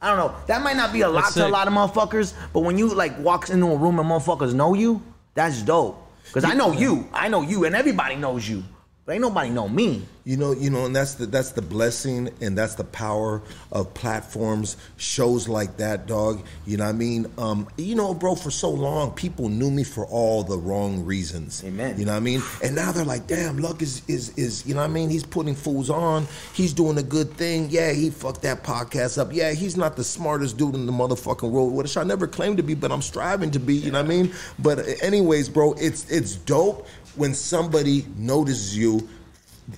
I don't know. That might not be a lot to a lot of motherfuckers, but when you like walks into a room and motherfuckers know you, that's dope. Cause I know you, I know you, and everybody knows you. But ain't nobody know me. You know, you know, and that's the that's the blessing and that's the power of platforms, shows like that, dog. You know what I mean? Um, you know, bro, for so long, people knew me for all the wrong reasons. Amen. You know what I mean? And now they're like, damn, Luck is, is, is you know what I mean? He's putting fools on. He's doing a good thing. Yeah, he fucked that podcast up. Yeah, he's not the smartest dude in the motherfucking world, which I never claimed to be, but I'm striving to be, you know what I mean? But anyways, bro, it's it's dope when somebody notices you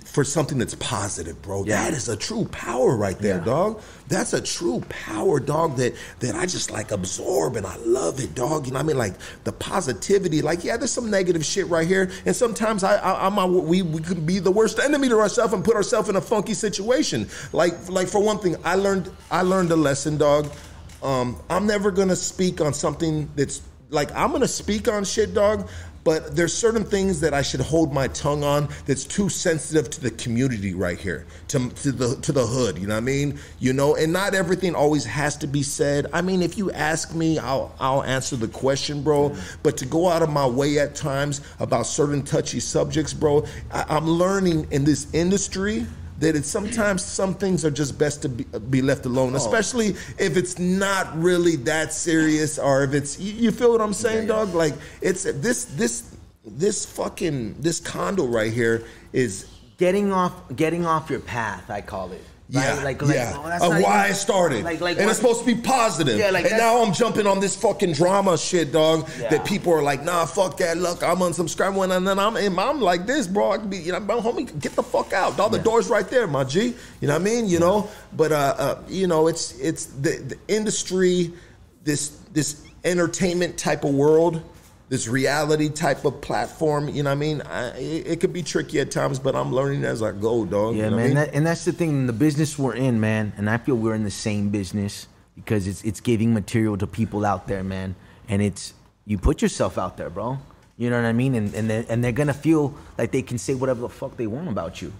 for something that's positive, bro. Yeah. That is a true power right there, yeah. dog. That's a true power, dog, that that I just like absorb and I love it, dog. You know what I mean? Like the positivity, like, yeah, there's some negative shit right here. And sometimes I, I, I'm a, we, we could be the worst enemy to ourselves and put ourselves in a funky situation. Like, like for one thing, I learned, I learned a lesson, dog. Um, I'm never gonna speak on something that's, like, I'm gonna speak on shit, dog, but there's certain things that I should hold my tongue on that's too sensitive to the community right here, to, to the to the hood, you know what I mean? You know, and not everything always has to be said. I mean, if you ask me, I'll, I'll answer the question, bro. But to go out of my way at times about certain touchy subjects, bro, I, I'm learning in this industry that it's sometimes some things are just best to be, be left alone, oh. especially if it's not really that serious or if it's, you, you feel what I'm saying, yeah, yeah. dog? Like it's this, this, this fucking, this condo right here is getting off, getting off your path, I call it. Right? Yeah, like, like, yeah. Oh, that's of why even, I started. Like, like, and it's supposed to be positive. Yeah, like and now I'm jumping on this fucking drama shit, dog, yeah. that people are like, nah, fuck that, Luck, I'm unsubscribed one. And then I'm, and I'm like this, bro. I can be, you know, homie, get the fuck out. Dog, the yeah. door's right there, my G. You know what I mean? You yeah. know? But, uh, uh, you know, it's it's the, the industry, this this entertainment type of world, this reality type of platform, you know what I mean? I, it, it could be tricky at times, but I'm learning as I go, dog. Yeah, you know man, what I mean? that, and that's the thing, the business we're in, man, and I feel we're in the same business because it's it's giving material to people out there, man, and it's you put yourself out there, bro. You know what I mean? And and they're, and they're gonna feel like they can say whatever the fuck they want about you.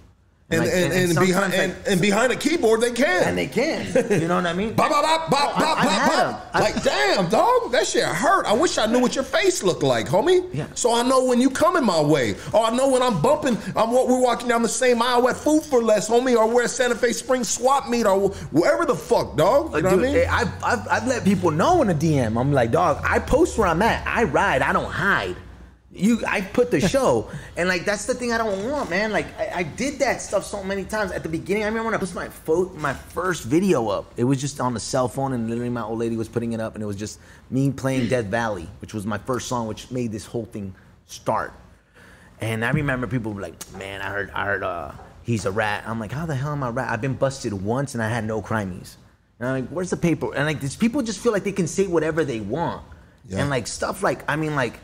And, like, and, and, and, behind, like, and, and behind a keyboard, they can. And they can. You know what I mean? Bop, bop, bop, bop, bop, bop, bop. Like, damn, dog, that shit hurt. I wish I knew what your face looked like, homie. Yeah. So I know when you coming my way. Or I know when I'm bumping, I'm we're walking down the same aisle at Food for Less, homie, or we're at Santa Fe Springs Swap Meet, or wherever the fuck, dog. You like, know dude, what I mean? I've, I've, I've let people know in a D M. I'm like, dog, I post where I'm at. I ride. I don't hide. You, I put the show, and like that's the thing I don't want, man. Like I, I did that stuff so many times. At the beginning, I remember when I put my phone, my first video up. It was just on the cell phone, and literally my old lady was putting it up, and it was just me playing Death Valley, which was my first song, which made this whole thing start. And I remember people were like, "Man, I heard, I heard, uh, he's a rat." I'm like, "How the hell am I a rat? I've been busted once, and I had no crimies." And I'm like, "Where's the paper?" And like, these people just feel like they can say whatever they want, yeah. and like stuff like, I mean, like.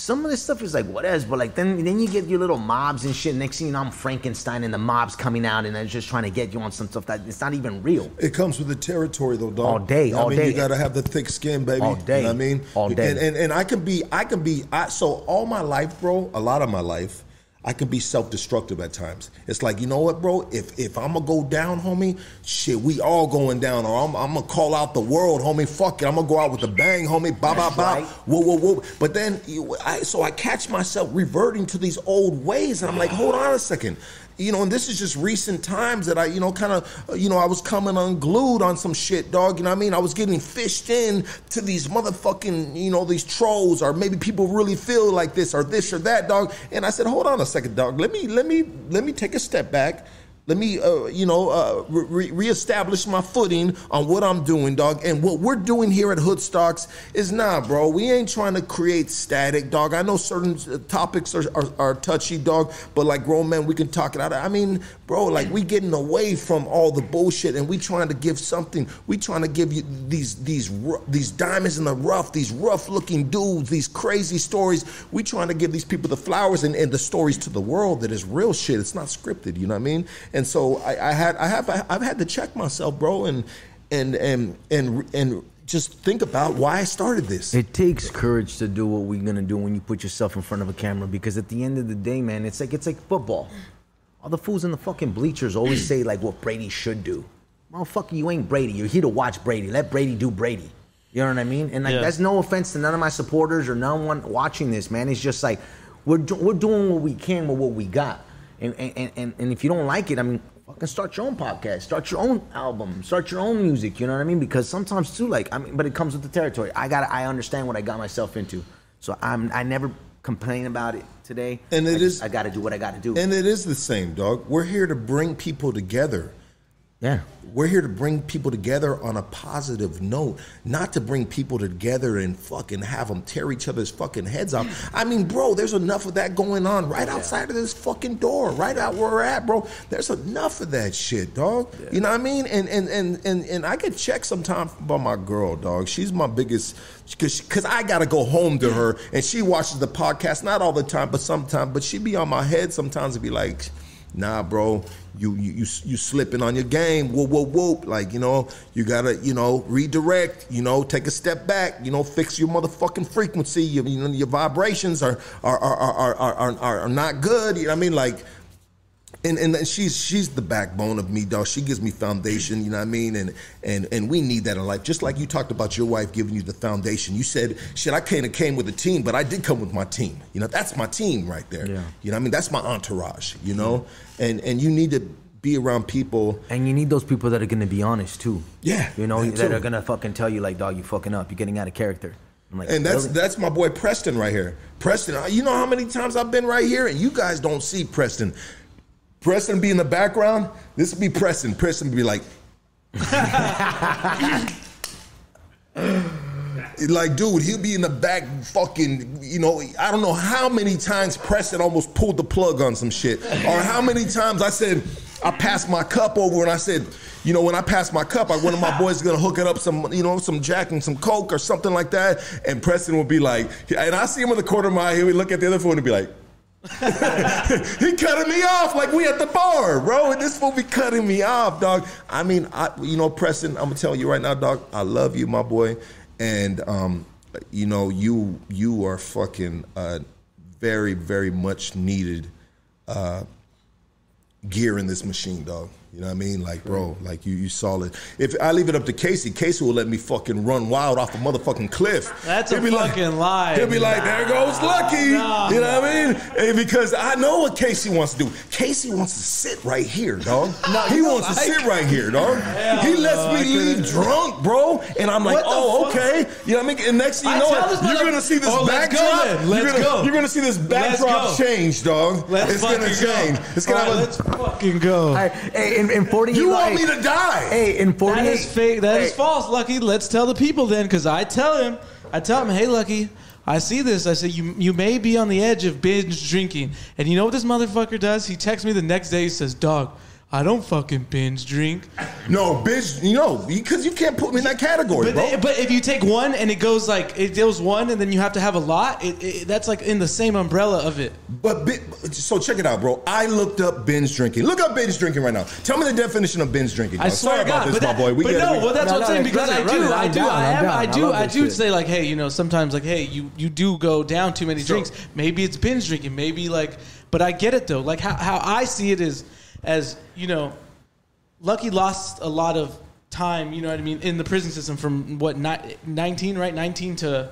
Some of this stuff is like, what else? But like, then then you get your little mobs and shit. Next thing you know, I'm Frankenstein and the mobs coming out and they're just trying to get you on some stuff that it's not even real. It comes with the territory though, dog. All day, all day. I mean, you gotta have the thick skin, baby. All day. You know what I mean? All day. And, and, and I can be, I can be, I, so all my life, bro, a lot of my life, I can be self-destructive at times. It's like, you know what, bro? If if I'm going to go down, homie, shit, we all going down. Or I'm, I'm going to call out the world, homie. Fuck it. I'm going to go out with a bang, homie. Ba, ba, ba. Whoa, whoa, whoa. But then, you, I, so I catch myself reverting to these old ways. And I'm like, hold on a second. You know, and this is just recent times that I, you know, kind of, you know, I was coming unglued on some shit, dog. You know what I mean? I was getting fished in to these motherfucking, you know, these trolls, or maybe people really feel like this or this or that, dog. And I said, hold on a second, dog. Let me, let me, let me take a step back. Let me, uh, you know, uh, re reestablish my footing on what I'm doing, dog. And what we're doing here at Hoodstocks is, nah, bro, we ain't trying to create static, dog. I know certain topics are, are, are touchy, dog, but like grown men, we can talk it out. I mean, bro, like we getting away from all the bullshit and we trying to give something. We trying to give you these these these diamonds in the rough, these rough looking dudes, these crazy stories. We trying to give these people the flowers and, and the stories to the world that is real shit. It's not scripted, you know what I mean? And And so I, I had, I have, I, I've had to check myself, bro, and and and and and just think about why I started this. It takes courage to do what we're gonna do when you put yourself in front of a camera, because at the end of the day, man, it's like it's like football. All the fools in the fucking bleachers always say like what Brady should do. Motherfucker, you ain't Brady. You're here to watch Brady. Let Brady do Brady. You know what I mean? And like yeah. that's no offense to none of my supporters or no one watching this, man. It's just like we're do we're doing what we can with what we got. And, and, and, and if you don't like it, I mean, fucking start your own podcast, start your own album, start your own music, you know what I mean? Because sometimes too, like, I mean, but it comes with the territory. I got, I understand what I got myself into. So I'm, I never complain about it today. And it I is, just, I got to do what I got to do. And it is the same, dog. We're here to bring people together. Yeah. We're here to bring people together on a positive note, not to bring people together and fucking have them tear each other's fucking heads off. I mean, bro, there's enough of that going on right yeah. outside of this fucking door, right out where we're at, bro. There's enough of that shit, dog. Yeah. You know what I mean? And and and and and I get checked sometimes by my girl, dog. She's my biggest, cause, cause I gotta go home to her, and she watches the podcast, not all the time, but sometimes. But she be on my head sometimes and be like, nah, bro, you you you, you slipping on your game. Whoop whoop whoop. Like, you know, you gotta, you know, redirect. You know, take a step back. You know, fix your motherfucking frequency. Your, you know, your vibrations are are are are are are, are, are not good. You know what I mean? Like. And, and she's she's the backbone of me, dog. She gives me foundation, you know what I mean? And, and and we need that in life. Just like you talked about your wife giving you the foundation. You said, shit, I kind of came with a team, but I did come with my team. You know, that's my team right there. Yeah. You know what I mean? That's my entourage, you know? Yeah. And and you need to be around people. And you need those people that are going to be honest, too. Yeah. You know, that too. Are going to fucking tell you, like, dog, you fucking up. You're getting out of character. I'm like, and that's really? That's my boy Preston right here. Preston, you know how many times I've been right here? And you guys don't see Preston. Preston be in the background, this would be Preston. Preston be like, like, dude, he'll be in the back fucking, you know, I don't know how many times Preston almost pulled the plug on some shit. Or how many times I said, I passed my cup over and I said, you know, when I passed my cup, like one of my boys is gonna hook it up some, you know, some Jack and some Coke or something like that. And Preston will be like, and I see him in the corner of my eye, he would look at the other fool and be like, he cutting me off like we at the bar, bro. And this fool be cutting me off, dog. I mean, I, you know, Preston, I'm gonna tell you right now, dog, I love you, my boy. And um, you know, you you are fucking uh, very, very much needed uh, gear in this machine, dog. You know what I mean? Like, bro, like you you saw it. If I leave it up to Casey, Casey will let me fucking run wild off a motherfucking cliff. That's he'll a fucking like, lie. He'll be nah. like, there goes Lucky. Nah. You know what I mean? And because I know what Casey wants to do. Casey wants to sit right here, dog. no, he wants like to sit right here, dog. Hell he lets no, me leave drunk, bro. And I'm like, oh, fuck? okay. You know what I mean? And next thing you know, it, you're going to see this oh, backdrop. Let's go, let's you're gonna, go. You're going to see this backdrop change, dog. Let's it's going to change. Go. It's going right, to Let's fucking go. Right, hey, In, in forty, you want like, me to die? Hey, in forty, that is fake. That hey. is false, Lucky. Let's tell the people then, because I tell him, I tell him, hey, Lucky, I see this. I say you, you may be on the edge of binge drinking, and you know what this motherfucker does? He texts me the next day. He says, "Dog, I don't fucking binge drink." No, binge, you know, because you can't put me in that category, but, bro. But if you take one and it goes like, it deals one and then you have to have a lot, it, it, that's like in the same umbrella of it. But, so check it out, bro. I looked up binge drinking. Look up binge drinking right now. Tell me the definition of binge drinking. Bro. I swear Sorry to God, about this, that, my boy. We but gotta, no, we, well, that's no, what I'm no, saying because I do, I do, I am, I do, I do say like, hey, you know, sometimes like, hey, you, you do go down too many drinks. Maybe it's binge drinking. Maybe like, but I get it though. Like how, how I see it is, as, you know, Lucky lost a lot of time, you know what I mean, in the prison system from, what, nineteen, right? nineteen to,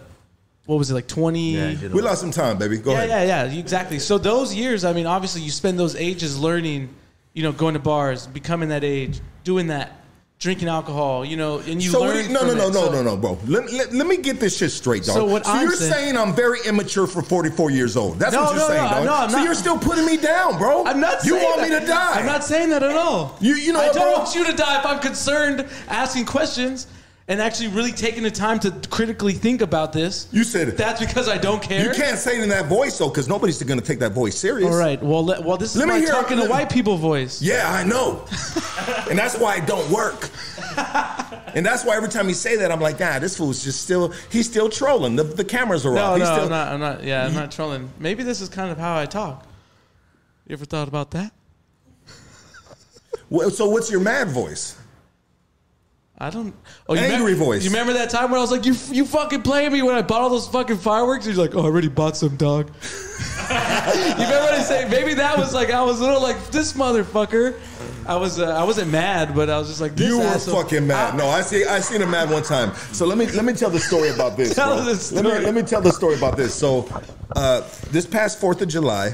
what was it, like twenty? Yeah, we lost some time, baby. Go yeah, ahead. Yeah, yeah, yeah, exactly. So those years, I mean, obviously you spend those ages learning, you know, going to bars, becoming that age, doing that, drinking alcohol, you know, and you so learn No, no, no, no, so, no, no, bro. Let, let, let me get this shit straight, dog. So, what so I'm you're saying, saying I'm very immature for forty-four years old. That's no, what you're no, saying, no, dog. No, I'm so not, you're still putting me down, bro. I'm not saying You want that. me to die. I'm not saying that at all. You, you know I what, don't bro? want you to die if I'm concerned asking questions and actually really taking the time to critically think about this. You said it. That's because I don't care. You can't say it in that voice, though, because nobody's going to take that voice serious. All right. Well, let, well this is my talking to white people voice. Yeah, I know. And that's why it don't work. And that's why every time you say that, I'm like, nah, this fool's just still, he's still trolling. The, the cameras are off. No, no, I'm not, I'm not, yeah, I'm not trolling. Maybe this is kind of how I talk. You ever thought about that? Well, so what's your mad voice? I don't. Oh, you Angry remember, voice. You remember that time when I was like, you you fucking playing me when I bought all those fucking fireworks? And you're like, oh, I already bought some, dog. You remember what I say? Maybe that was like, I was a little like, this motherfucker. I, was, uh, I wasn't mad, but I was just like, this You asshole. were fucking mad. I, no, I see, I seen him mad one time. So let me let me tell the story about this. Tell the story. Let me, let me tell the story about this. So uh, this past fourth of July,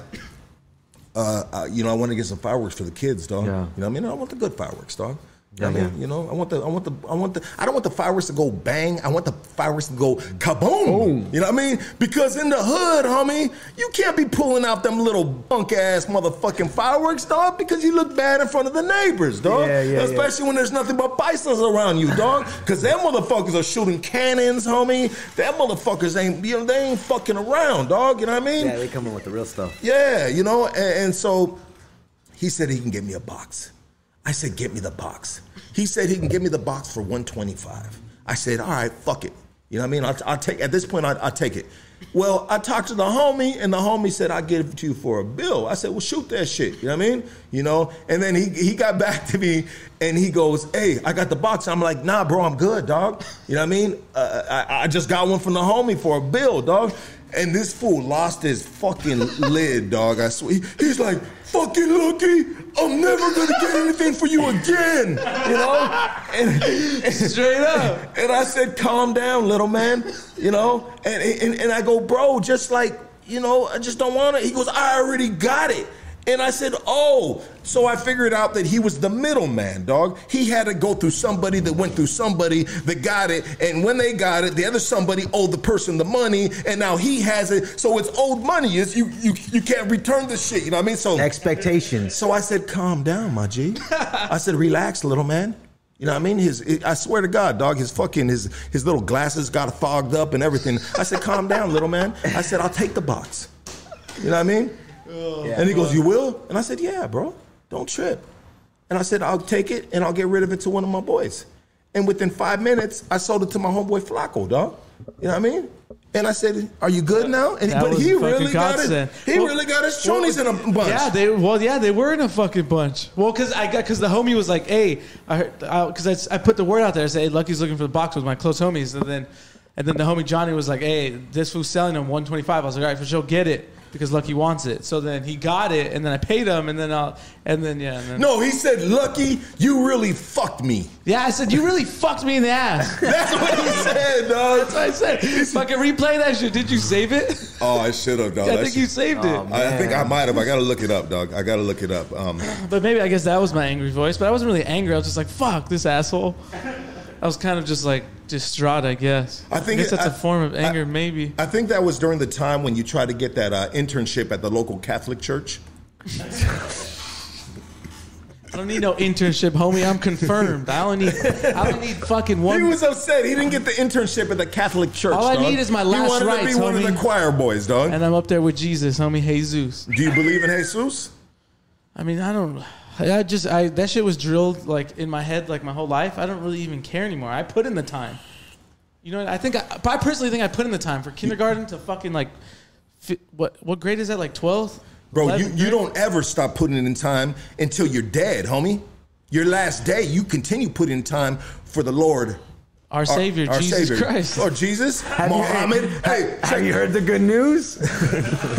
uh, uh, you know, I went to get some fireworks for the kids, dog. Yeah. You know what I mean? I want the good fireworks, dog. Yeah, I mean, yeah. you know, I want the, I want the, I want the, I don't want the fireworks to go bang. I want the fireworks to go kaboom. Boom. You know what I mean? Because in the hood, homie, you can't be pulling out them little bunk ass motherfucking fireworks, dog, because you look bad in front of the neighbors, dog. Yeah, yeah, Especially yeah. when there's nothing but bisons around you, dog. Because them motherfuckers are shooting cannons, homie. Them motherfuckers ain't, you know, they ain't fucking around, dog. You know what I mean? Yeah, they coming with the real stuff. Yeah, you know, and, and so he said he can get me a box. I said, get me the box. He said he can give me the box for one twenty-five. I said, all right, fuck it. You know what I mean? I'll, I'll take, at this point, I'll, I'll take it. Well, I talked to the homie, and the homie said, I'll give it to you for a bill. I said, well, shoot that shit. You know what I mean? You know? And then he, he got back to me, and he goes, hey, I got the box. I'm like, nah, bro, I'm good, dog. You know what I mean? Uh, I, I just got one from the homie for a bill, dog. And this fool lost his fucking lid, dog. I swear. He's like, fucking Lucky, I'm never gonna get anything for you again. You know? And, and straight up. And I said, calm down, little man. You know? And, and and I go, bro, just like, you know, I just don't want it. He goes, I already got it. And I said, oh. So I figured out that he was the middleman, dog. He had to go through somebody that went through somebody that got it. And when they got it, the other somebody owed the person the money. And now he has it. So it's owed money. It's, you, you, you can't return this shit. You know what I mean? So expectations. So I said, calm down, my G. I said, relax, little man. You know what I mean? His, his, I swear to God, dog, his fucking, his, his little glasses got fogged up and everything. I said, calm down, little man. I said, I'll take the box. You know what I mean? Yeah, and he goes, you will? And I said, yeah, bro. Don't trip. And I said, I'll take it and I'll get rid of it to one of my boys. And within five minutes, I sold it to my homeboy Flacco, dog. You know what I mean? And I said, are you good now? And but he really got it. He well, really got his chonies well, in a bunch. Yeah, they well, yeah, they were in a fucking bunch. Well, because I got because the homie was like, hey, I heard because I, I put the word out there. I said, hey, Lucky's looking for the box with my close homies. And then And then the homie Johnny was like, hey, this fool's selling him one twenty-five. I was like, all right, for sure, get it. Because Lucky wants it. So then he got it, and then I paid him, and then I'll, and then, yeah. And then. No, he said, Lucky, you really fucked me. Yeah, I said, you really fucked me in the ass. That's what he said, dog. That's what I said. Fucking replay that shit. Did you save it? Oh, I should have, dog. I that think shit. you saved oh, it. Man. I think I might have. I got to look it up, dog. I got to look it up. Um. But maybe I guess that was my angry voice, but I wasn't really angry. I was just like, fuck this asshole. I was kind of just like distraught, I guess. I think I guess it, that's I, a form of anger, I, maybe. I think that was during the time when you tried to get that uh, internship at the local Catholic church. I don't need no internship, homie. I'm confirmed. I don't need. I don't need fucking one. He was upset. He didn't get the internship at the Catholic church. All I dog. need is my last rites. He wanted rights, to be homie. one of the choir boys, dog. And I'm up there with Jesus, homie. Jesus. Do you believe in Jesus? I mean, I don't. I just, I, that shit was drilled like in my head like my whole life. I don't really even care anymore. I put in the time. You know what? I think, I, I personally think I put in the time for kindergarten to fucking like, what what grade is that? Like twelfth? Bro, eleventh, you, you don't ever stop putting in time until you're dead, homie. Your last day, you continue putting in time for the Lord. Our Savior, our, our Jesus Savior. Christ. Or Jesus, have Muhammad. You, hey, have check. you heard the good news?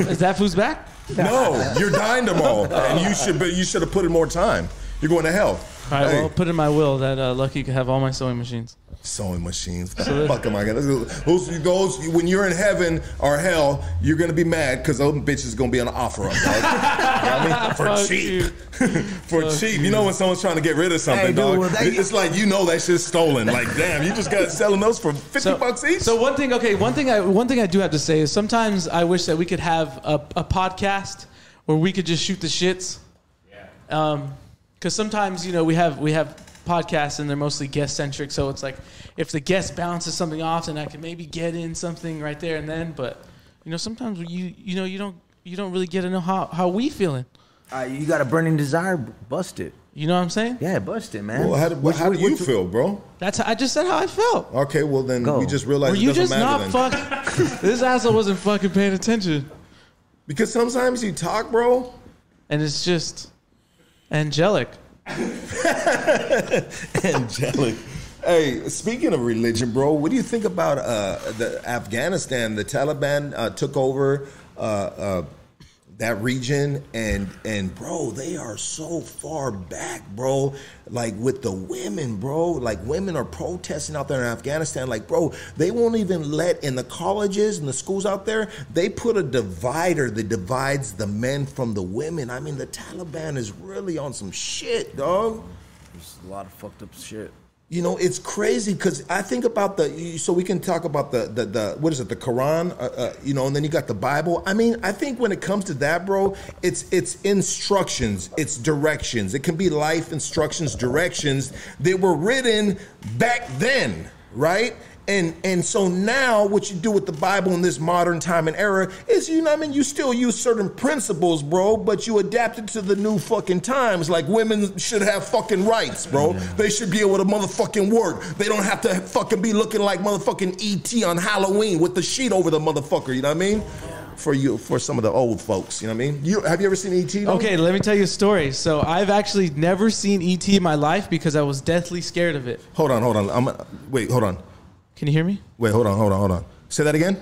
Is that fool's back? No, you're dying tomorrow, and you should be, you should have put in more time. You're going to hell. All right, hey. well, I'll put in my will that uh, Lucky could have all my sewing machines. Sewing machines. So fuck am I gonna? Who's those? When you're in heaven or hell, you're gonna be mad because those bitches gonna be on offer up, dog. You know I mean? For fuck cheap, for fuck cheap. You. you know when someone's trying to get rid of something, hey, dog. Dude, it's you. like you know that shit's stolen. Like damn, you just got selling those for fifty so, bucks each. So one thing, okay, one thing, I one thing I do have to say is sometimes I wish that we could have a, a podcast where we could just shoot the shits. Yeah. Um, because sometimes you know we have we have. podcasts and they're mostly guest centric, so it's like if the guest bounces something off, then I can maybe get in something right there and then. But you know, sometimes you you know you don't you don't really get to know how how we feeling. Uh, you got a burning desire, bust it. You know what I'm saying? Yeah, bust it, man. Well, how do, what, how do you what, what, feel, bro? That's how, I just said how I felt. Okay, well then Go. we just realized. Were you it doesn't just not fucking? This asshole wasn't fucking paying attention. Because sometimes you talk, bro, and it's just angelic. Angelic. Hey, speaking of religion, bro, what do you think about uh, the Afghanistan? The Taliban uh, took over uh, uh, that region, and and bro, they are so far back, bro. Like with the women, bro. Like women are protesting out there in Afghanistan. Like, bro, they won't even let in the colleges and the schools out there. They put a divider that divides the men from the women. I mean, the Taliban is really on some shit, dog. There's a lot of fucked up shit. You know, it's crazy because I think about the, so we can talk about the, the, the what is it, the Quran, uh, uh, you know, and then you got the Bible. I mean, I think when it comes to that, bro, it's it's instructions, it's directions. It can be life instructions, directions that were written back then, right? And and so now what you do with the Bible in this modern time and era is, you know what I mean? You still use certain principles, bro, but you adapt it to the new fucking times. Like women should have fucking rights, bro. Yeah. They should be able to motherfucking work. They don't have to fucking be looking like motherfucking E T on Halloween with the sheet over the motherfucker, you know what I mean? Yeah. For you, for some of the old folks, you know what I mean? You, have you ever seen E T? Okay, let me tell you a story. So I've actually never seen E T in my life because I was deathly scared of it. Hold on, hold on. I'm, wait, hold on. Can you hear me? Wait, hold on, hold on, hold on. Say that again.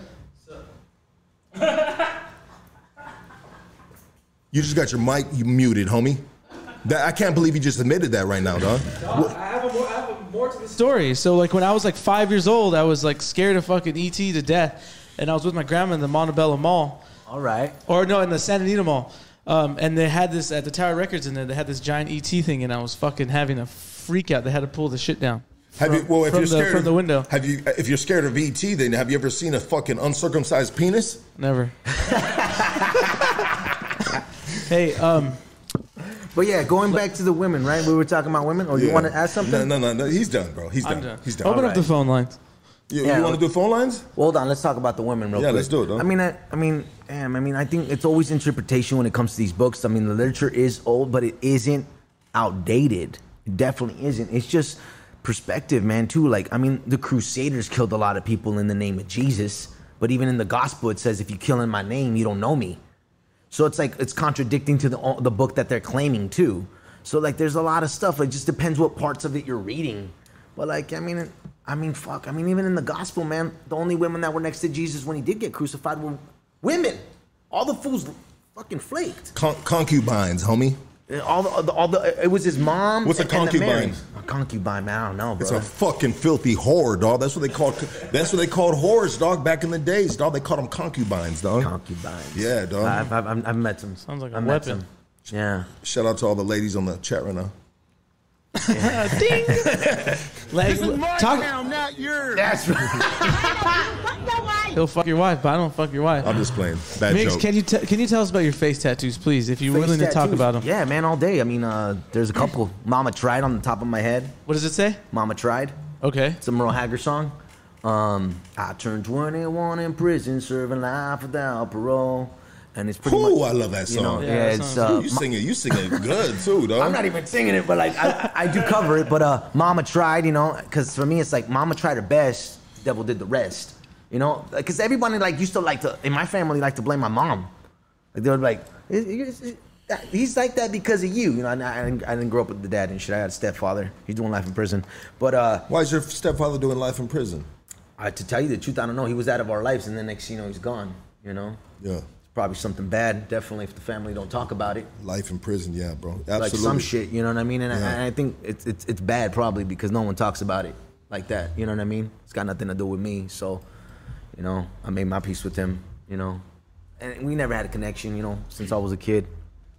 You just got your mic you muted, homie. That, I can't believe you just admitted that right now, dog. No, I, have a more, I have a more to this story. So, like, when I was, like, five years old, I was, like, scared of fucking E T to death. And I was with my grandma in the Montebello Mall. All right. Or, no, in the Santa Anita Mall. Um, and they had this, at the Tower Records in there, they had this giant E T thing, and I was fucking having a freak out. They had to pull the shit down. Have from, you, well, if you're the, scared from the window. Have you, if you're scared of E T, then have you ever seen a fucking uncircumcised penis? Never. Hey, um, but yeah, going back to the women, right? We were talking about women. Or yeah. you want to ask something? No, no, no, no. He's done, bro. He's done. I'm done. He's done. Open right. up the phone lines. You, yeah, you want to do phone lines? Well, hold on. Let's talk about the women real yeah, quick. Yeah, let's do it. Though. I mean, I, I mean, damn. I mean, I think it's always interpretation when it comes to these books. I mean, the literature is old, but it isn't outdated. It definitely isn't. It's just perspective, man, too. Like, I mean, the Crusaders killed a lot of people in the name of Jesus, but even in the gospel, it says, if you kill in my name, you don't know me. So it's like, it's contradicting to the, the book that they're claiming too. So like, there's a lot of stuff. Like, just depends what parts of it you're reading. But like, I mean, I mean, fuck. I mean, even in the gospel, man, the only women that were next to Jesus when he did get crucified were women. All the fools fucking flaked. Con concubines, homie. All the, all the, it was his mom. What's and, a concubine? A concubine, man. I don't know, bro. It's a fucking filthy whore, dog. That's what they called. That's what they called whores, dog. Back in the days, dog. They called them concubines, dog. Concubines. Yeah, dog. I've, I've, I've met some. Sounds like a I've weapon. Yeah. Shout out to all the ladies on the chat right now. Yeah. Ding. Like, this is my town, not yours. That's right. He'll fuck your wife, but I don't fuck your wife. I'm just playing. Bad Miggs, joke. Can you can you tell us about your face tattoos, please, if you're face willing tattoos. to talk about them? Yeah, man, all day. I mean, uh, there's a couple. Mama Tried on the top of my head. What does it say? Mama Tried. Okay. It's a Merle Haggard song. Um, I turned twenty-one in prison, serving life without parole. And it's pretty Ooh, much, I love that song. You know, yeah, yeah, that it's, uh, Ooh, you sing it. You sing it good too, though. I'm not even singing it, but like I, I do cover it. But uh, Mama Tried, you know, because for me it's like Mama tried her best, the devil did the rest, you know. Because everybody like used to like to in my family like to blame my mom. Like they were like, it, it, it, it, he's like that because of you, you know. And I, I, didn't, I didn't grow up with the dad and shit. I had a stepfather. He's doing life in prison. But uh, why is your stepfather doing life in prison? I, to tell you the truth, I don't know. He was out of our lives, and then next you know he's gone. You know. Yeah. Probably something bad, definitely, if the family don't talk about it. Life in prison, yeah, bro. Absolutely. Like some shit, you know what I mean? And yeah. I, I think it's, it's it's bad probably because no one talks about it like that, you know what I mean? It's got nothing to do with me, so, you know, I made my peace with him, you know? And we never had a connection, you know, since I was a kid,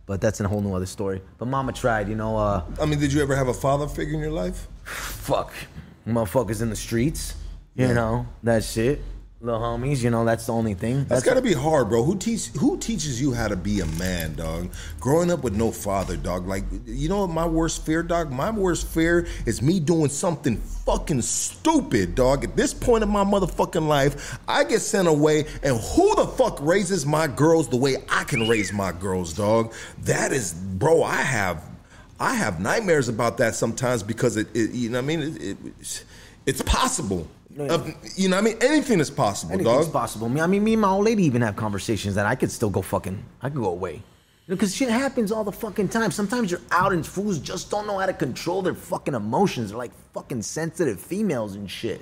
but that's a whole new other story. But Mama Tried, you know. Uh, I mean, did you ever have a father figure in your life? Fuck, motherfuckers in the streets, you yeah. know, that shit. Little homies, you know, that's the only thing. That's, that's gotta be hard, bro. Who teach? Who teaches you how to be a man, dog? Growing up with no father, dog. Like, you know what my worst fear, dog? My worst fear is me doing something fucking stupid, dog. At this point in my motherfucking life, I get sent away, and who the fuck raises my girls the way I can raise my girls, dog? That is, bro, I have, I have nightmares about that sometimes because it, it you know what I mean? It, it, it's, it's possible. No, yeah. uh, you know, I mean, anything is possible, Anything's dog. Anything's possible. I mean, me and my old lady even have conversations that I could still go fucking, I could go away. Because you know, shit happens all the fucking time. Sometimes you're out and fools just don't know how to control their fucking emotions. They're like fucking sensitive females and shit.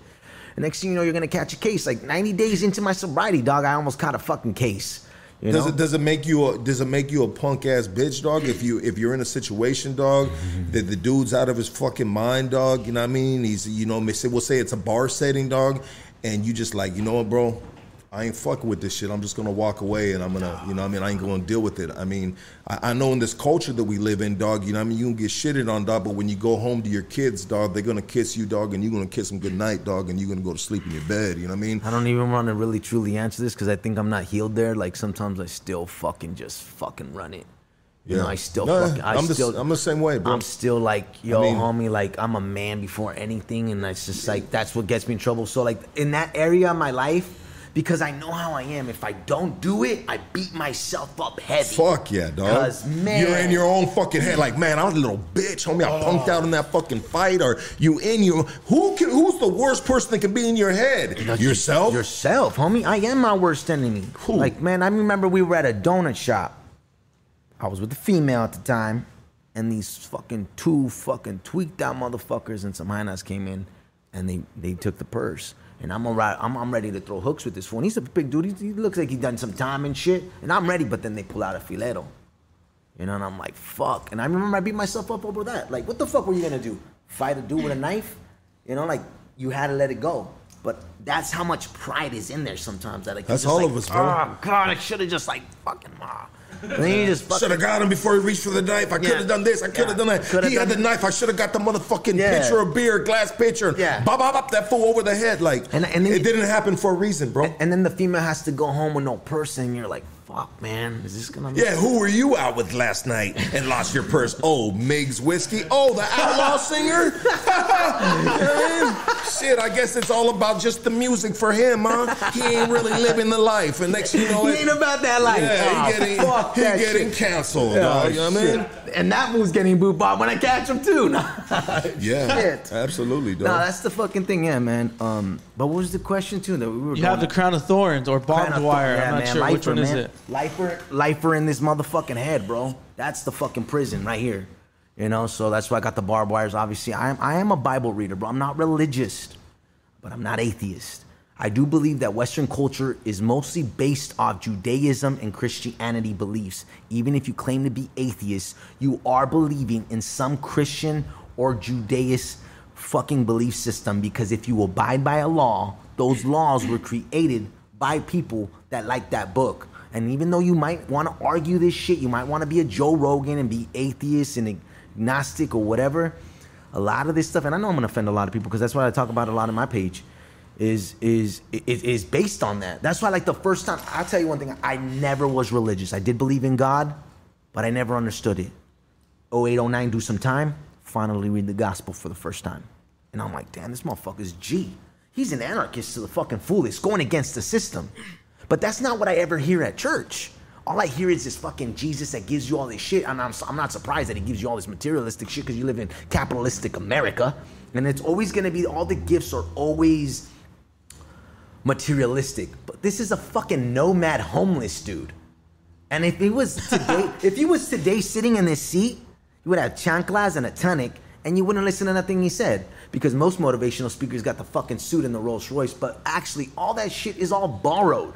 And next thing you know, you're going to catch a case. Like ninety days into my sobriety, dog, I almost caught a fucking case. You does know? it does it make you a does it make you a punk ass bitch, dog? If you if you're in a situation, dog, that the dude's out of his fucking mind, dog. You know what I mean? He's you know may say we'll say it's a bar setting, dog, and you just like you know what, bro, I ain't fucking with this shit. I'm just gonna walk away and I'm gonna you know what I mean I ain't gonna deal with it. I mean I, I know in this culture that we live in, dog. You know what I mean you can get shitted on, dog. But when you go home to your kids, dog, they're gonna kiss you, dog, and you're gonna kiss them goodnight, dog, and you're gonna go to sleep in your bed. You know what I mean? I don't even want to really truly answer this because I think I'm not healed there. Like sometimes I still fucking just fucking run it. You yeah. know I still nah, fucking I I'm still the, I'm the same way, bro. I'm still like yo, I mean, homie, like I'm a man before anything, and that's just like that's what gets me in trouble. So like in that area of my life. Because I know how I am. If I don't do it, I beat myself up heavy. Fuck yeah, dog. Because, man. You're in your own fucking head. Like, man, I was a little bitch, homie. I oh. punked out in that fucking fight. Or you in your... Who can, who's the worst person that can be in your head? No, yourself? Yourself, homie. I am my worst enemy. Who? Like, man, I remember we were at a donut shop. I was with a female at the time. And these fucking two fucking tweaked out motherfuckers and some hyenas came in. And they, they took the purse. And I'm all right, I'm, I'm ready to throw hooks with this one. He's a big dude. He, he looks like he done some time and shit. And I'm ready, but then they pull out a filetto. You know, and I'm like, fuck. And I remember I beat myself up over that. Like, what the fuck were you gonna do? Fight a dude with a knife? You know, like, you had to let it go. But that's how much pride is in there sometimes. That like, that's all like, of us, bro. Oh, God, I should have just, like, fucking, ah. And then you just fucking... Should have got him before he reached for the knife. I could have yeah. done this. I could have yeah. done that. He had the knife. I should have got the motherfucking yeah. pitcher of beer, glass pitcher. Yeah. Bop, bop, bop, that fool over the head. Like, and, and then, it didn't happen for a reason, bro. And, and then the female has to go home with no purse, and you're like, fuck, man. Is this gonna be... Yeah, who were you out with last night and lost your purse? Oh, Miggs Whiskey. Oh, the outlaw singer? Shit, I guess it's all about just the music for him, huh? He ain't really living the life. And next you know it... He ain't about that life. Yeah, oh, he getting, fuck he that getting shit. canceled, oh, you know what I mean? And that move's getting boo-bop when I catch him, too. yeah, shit. absolutely, dog. No, that's the fucking thing, yeah, man. Um, but what was the question, too? That we were you have the crown of thorns or barbed wire. Yeah, I'm not man, sure lifer, which one man. is it. Lifer, lifer in this motherfucking head, bro. That's the fucking prison right here. You know, so that's why I got the barbed wires, obviously. I am, I am a Bible reader, bro. I'm not religious. but I'm not atheist. I do believe that Western culture is mostly based off Judaism and Christianity beliefs. Even if you claim to be atheist, you are believing in some Christian or Judaist fucking belief system, because if you abide by a law, those laws were created by people that like that book. And even though you might want to argue this shit, you might want to be a Joe Rogan and be atheist and agnostic or whatever, a lot of this stuff, and I know I'm going to offend a lot of people because that's what I talk about a lot on my page, is is is is based on that. That's why, like, the first time, I'll tell you one thing, I never was religious. I did believe in God, but I never understood it. oh eight, oh nine, do some time, finally read the gospel for the first time. And I'm like, damn, this motherfucker's G. He's an anarchist to the fucking fullest, going against the system. But that's not what I ever hear at church. All I hear is this fucking Jesus that gives you all this shit. And I'm, I'm not surprised that he gives you all this materialistic shit because you live in capitalistic America. And it's always going to be, all the gifts are always materialistic. But this is a fucking nomad homeless dude. And if he was today, if he was today sitting in this seat, you would have chanclas and a tonic and you wouldn't listen to nothing he said. Because most motivational speakers got the fucking suit and the Rolls Royce. But actually, all that shit is all borrowed.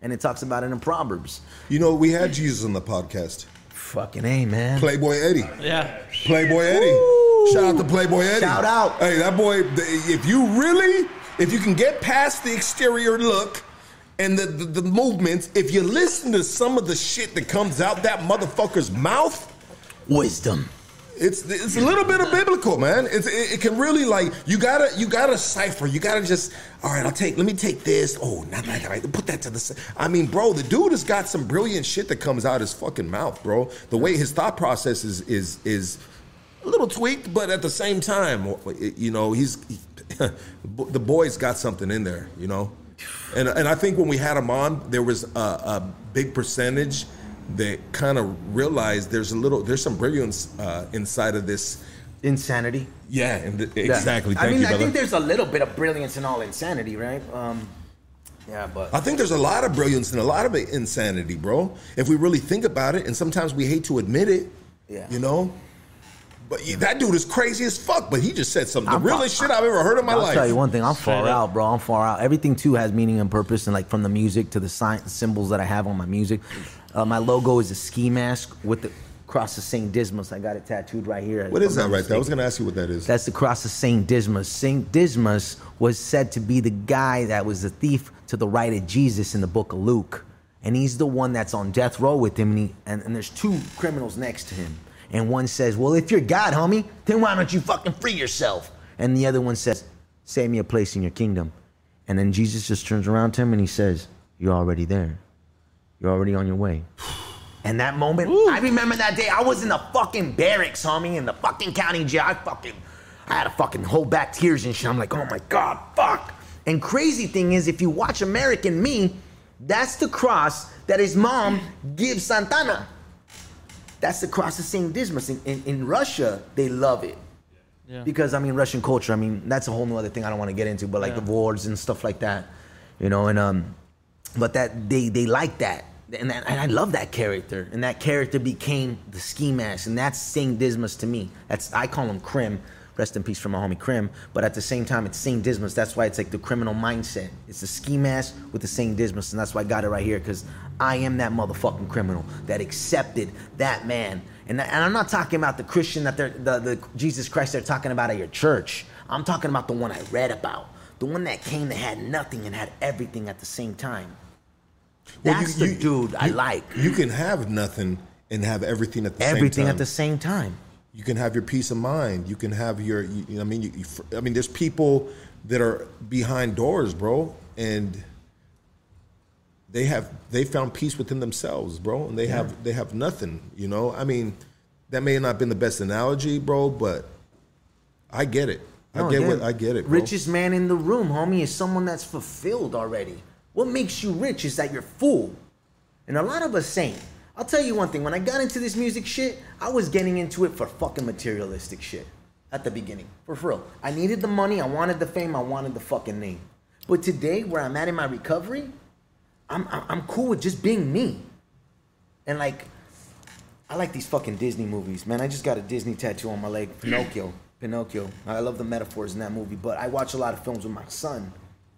And it talks about it in Proverbs. You know, we had Jesus on the podcast. Fucking A, man. Playboy Eddie. Yeah. Playboy Eddie. Woo! Shout out to Playboy Eddie. Shout out. Hey, that boy, if you really, if you can get past the exterior look and the, the, the movements, if you listen to some of the shit that comes out that motherfucker's mouth. Wisdom. It's it's a little bit of biblical, man. It's, it, it can really, like, you gotta you gotta cipher. You gotta just, all right, I'll take, let me take this. Oh, not that, all right, put that to the side. I mean, bro, the dude has got some brilliant shit that comes out his fucking mouth, bro. The way his thought process is is is a little tweaked, but at the same time, you know, he's he, the boy's got something in there, you know. And and I think when we had him on, there was a, a big percentage that kind of realized there's a little, there's some brilliance uh, inside of this insanity. Yeah, and th yeah. exactly. Thank I mean, you, I brother. think there's a little bit of brilliance in all insanity, right? Um, yeah, but I think there's a lot of brilliance in a lot of insanity, bro. If we really think about it, and sometimes we hate to admit it. Yeah, you know. But that dude is crazy as fuck. But he just said something. The I'm realest shit I've ever heard in my I'll life. I'll tell you one thing. I'm far Straight out, up. bro. I'm far out. Everything too has meaning and purpose, and like from the music to the science symbols that I have on my music. Uh, my logo is a ski mask with the cross of Saint Dismas. I got it tattooed right here. What is that right there? I was going to ask you what that is. That's the cross of Saint Dismas. Saint Dismas was said to be the guy that was the thief to the right of Jesus in the book of Luke. And he's the one that's on death row with him. And, he, and, and there's two criminals next to him. And one says, well, if you're God, homie, then why don't you fucking free yourself? And the other one says, save me a place in your kingdom. And then Jesus just turns around to him and he says, you're already there. You're already on your way. And that moment, Ooh. I remember that day. I was in the fucking barracks, homie, in the fucking county jail. I fucking, I had to fucking hold back tears and shit. I'm like, oh my God, fuck. And crazy thing is, if you watch American Me, that's the cross that his mom gives Santana. That's the cross of Saint Dismas. In, in, in Russia, they love it. Yeah. Because, I mean, Russian culture, I mean, that's a whole nother thing I don't want to get into, but like yeah. the wars and stuff like that, you know, and, um, but that, they, they like that. And, that, and I love that character. And that character became the ski mask. And that's Saint Dismas to me. That's, I call him Krim. Rest in peace for my homie Krim. But at the same time, it's Saint Dismas. That's why it's like the criminal mindset. It's the ski mask with the Saint Dismas. And that's why I got it right here. Because I am that motherfucking criminal that accepted that man. And, that, and I'm not talking about the Christian that they're, the, the Jesus Christ they're talking about at your church. I'm talking about the one I read about. The one that came that had nothing and had everything at the same time. That's well, you, you, the dude you, I like. You can have nothing and have everything at the everything same time. Everything at the same time. You can have your peace of mind. You can have your, you, you know, I mean, you, you, I mean, there's people that are behind doors, bro, and they have, they found peace within themselves, bro, and they yeah. have, they have nothing, you know? I mean, that may not have been the best analogy, bro, but I get it. No, I get yeah. what, I get it, bro. Richest man in the room, homie, is someone that's fulfilled already. What makes you rich is that you're full. And a lot of us ain't. I'll tell you one thing. When I got into this music shit, I was getting into it for fucking materialistic shit at the beginning. For real. I needed the money. I wanted the fame. I wanted the fucking name. But today, where I'm at in my recovery, I'm, I'm cool with just being me. And like, I like these fucking Disney movies, man. I just got a Disney tattoo on my leg, Pinocchio. Pinocchio. I love the metaphors in that movie, but I watch a lot of films with my son,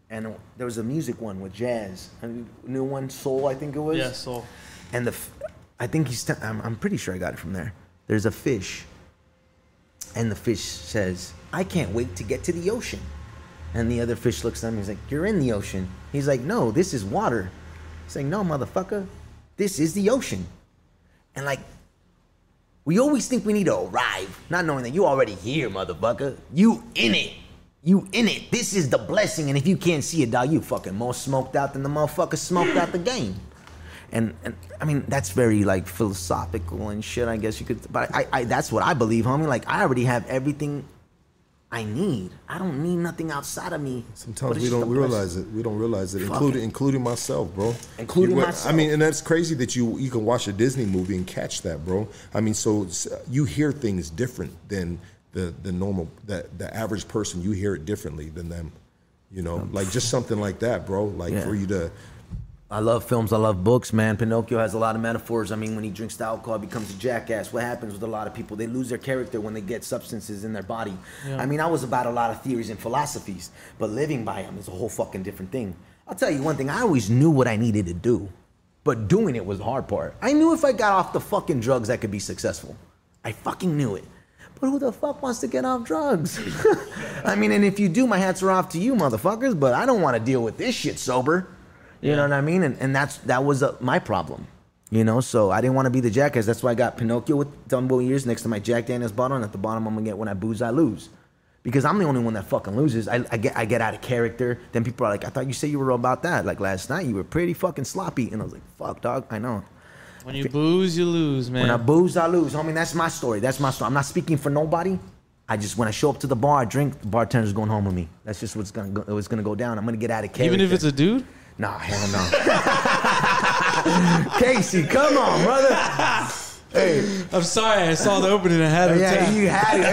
and there was a music one with jazz. A new one, Soul, I think it was. Yeah, Soul. And the, I think he's, t- I'm, I'm pretty sure I got it from there. There's a fish, and the fish says, I can't wait to get to the ocean. And the other fish looks at him, he's like, you're in the ocean. He's like, no, this is water. He's like, no, motherfucker, this is the ocean. And like, we always think we need to arrive, not knowing that you already here, motherfucker. You in it. You in it. This is the blessing. And if you can't see it, dog, you fucking more smoked out than the motherfucker smoked out the game. And, and I mean, that's very like philosophical and shit, I guess you could. But I, I, that's what I believe, homie. Like, I already have everything I need. I don't need nothing outside of me. Sometimes we don't realize it. We don't realize it, including including myself, bro. Including myself. I mean, and that's crazy that you you can watch a Disney movie and catch that, bro. I mean, so you hear things different than the the normal, the, the average person. You hear it differently than them, you know. Like just something like that, bro. Like yeah. for you to. I love films. I love books, man. Pinocchio has a lot of metaphors. I mean, when he drinks the alcohol, he becomes a jackass. What happens with a lot of people? They lose their character when they get substances in their body. Yeah. I mean, I was about a lot of theories and philosophies, but living by them is a whole fucking different thing. I'll tell you one thing. I always knew what I needed to do, but doing it was the hard part. I knew if I got off the fucking drugs, I could be successful. I fucking knew it. But who the fuck wants to get off drugs? I mean, and if you do, my hats are off to you, motherfuckers, but I don't want to deal with this shit sober. You know what I mean? And and that's that was a, my problem, you know? So I didn't want to be the jackass. That's why I got Pinocchio with Dumbo ears next to my Jack Daniels bottle, and at the bottom I'm going to get, when I booze, I lose. Because I'm the only one that fucking loses. I, I get I get out of character. Then people are like, I thought you said you were about that. Like last night, you were pretty fucking sloppy. And I was like, fuck, dog, I know. When you booze, you lose, man. When I booze, I lose. I mean, that's my story. That's my story. I'm not speaking for nobody. I just, when I show up to the bar, I drink, the bartender's going home with me. That's just what's going to what's gonna go down. I'm going to get out of character. Even if it's a dude? Nah, hell no. Casey, come on, brother. Hey, I'm sorry, I saw the opening and had it. Yeah, you had it.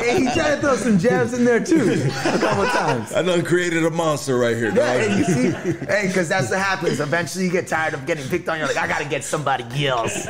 Hey, he, he, he tried to throw some jabs in there too, a couple of times. I done created a monster right here, dog. Hey, you see, hey, because that's what happens. Eventually, you get tired of getting picked on. You're like, I gotta get somebody else.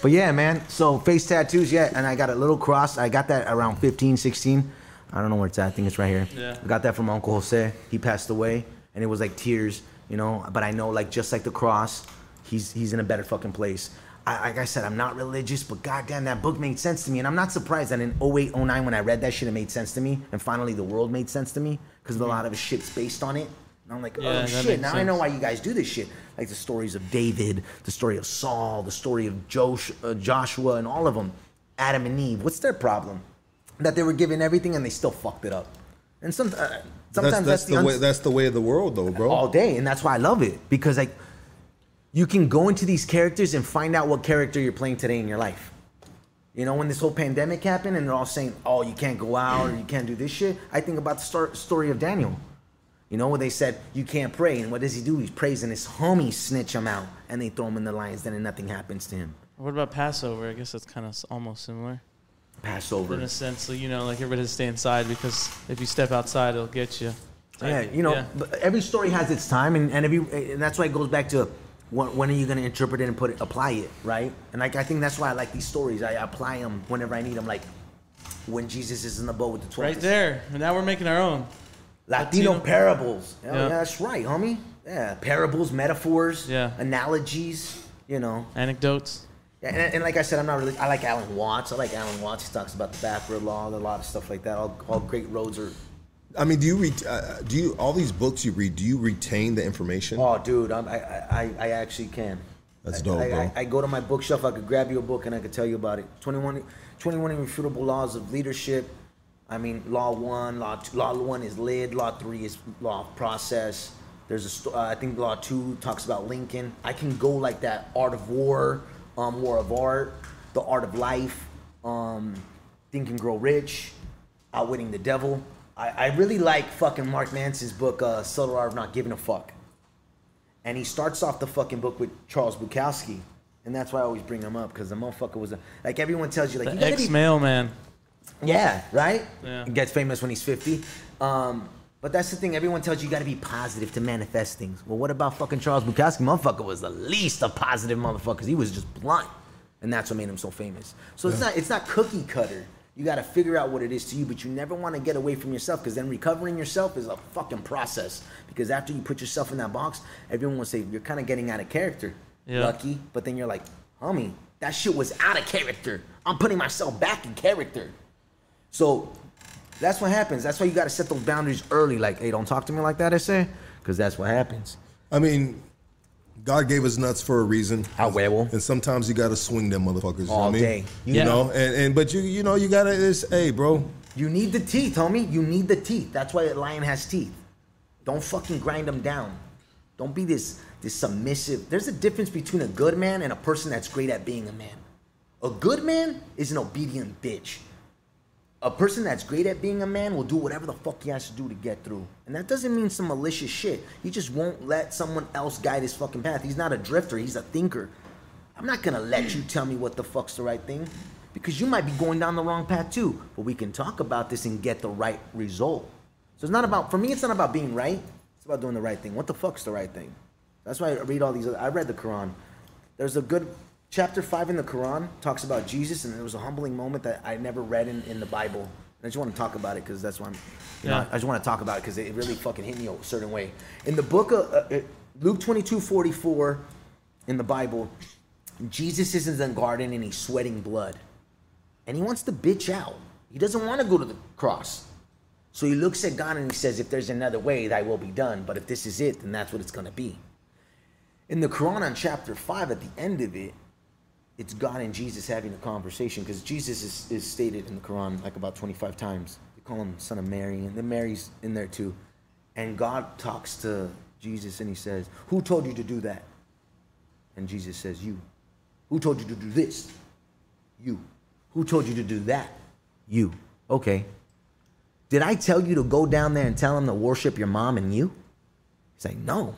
But yeah, man. So face tattoos, yeah, and I got a little cross. I got that around fifteen, sixteen. I don't know where it's at. I think it's right here. Yeah. I got that from Uncle Jose. He passed away, and it was like tears, you know. But I know, like, just like the cross, he's he's in a better fucking place. I, like I said, I'm not religious, but goddamn, that book made sense to me. And I'm not surprised that in oh eight, oh nine, when I read that shit, it made sense to me. And finally, the world made sense to me because mm-hmm. a lot of shit's based on it. And I'm like, oh, yeah, shit, now sense. I know why you guys do this shit. Like the stories of David, the story of Saul, the story of Josh, uh, Joshua, and all of them. Adam and Eve. What's their problem? That they were given everything and they still fucked it up, and some, uh, sometimes that's, that's, that's the, the uns- way. That's the way of the world, though, bro. All day, and that's why I love it, because like you can go into these characters and find out what character you're playing today in your life. You know, when this whole pandemic happened and they're all saying, "Oh, you can't go out or you can't do this shit," I think about the star- story of Daniel. You know, where they said you can't pray, and what does he do? He prays, and his homies snitch him out, and they throw him in the lions den, and nothing happens to him. What about Passover? I guess that's kind of almost similar. Passover. In a sense, you know, like everybody has to stay inside because if you step outside, it'll get you. Take yeah, you know, yeah. But every story has its time, and, and, every, and that's why it goes back to when, when are you going to interpret it and put it, apply it, right? And like I think that's why I like these stories. I apply them whenever I need them, like when Jesus is in the boat with the twelve. Right there. And now we're making our own. Latino, Latino parables. Yeah, yeah. That's right, homie. Yeah, parables, metaphors, yeah. analogies, you know. Anecdotes. And, and like I said, I'm not really. I like Alan Watts. I like Alan Watts. He talks about the backward law, and a lot of stuff like that. All, all great roads are. I mean, do you read? Uh, do you all these books you read? Do you retain the information? Oh, dude, I'm, I I I actually can. That's dope, I, I, bro. I, I go to my bookshelf. I could grab you a book, and I could tell you about it. twenty-one, twenty-one irrefutable laws of leadership. I mean, law one, law two, law one is lid. Law three is law of process. There's a. Uh, I think law two talks about Lincoln. I can go like that. Art of war. Um, War of Art, The Art of Life, um, Think and Grow Rich, Outwitting the Devil. I, I really like fucking Mark Manson's book, uh, Subtle Art of Not Giving a Fuck. And he starts off the fucking book with Charles Bukowski. And that's why I always bring him up, because the motherfucker was a, like everyone tells you, like, the you gotta be ex-mailman. Yeah, right? Yeah. Gets famous when he's fifty. Um, but that's the thing, everyone tells you you gotta be positive to manifest things. Well, what about fucking Charles Bukowski? Motherfucker was the least of positive motherfuckers. He was just blunt. And that's what made him so famous. So yeah. it's not it's not cookie cutter. You got to figure out what it is to you, but you never want to get away from yourself, because then recovering yourself is a fucking process. Because after you put yourself in that box, everyone will say, you're kind of getting out of character, yeah. Lucky. But then you're like, homie, that shit was out of character. I'm putting myself back in character. So that's what happens. That's why you got to set those boundaries early. Like, hey, don't talk to me like that, I say, because that's what happens. I mean... God gave us nuts for a reason. How well. And sometimes you gotta swing them motherfuckers. All you know day. I mean? You yeah. know, and, and but you you know you gotta it's hey bro. You need the teeth, homie. You need the teeth. That's why a lion has teeth. Don't fucking grind them down. Don't be this this submissive. There's a difference between a good man and a person that's great at being a man. A good man is an obedient bitch. A person that's great at being a man will do whatever the fuck he has to do to get through. And that doesn't mean some malicious shit. He just won't let someone else guide his fucking path. He's not a drifter. He's a thinker. I'm not going to let you tell me what the fuck's the right thing, because you might be going down the wrong path too. But we can talk about this and get the right result. So it's not about, for me, it's not about being right. It's about doing the right thing. What the fuck's the right thing? That's why I read all these. Other, I read the Quran. There's a good... Chapter five in the Quran talks about Jesus, and it was a humbling moment that I never read in, in the Bible. And I just want to talk about it because that's why I'm, you yeah. know, I just want to talk about it because it really fucking hit me a certain way. In the book of uh, Luke twenty-two forty-four in the Bible, Jesus is in the garden and he's sweating blood. And he wants to bitch out. He doesn't want to go to the cross. So he looks at God and he says, if there's another way, thy will be done. But if this is it, then that's what it's going to be. In the Quran on chapter five, at the end of it, it's God and Jesus having a conversation, because Jesus is, is stated in the Quran like about twenty-five times. They call him son of Mary, and then Mary's in there too. And God talks to Jesus and he says, who told you to do that? And Jesus says, you. Who told you to do this? You. Who told you to do that? You. Okay. Did I tell you to go down there and tell them to worship your mom and you? He's like, no.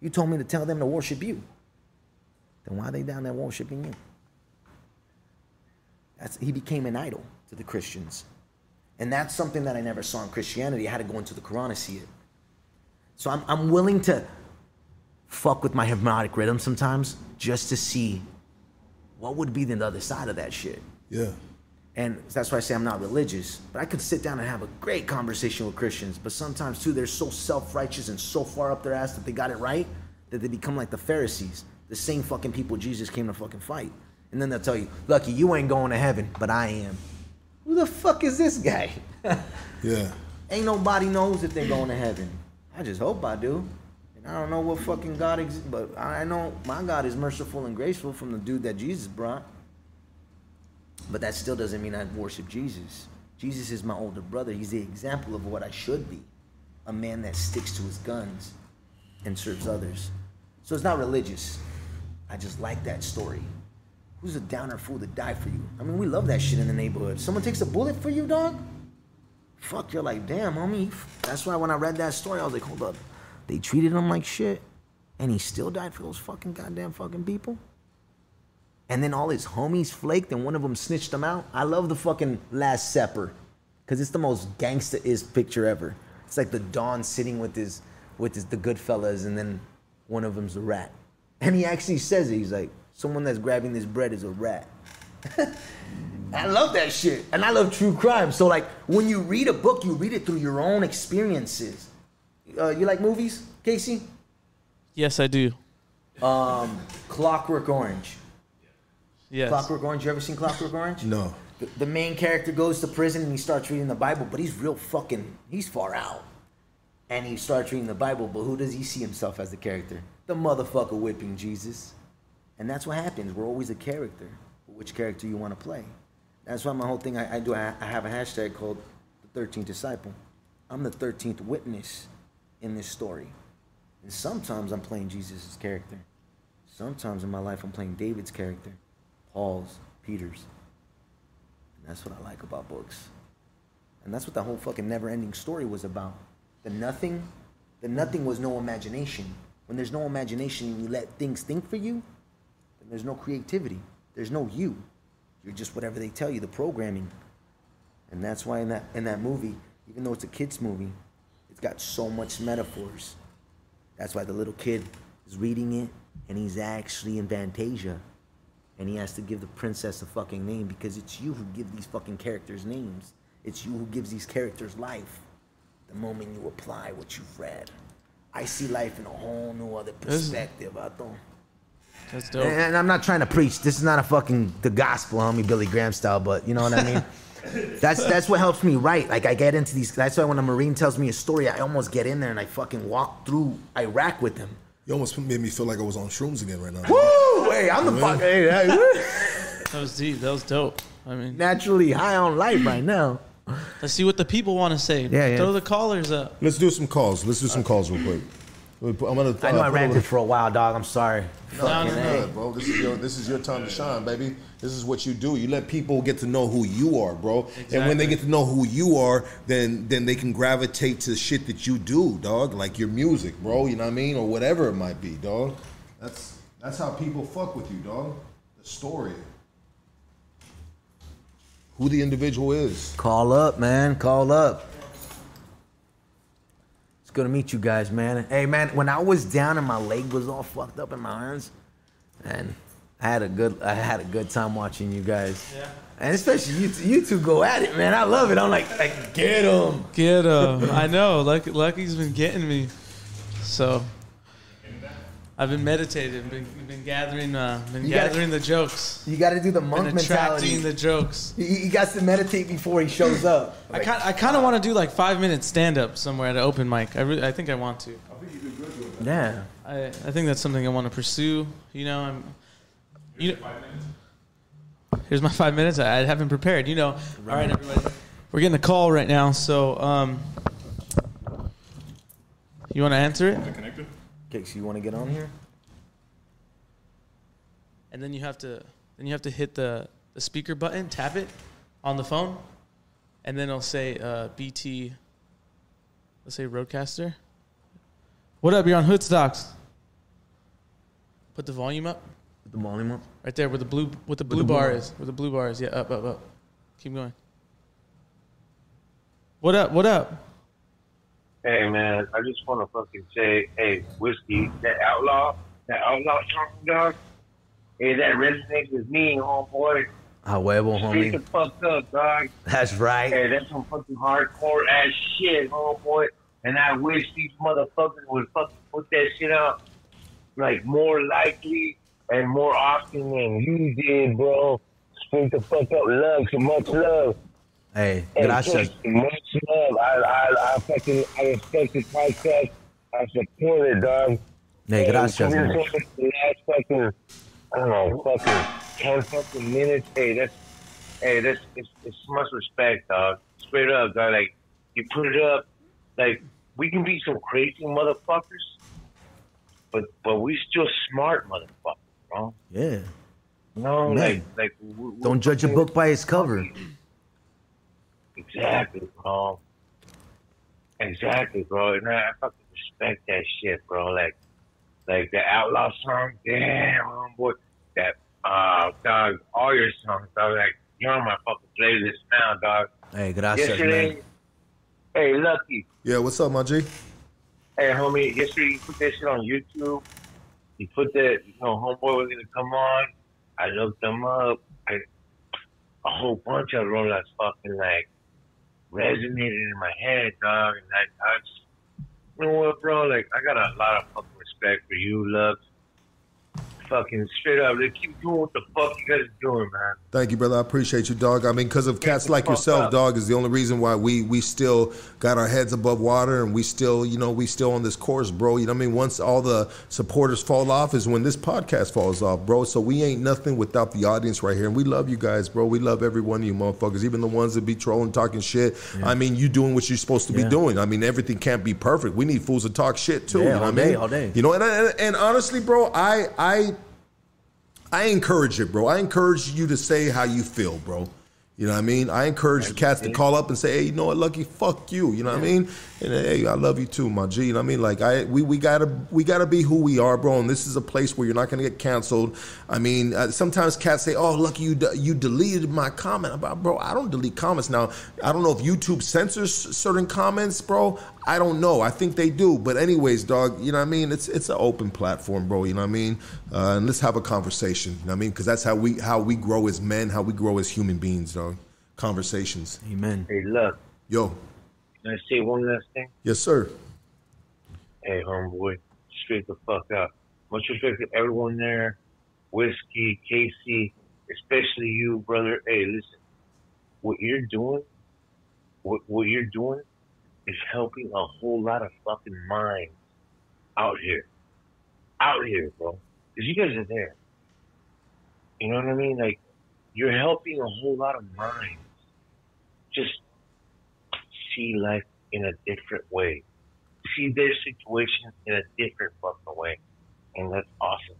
You told me to tell them to worship you. Then why are they down there worshiping you? That's, he became an idol to the Christians. And that's something that I never saw in Christianity. I had to go into the Quran to see it. So I'm, I'm willing to fuck with my hypnotic rhythm sometimes just to see what would be the other side of that shit. Yeah. And that's why I say I'm not religious. But I could sit down and have a great conversation with Christians. But sometimes, too, they're so self-righteous and so far up their ass that they got it right that they become like the Pharisees. The same fucking people Jesus came to fucking fight. And then they'll tell you, Lucky, you ain't going to heaven, but I am. Who the fuck is this guy? Yeah. Ain't nobody knows if they're going to heaven. I just hope I do. And I don't know what fucking God exists, but I know my God is merciful and graceful from the dude that Jesus brought. But that still doesn't mean I worship Jesus. Jesus is my older brother. He's the example of what I should be. A man that sticks to his guns and serves others. So it's not religious. I just like that story. Who's a downer fool to die for you? I mean, we love that shit in the neighborhood. Someone takes a bullet for you, dog? Fuck, you're like, damn, homie. That's why when I read that story, I was like, hold up. They treated him like shit, and he still died for those fucking goddamn fucking people? And then all his homies flaked, and one of them snitched him out? I love the fucking Last Supper, because it's the most gangsta-is picture ever. It's like the Don sitting with his, with his, the Goodfellas, and then one of them's a rat. And he actually says it. He's like, someone that's grabbing this bread is a rat. I love that shit. And I love true crime. So, like, when you read a book, you read it through your own experiences. Uh, you like movies, Casey? Yes, I do. Um, Clockwork Orange. Yes. Clockwork Orange. You ever seen Clockwork Orange? No. The, the main character goes to prison and he starts reading the Bible, but he's real fucking, he's far out. And he starts reading the Bible, but who does he see himself as the character? The motherfucker whipping Jesus. And that's what happens. We're always a character. Which character you want to play. That's why my whole thing, I, I do, I, I have a hashtag called the thirteenth Disciple. I'm the thirteenth witness in this story. And sometimes I'm playing Jesus' character. Sometimes in my life I'm playing David's character, Paul's, Peter's. And that's what I like about books. And that's what the whole fucking never-ending story was about. The nothing, the nothing was no imagination. When there's no imagination and you let things think for you, then there's no creativity. There's no you. You're just whatever they tell you, the programming. And that's why in that, in that movie, even though it's a kid's movie, it's got so much metaphors. That's why the little kid is reading it and he's actually in Fantasia. And he has to give the princess a fucking name, because it's you who give these fucking characters names. It's you who gives these characters life. The moment you apply what you've read, I see life in a whole new other perspective. That's, I don't. That's dope. And, and I'm not trying to preach. This is not a fucking the gospel, homie, Billy Graham style. But you know what I mean. That's that's what helps me write. Like I get into these. That's why when a Marine tells me a story, I almost get in there and I fucking walk through Iraq with them. You almost made me feel like I was on shrooms again right now. Woo! Hey, I'm the fuck. Hey, hey, that was deep. That was dope. I mean, naturally high on life right now. Let's see what the people want to say. Yeah, yeah. Throw the callers up. Let's do some calls. Let's do some okay. calls real quick. I'm gonna, uh, I know I ranted for a while, dog. I'm sorry. No, no, no, bro. This is your this is your time to shine, baby. This is what you do. You let people get to know who you are, bro. Exactly. And when they get to know who you are, then then they can gravitate to shit that you do, dog. Like your music, bro. You know what I mean, or whatever it might be, dog. That's that's how people fuck with you, dog. The story. Who the individual is. Call up, man. Call up. It's good to meet you guys, man. Hey, man, when I was down and my leg was all fucked up in my arms, and I had a good, I had a good time watching you guys. Yeah. And especially you, you two go at it, man. I love it. I'm like, like get him, get him. I know. Lucky, Lucky's been getting me, so I've been meditating, been, been gathering, uh, been you gathering gotta, the jokes. You got to do the monk been mentality. Attracting the jokes. He, he got to meditate before he shows up. Like, I kind of want to do like five minute stand up somewhere at an open mic. I really, I think I want to. I think you do good with that. Yeah. I, I think that's something I want to pursue. You know, I'm. You know, five minutes. Here's my five minutes. I, I haven't prepared. You know. Right. All right, everybody. We're getting a call right now, so um. You want to answer it? Is it connected? Okay, so you want to get on here, and then you have to then you have to hit the, the speaker button, tap it on the phone, and then it'll say uh, B T. Let's say Roadcaster. What up? You're on Hoodstocks. Put the volume up. Put the volume up. Right there, where the blue with the blue with the bar blue is. Where the blue bar is. Yeah, up, up, up. Keep going. What up? What up? Hey, man, I just want to fucking say, hey, Whiskey, that outlaw, that outlaw song, dog, hey, that resonates with me, homeboy. Ah, huevo, homie. Straight the fuck up, dog. That's right. Hey, that's some fucking hardcore ass shit, homeboy. And I wish these motherfuckers would fucking put that shit up, like, more likely and more often than you did, bro. Straight the fuck up, love, so much love. Hey, gracias. Hey, much love. I, I, I fucking, I respect this podcast. I support it, dog. Hey, gracias. The last fucking, I don't know, fucking ten fucking minutes. Hey, that's, hey, that's, it's, it's much respect, dog. Straight up, dog. Like, you put it up, like we can be some crazy motherfuckers, but but we still smart motherfuckers, bro. Yeah. No, man. like, like we, don't judge a book by its cover. Exactly, bro. Exactly, bro. And I fucking respect that shit, bro. Like, like the outlaw song, damn, boy. That, uh, dog, all your songs, dog. Like, you're on my fucking playlist now, dog. Hey, gracias, yesterday, man. Hey, Lucky. Yeah, what's up, my G? Hey, homie. Yesterday, you put that shit on YouTube. You put that, you know, homeboy was gonna come on. I looked them up. I, a whole bunch of them, like, fucking, like, resonated in my head, dog, and like, I just, you know what, bro, like, I got a lot of fucking respect for you, love, fucking straight up, like, keep doing what the fuck you guys are doing, man. Thank you, brother, I appreciate you, dog. I mean, because of cats like yourself, dog, is the only reason why we, we still got our heads above water, and we still, you know, we still on this course, bro, you know what I mean, once all the supporters fall off is when this podcast falls off, bro, so we ain't nothing without the audience right here, and we love you guys, bro, we love every one of you motherfuckers, even the ones that be trolling, talking shit, yeah. I mean, you doing what you're supposed to yeah. be doing, I mean, everything can't be perfect, we need fools to talk shit, too, yeah, you know all what day, I mean, all day. You know, and, and, and honestly, bro, I, I, I encourage it, bro. I encourage you to say how you feel, bro. You know what I mean? I encourage the cats to call up and say, hey, you know what, Lucky, fuck you. You know what I mean? And hey, I love you too, my G. You know what I mean? Like, I we, we gotta we gotta be who we are, bro. And this is a place where you're not gonna get canceled. I mean, uh, sometimes cats say, oh, Lucky, you de you deleted my comment. About, bro, I don't delete comments. Now, I don't know if YouTube censors certain comments, bro. I don't know. I think they do. But anyways, dog, you know what I mean? It's it's an open platform, bro. You know what I mean? Uh, and let's have a conversation. You know what I mean? Because that's how we how we grow as men, how we grow as human beings, dog. Conversations. Amen. Hey, look. Yo. Can I say one last thing? Yes, sir. Hey, homeboy. Straight the fuck up. Much respect to everyone there. Whiskey, Casey, especially you, brother. Hey, listen. What you're doing, what, what you're doing is helping a whole lot of fucking minds out here. Out here, bro. Because you guys are there. You know what I mean? Like, you're helping a whole lot of minds just see life in a different way. See their situation in a different fucking way. And that's awesome.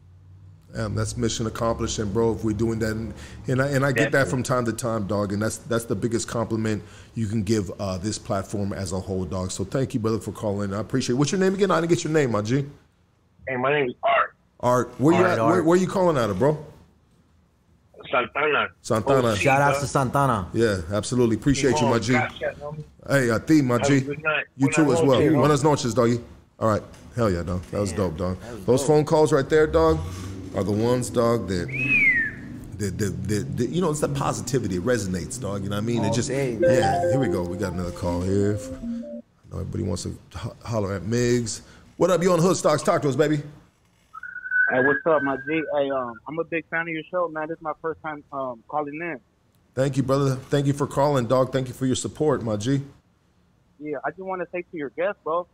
Um, that's mission accomplished, and bro, if we're doing that, and, and I and I get that from time to time, dog, and that's that's the biggest compliment you can give uh, this platform as a whole, dog. So thank you, brother, for calling. I appreciate it. What's your name again? I didn't get your name, my G. Hey, my name is Art. Art, where Art, you at? Art. Where, where you calling out of, bro? Santana. Santana. Oh, shout out to Santana. Yeah, absolutely. Appreciate you, my G. Hey, I think my G. You too as well. Buenas noches, doggy. All right. Hell yeah, dog. That was dope, dog. Those phone calls right there, dog, are the ones, dog, that, that, that, that, that, you know, it's the positivity. It resonates, dog. You know what I mean? It just, yeah. Here we go. We got another call here. I know everybody wants to ho holler at Miggs. What up? You on Hoodstocks? Talk to us, baby. Hey, what's up, my G? Hey, um, I'm a big fan of your show, man. This is my first time um, calling in. Thank you, brother. Thank you for calling, dog. Thank you for your support, my G. Yeah, I just want to say to your guest, bro,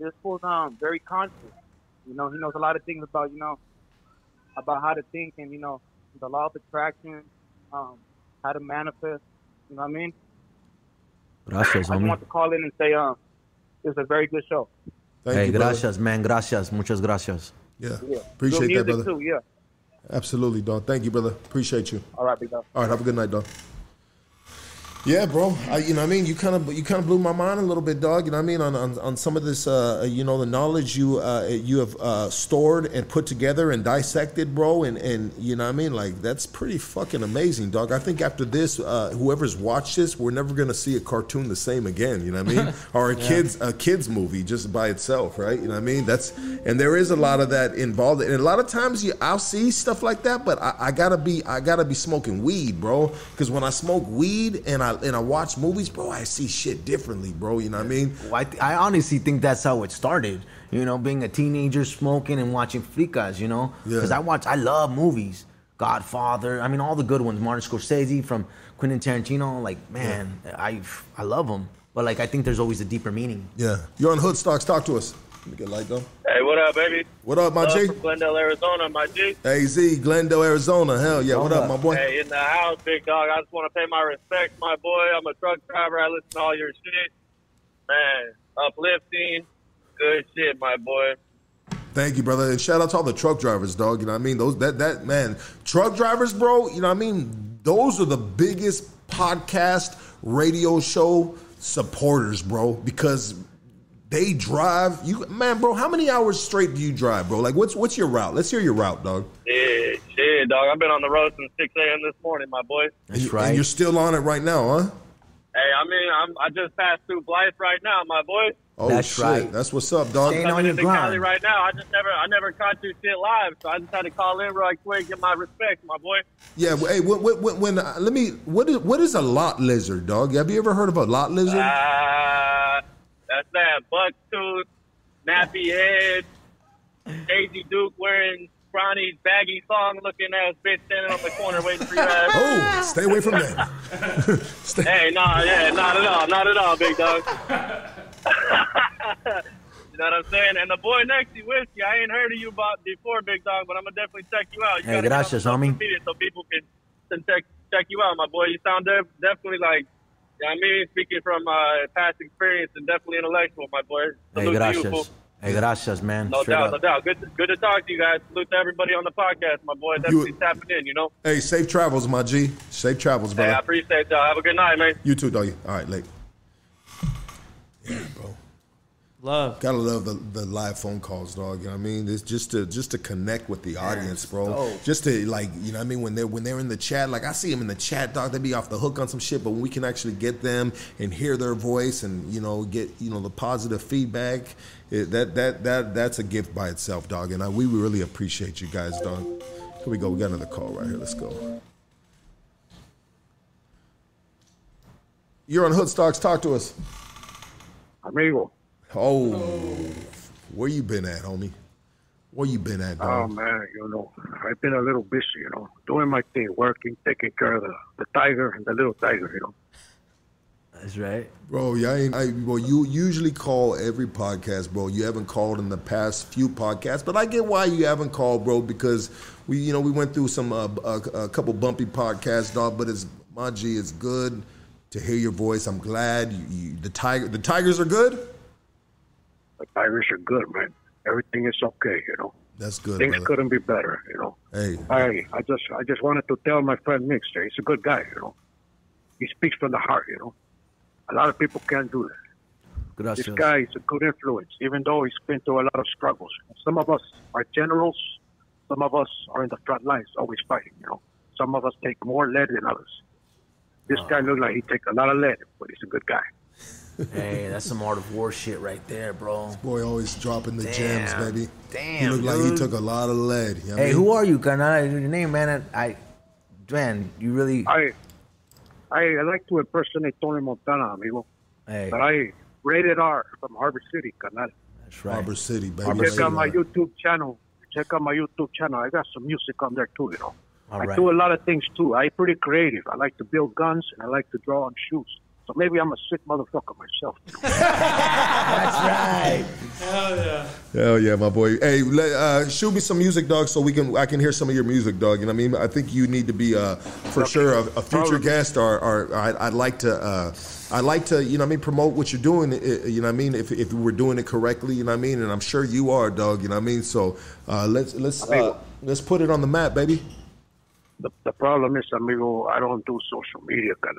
this fool's um, very conscious. You know, he knows a lot of things about, you know, about how to think and, you know, the law of attraction, um, how to manifest, you know what I mean? Gracias, I homie. Want to call in and say um, it's a very good show. Thank hey, you, gracias, brother. Man, gracias, muchas gracias. Yeah, yeah. Appreciate that, brother. Too, yeah. Absolutely, dog. Thank you, brother. Appreciate you. All right, big dog. All right, have a good night, dog. Yeah, bro. I, you know what I mean? You kind of you kind of blew my mind a little bit, dog. You know what I mean? On on, on some of this, uh, you know, the knowledge you uh, you have uh, stored and put together and dissected, bro. And, and you know what I mean? Like, that's pretty fucking amazing, dog. I think after this, uh, whoever's watched this, we're never going to see a cartoon the same again. You know what I mean? Or a, yeah. kids, a kids movie just by itself, right? You know what I mean? That's And there is a lot of that involved. And a lot of times you, I'll see stuff like that, but I, I got to be I gotta be smoking weed, bro. Because when I smoke weed and I I, and I watch movies, bro, I see shit differently, bro. You know what I mean? Well, I, th I honestly think that's how it started. You know, being a teenager, smoking and watching flicas, you know? Because yeah. I watch, I love movies. Godfather, I mean, all the good ones. Martin Scorsese from Quentin Tarantino. Like, man, yeah. I I love them. But, like, I think there's always a deeper meaning. Yeah. You're on Hoodstocks. Talk to us. Let me get light, though. Hey, what up, baby? What up, my G? From Glendale, Arizona, my G. Hey, Z, Glendale, Arizona. Hell yeah. What up, my boy? Hey, in the house, big dog. I just want to pay my respects, my boy. I'm a truck driver. I listen to all your shit. Man, uplifting. Good shit, my boy. Thank you, brother. And shout out to all the truck drivers, dog. You know what I mean? Those, that, that, man. Truck drivers, bro, you know what I mean? Those are the biggest podcast, radio show supporters, bro, because they drive. You man, bro, how many hours straight do you drive, bro? Like, what's what's your route? Let's hear your route, dog. Yeah, shit, dog. I've been on the road since six A M this morning, my boy. That's and, right. And you're still on it right now, huh? Hey, I mean, I'm, I just passed through Blythe right now, my boy. Oh, that's shit. Right. That's what's up, dog. Staying on your grind right now. I just never, I never caught you shit live, so I just had to call in right quick, get my respect, my boy. Yeah. Hey, when, when, when uh, let me. What is what is a lot lizard, dog? Have you ever heard of a lot lizard? Uh, That's that buck-tooth, nappy head, Daisy Duke wearing Bronny's baggy thong looking ass bitch standing on the corner waiting for you guys. Oh, stay away from that. Hey, no, nah, yeah, not at all, not at all, big dog. You know what I'm saying? And the boy next to you, Whiskey, I ain't heard of you about before, big dog, but I'm going to definitely check you out. You hey, gracias, homie. So people can, can check, check you out, my boy. You sound def definitely like... Yeah, I mean, speaking from uh, past experience and definitely intellectual, my boy. Salute hey, gracias. To you, hey, gracias, man. No Straight doubt, up. no doubt. Good to, good to talk to you guys. Salute to everybody on the podcast, my boy. Definitely you, tapping in, you know? Hey, safe travels, my G. Safe travels, brother. Hey, I appreciate y'all. Have a good night, man. You too, doggy. All right, late. Yeah, bro. Love. Gotta love the, the live phone calls, dog. You know what I mean? It's just to just to connect with the audience, bro. Dope. Just to like, you know what I mean? When they're when they're in the chat, like I see them in the chat, dog. They be off the hook on some shit, but when we can actually get them and hear their voice, and you know, get you know the positive feedback, it, that that that that's a gift by itself, dog. And I, we really appreciate you guys, dog. Here we go. We got another call right here. Let's go. You're on Hoodstocks. Talk to us. Amigo. Oh, where you been at, homie? Where you been at, dog? Oh, man, you know, I've been a little busy, you know, doing my thing, working, taking care of the, the tiger and the little tiger, you know. That's right. Bro, yeah, I ain't, I, well, you usually call every podcast, bro. You haven't called in the past few podcasts, but I get why you haven't called, bro, because we, you know, we went through some, uh, a, a couple bumpy podcasts, dog, but it's, my G, it's good to hear your voice. I'm glad you, you, the tiger, the tigers are good. The Tigers are good, man. Everything is okay, you know. That's good. Things brother. couldn't be better, you know. Hey, I, I just, I just wanted to tell my friend Miggs there. He's a good guy, you know. He speaks from the heart, you know. A lot of people can't do that. Good this guy is a good influence, even though he's been through a lot of struggles. Some of us are generals. Some of us are in the front lines, always fighting, you know. Some of us take more lead than others. This wow. guy looks like he takes a lot of lead, but he's a good guy. Hey, that's some Art of War shit right there, bro. This boy always dropping the Damn. gems, baby. Damn, he looked dude. like he took a lot of lead. You know hey, mean? Who are you, Ghana? Your name, man. I, man, you really. I, I like to impersonate Tony Montana, amigo. Hey, but I rated R from Harbor City, Canal. That's right, Harbor City, baby. Check City, out my YouTube channel. Check out my YouTube channel. I got some music on there too, you know. All I right. do a lot of things too. I'm pretty creative. I like to build guns and I like to draw on shoes. So maybe I'm a sick motherfucker myself. That's right. Hell yeah. Hell yeah, my boy. Hey, let, uh, shoot me some music, dog, so we can I can hear some of your music, dog. You know what I mean? I think you need to be uh, for okay. sure a, a future guest, or, or I'd, I'd like to uh, I'd like to you know what I mean promote what you're doing. You know what I mean? If if we're doing it correctly, you know what I mean? And I'm sure you are, dog. You know what I mean? So uh, let's let's uh, let's put it on the map, baby. The, the problem is, amigo, I don't do social media, Kana.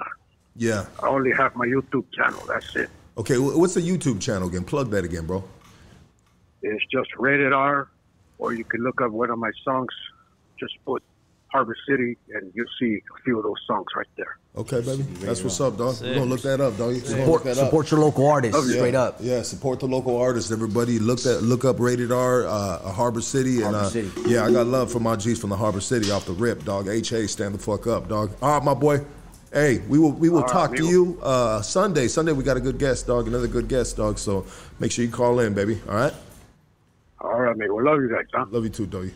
Yeah. I only have my YouTube channel. That's it. Okay. What's the YouTube channel again? Plug that again, bro. It's just Rated R, or you can look up one of my songs. Just put Harbor City, and you'll see a few of those songs right there. Okay, baby. That's what's up, dog. We're going to look that up, dog. Support, that support up. your local artists. Yeah. Straight up. Yeah, support the local artists, everybody. Look that. Look up Rated R, uh, Harbor City. Harbor and, uh, City. Yeah, I got love for my G's from the Harbor City off the rip, dog. H A, stand the fuck up, dog. All right, my boy. Hey, we will we will All talk right, to you uh, Sunday. Sunday we got a good guest, dog. Another good guest, dog. So make sure you call in, baby. All right. All right, man. We love you guys, huh? Love you too, doggy.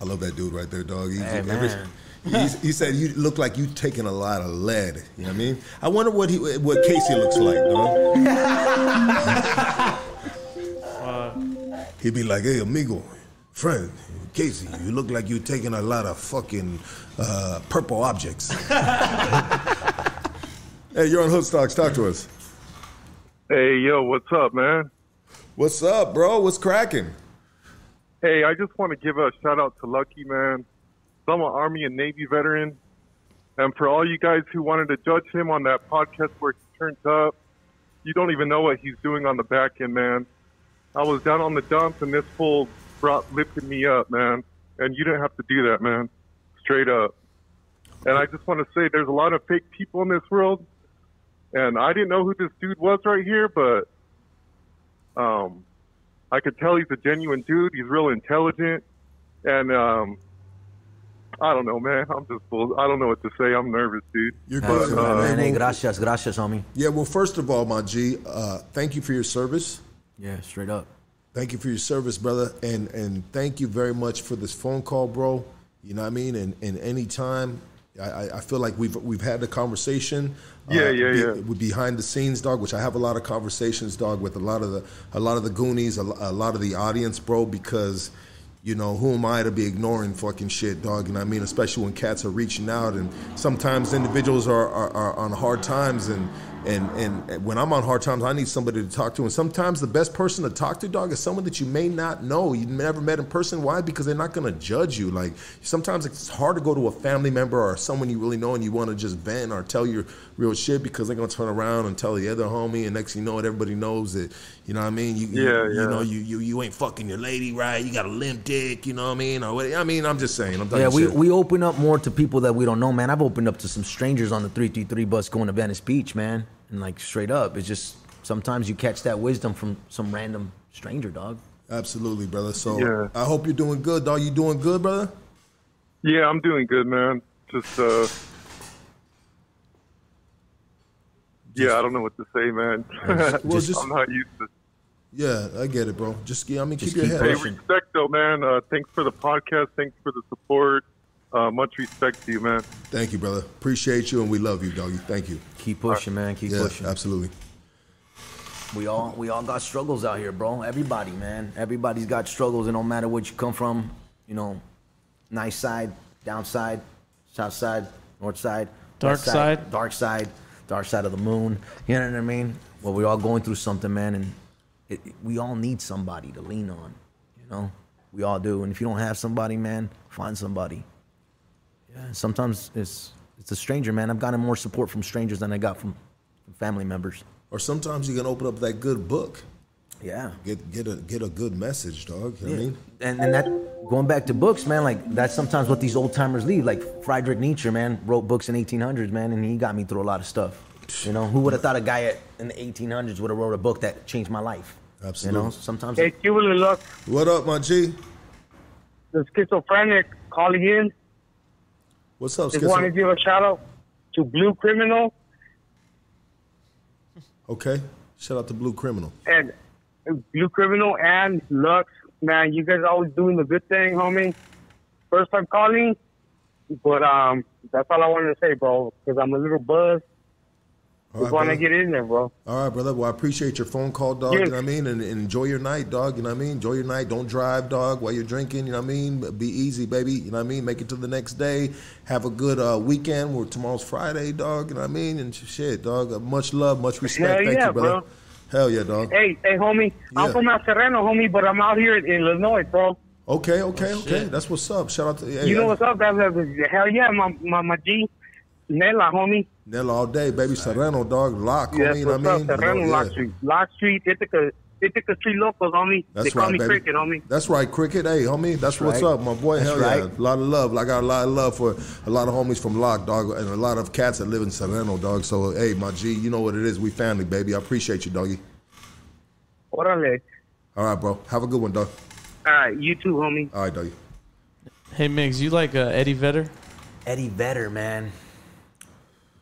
I love that dude right there, dog. He's, hey, every, he's, he said you look like you taking a lot of lead. You know what I mean? I wonder what he what Casey looks like, dog. uh, He'd be like, hey, amigo, friend. Casey, you look like you're taking a lot of fucking uh, purple objects. Hey, you're on Hoodstocks. Talk to us. Hey, yo, what's up, man? What's up, bro? What's cracking? Hey, I just want to give a shout-out to Lucky, man. I'm an Army and Navy veteran. And for all you guys who wanted to judge him on that podcast where he turns up, you don't even know what he's doing on the back end, man. I was down on the dumps, and this fool Brought, lifted me up, man, and you didn't have to do that, man, straight up. And I just want to say there's a lot of fake people in this world, and I didn't know who this dude was right here, but um, I could tell he's a genuine dude. He's real intelligent, and um, I don't know, man. I'm just bull. I don't know what to say. I'm nervous, dude. You're good, uh, man. Hey, gracias, gracias, homie. Yeah, well, first of all, my G, uh, thank you for your service. Yeah, straight up. Thank you for your service, brother, and and thank you very much for this phone call, bro. You know what I mean? And and any time, I, I feel like we've we've had the conversation. Yeah, uh, yeah, be, yeah. Behind the scenes, dog, which I have a lot of conversations, dog, with a lot of the a lot of the Goonies, a, a lot of the audience, bro, because, you know, who am I to be ignoring fucking shit, dog? You know what I mean? Especially when cats are reaching out, and sometimes individuals are are, are on hard times, and And and when I'm on hard times, I need somebody to talk to. And sometimes the best person to talk to, dog, is someone that you may not know, you never met in person. Why? Because they're not going to judge you. Like, sometimes it's hard to go to a family member or someone you really know and you want to just vent or tell your real shit, because they're going to turn around and tell the other homie, and next thing you know it, everybody knows it. You know what I mean? You, yeah, you, yeah. You know, you, you you ain't fucking your lady right. You got a limp dick, you know what I mean? Or what, I mean, I'm just saying. I'm yeah, we, we open up more to people that we don't know, man. I've opened up to some strangers on the three three three bus going to Venice Beach, man. And like, straight up, it's just sometimes you catch that wisdom from some random stranger, dog. Absolutely, brother. So yeah. I hope you're doing good, dog. You doing good, brother? Yeah, I'm doing good, man. Just, uh, just yeah, I don't know what to say, man. Just, well, just, I'm not used to. Yeah, I get it, bro. Just, yeah, I mean, just keep, keep your head. Hey, respect, though, man. Uh, thanks for the podcast. Thanks for the support. Uh, much respect to you, man. Thank you, brother. Appreciate you, and we love you, doggy. Thank you. Keep pushing, man. Keep yeah, pushing. Absolutely. We all we all got struggles out here, bro. Everybody, man. Everybody's got struggles, and no matter what you come from, you know, nice side, downside, south side, north side, dark side, side, dark side, dark side of the moon. You know what I mean? Well, we're all going through something, man, and it, it, we all need somebody to lean on. You know, we all do. And if you don't have somebody, man, find somebody. Sometimes it's it's a stranger, man. I've gotten more support from strangers than I got from, from family members. Or sometimes you can open up that good book. Yeah. Get get a get a good message, dog. You know yeah. what I mean? And and that, going back to books, man, like, that's sometimes what these old timers leave. Like, Friedrich Nietzsche, man, wrote books in eighteen hundreds, man, and he got me through a lot of stuff. You know, who would have thought a guy at, in the eighteen hundreds would have wrote a book that changed my life? Absolutely. You know, sometimes. Hey, you will look. What up, my G? The schizophrenic calling in. What's up, Just Schizo? Want to give a shout out to Blue Criminal. Okay, shout out to Blue Criminal. And Blue Criminal and Lux, man, you guys are always doing the good thing, homie. First time calling, but um, that's all I wanted to say, bro, because I'm a little buzzed. Just right, want to get in there, bro. All right, brother. Well, I appreciate your phone call, dog. Yes. You know what I mean? And, and enjoy your night, dog. You know what I mean? Enjoy your night. Don't drive, dog, while you're drinking. You know what I mean? Be easy, baby. You know what I mean? Make it to the next day. Have a good uh, weekend. Where tomorrow's Friday, dog. You know what I mean? And shit, dog. Much love, much respect. Hell Thank yeah, you, brother. Bro. Hell yeah, dog. Hey, hey, homie. Yeah. I'm from El Serrano, homie, but I'm out here in Illinois, bro. Okay, okay, oh, okay. Shit. That's what's up. Shout out to hey, you. Know I, what's up, guys? Hell yeah, my my, my G. Nella, homie. Nella all day, baby. Serrano, dog. Lock, yes, homie. You know what I mean? Serrano, you know, Lock yeah. Street. Lock Street, Ithaca. Ithaca Street Locals, homie. That's they right, call me baby. Cricket, homie. That's right, Cricket. Hey, homie, that's, that's what's right. up, my boy. That's Hell right. yeah. A lot of love. I got a lot of love for a lot of homies from Lock, dog, and a lot of cats that live in Serrano, dog. So, hey, my G, you know what it is. We family, baby. I appreciate you, doggy. Orale. All right, bro. Have a good one, dog. All right, you too, homie. All right, doggy. Hey, Miggs, you like uh, Eddie Vedder? Eddie Vedder, man.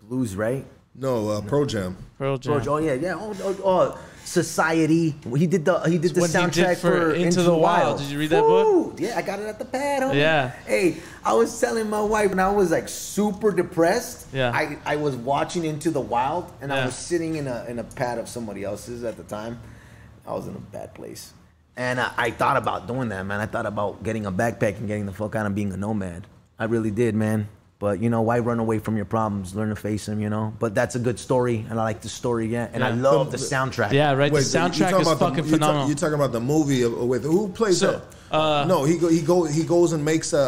Blues, right? No, uh, Pearl Jam. Pearl Jam. Pearl Jam. Oh yeah, yeah. Oh, oh, oh, Society. He did the he did the it's soundtrack he did for, for Into, Into the, the Wild. Wild. Did you read that Ooh, book? Yeah, I got it at the pad, homie. Yeah. Hey, I was telling my wife when I was like super depressed. Yeah. I, I was watching Into the Wild, and yeah. I was sitting in a in a pad of somebody else's at the time. I was in a bad place, and I, I thought about doing that, man. I thought about getting a backpack and getting the fuck out and being a nomad. I really did, man. But, you know, why run away from your problems? Learn to face them, you know? But that's a good story, and I like the story, yeah. And yeah. I love the soundtrack. Yeah, right. Wait, the soundtrack is fucking the, phenomenal. You're talking about the movie with who plays so, that? Uh, no, he go, he go he goes and makes a... a,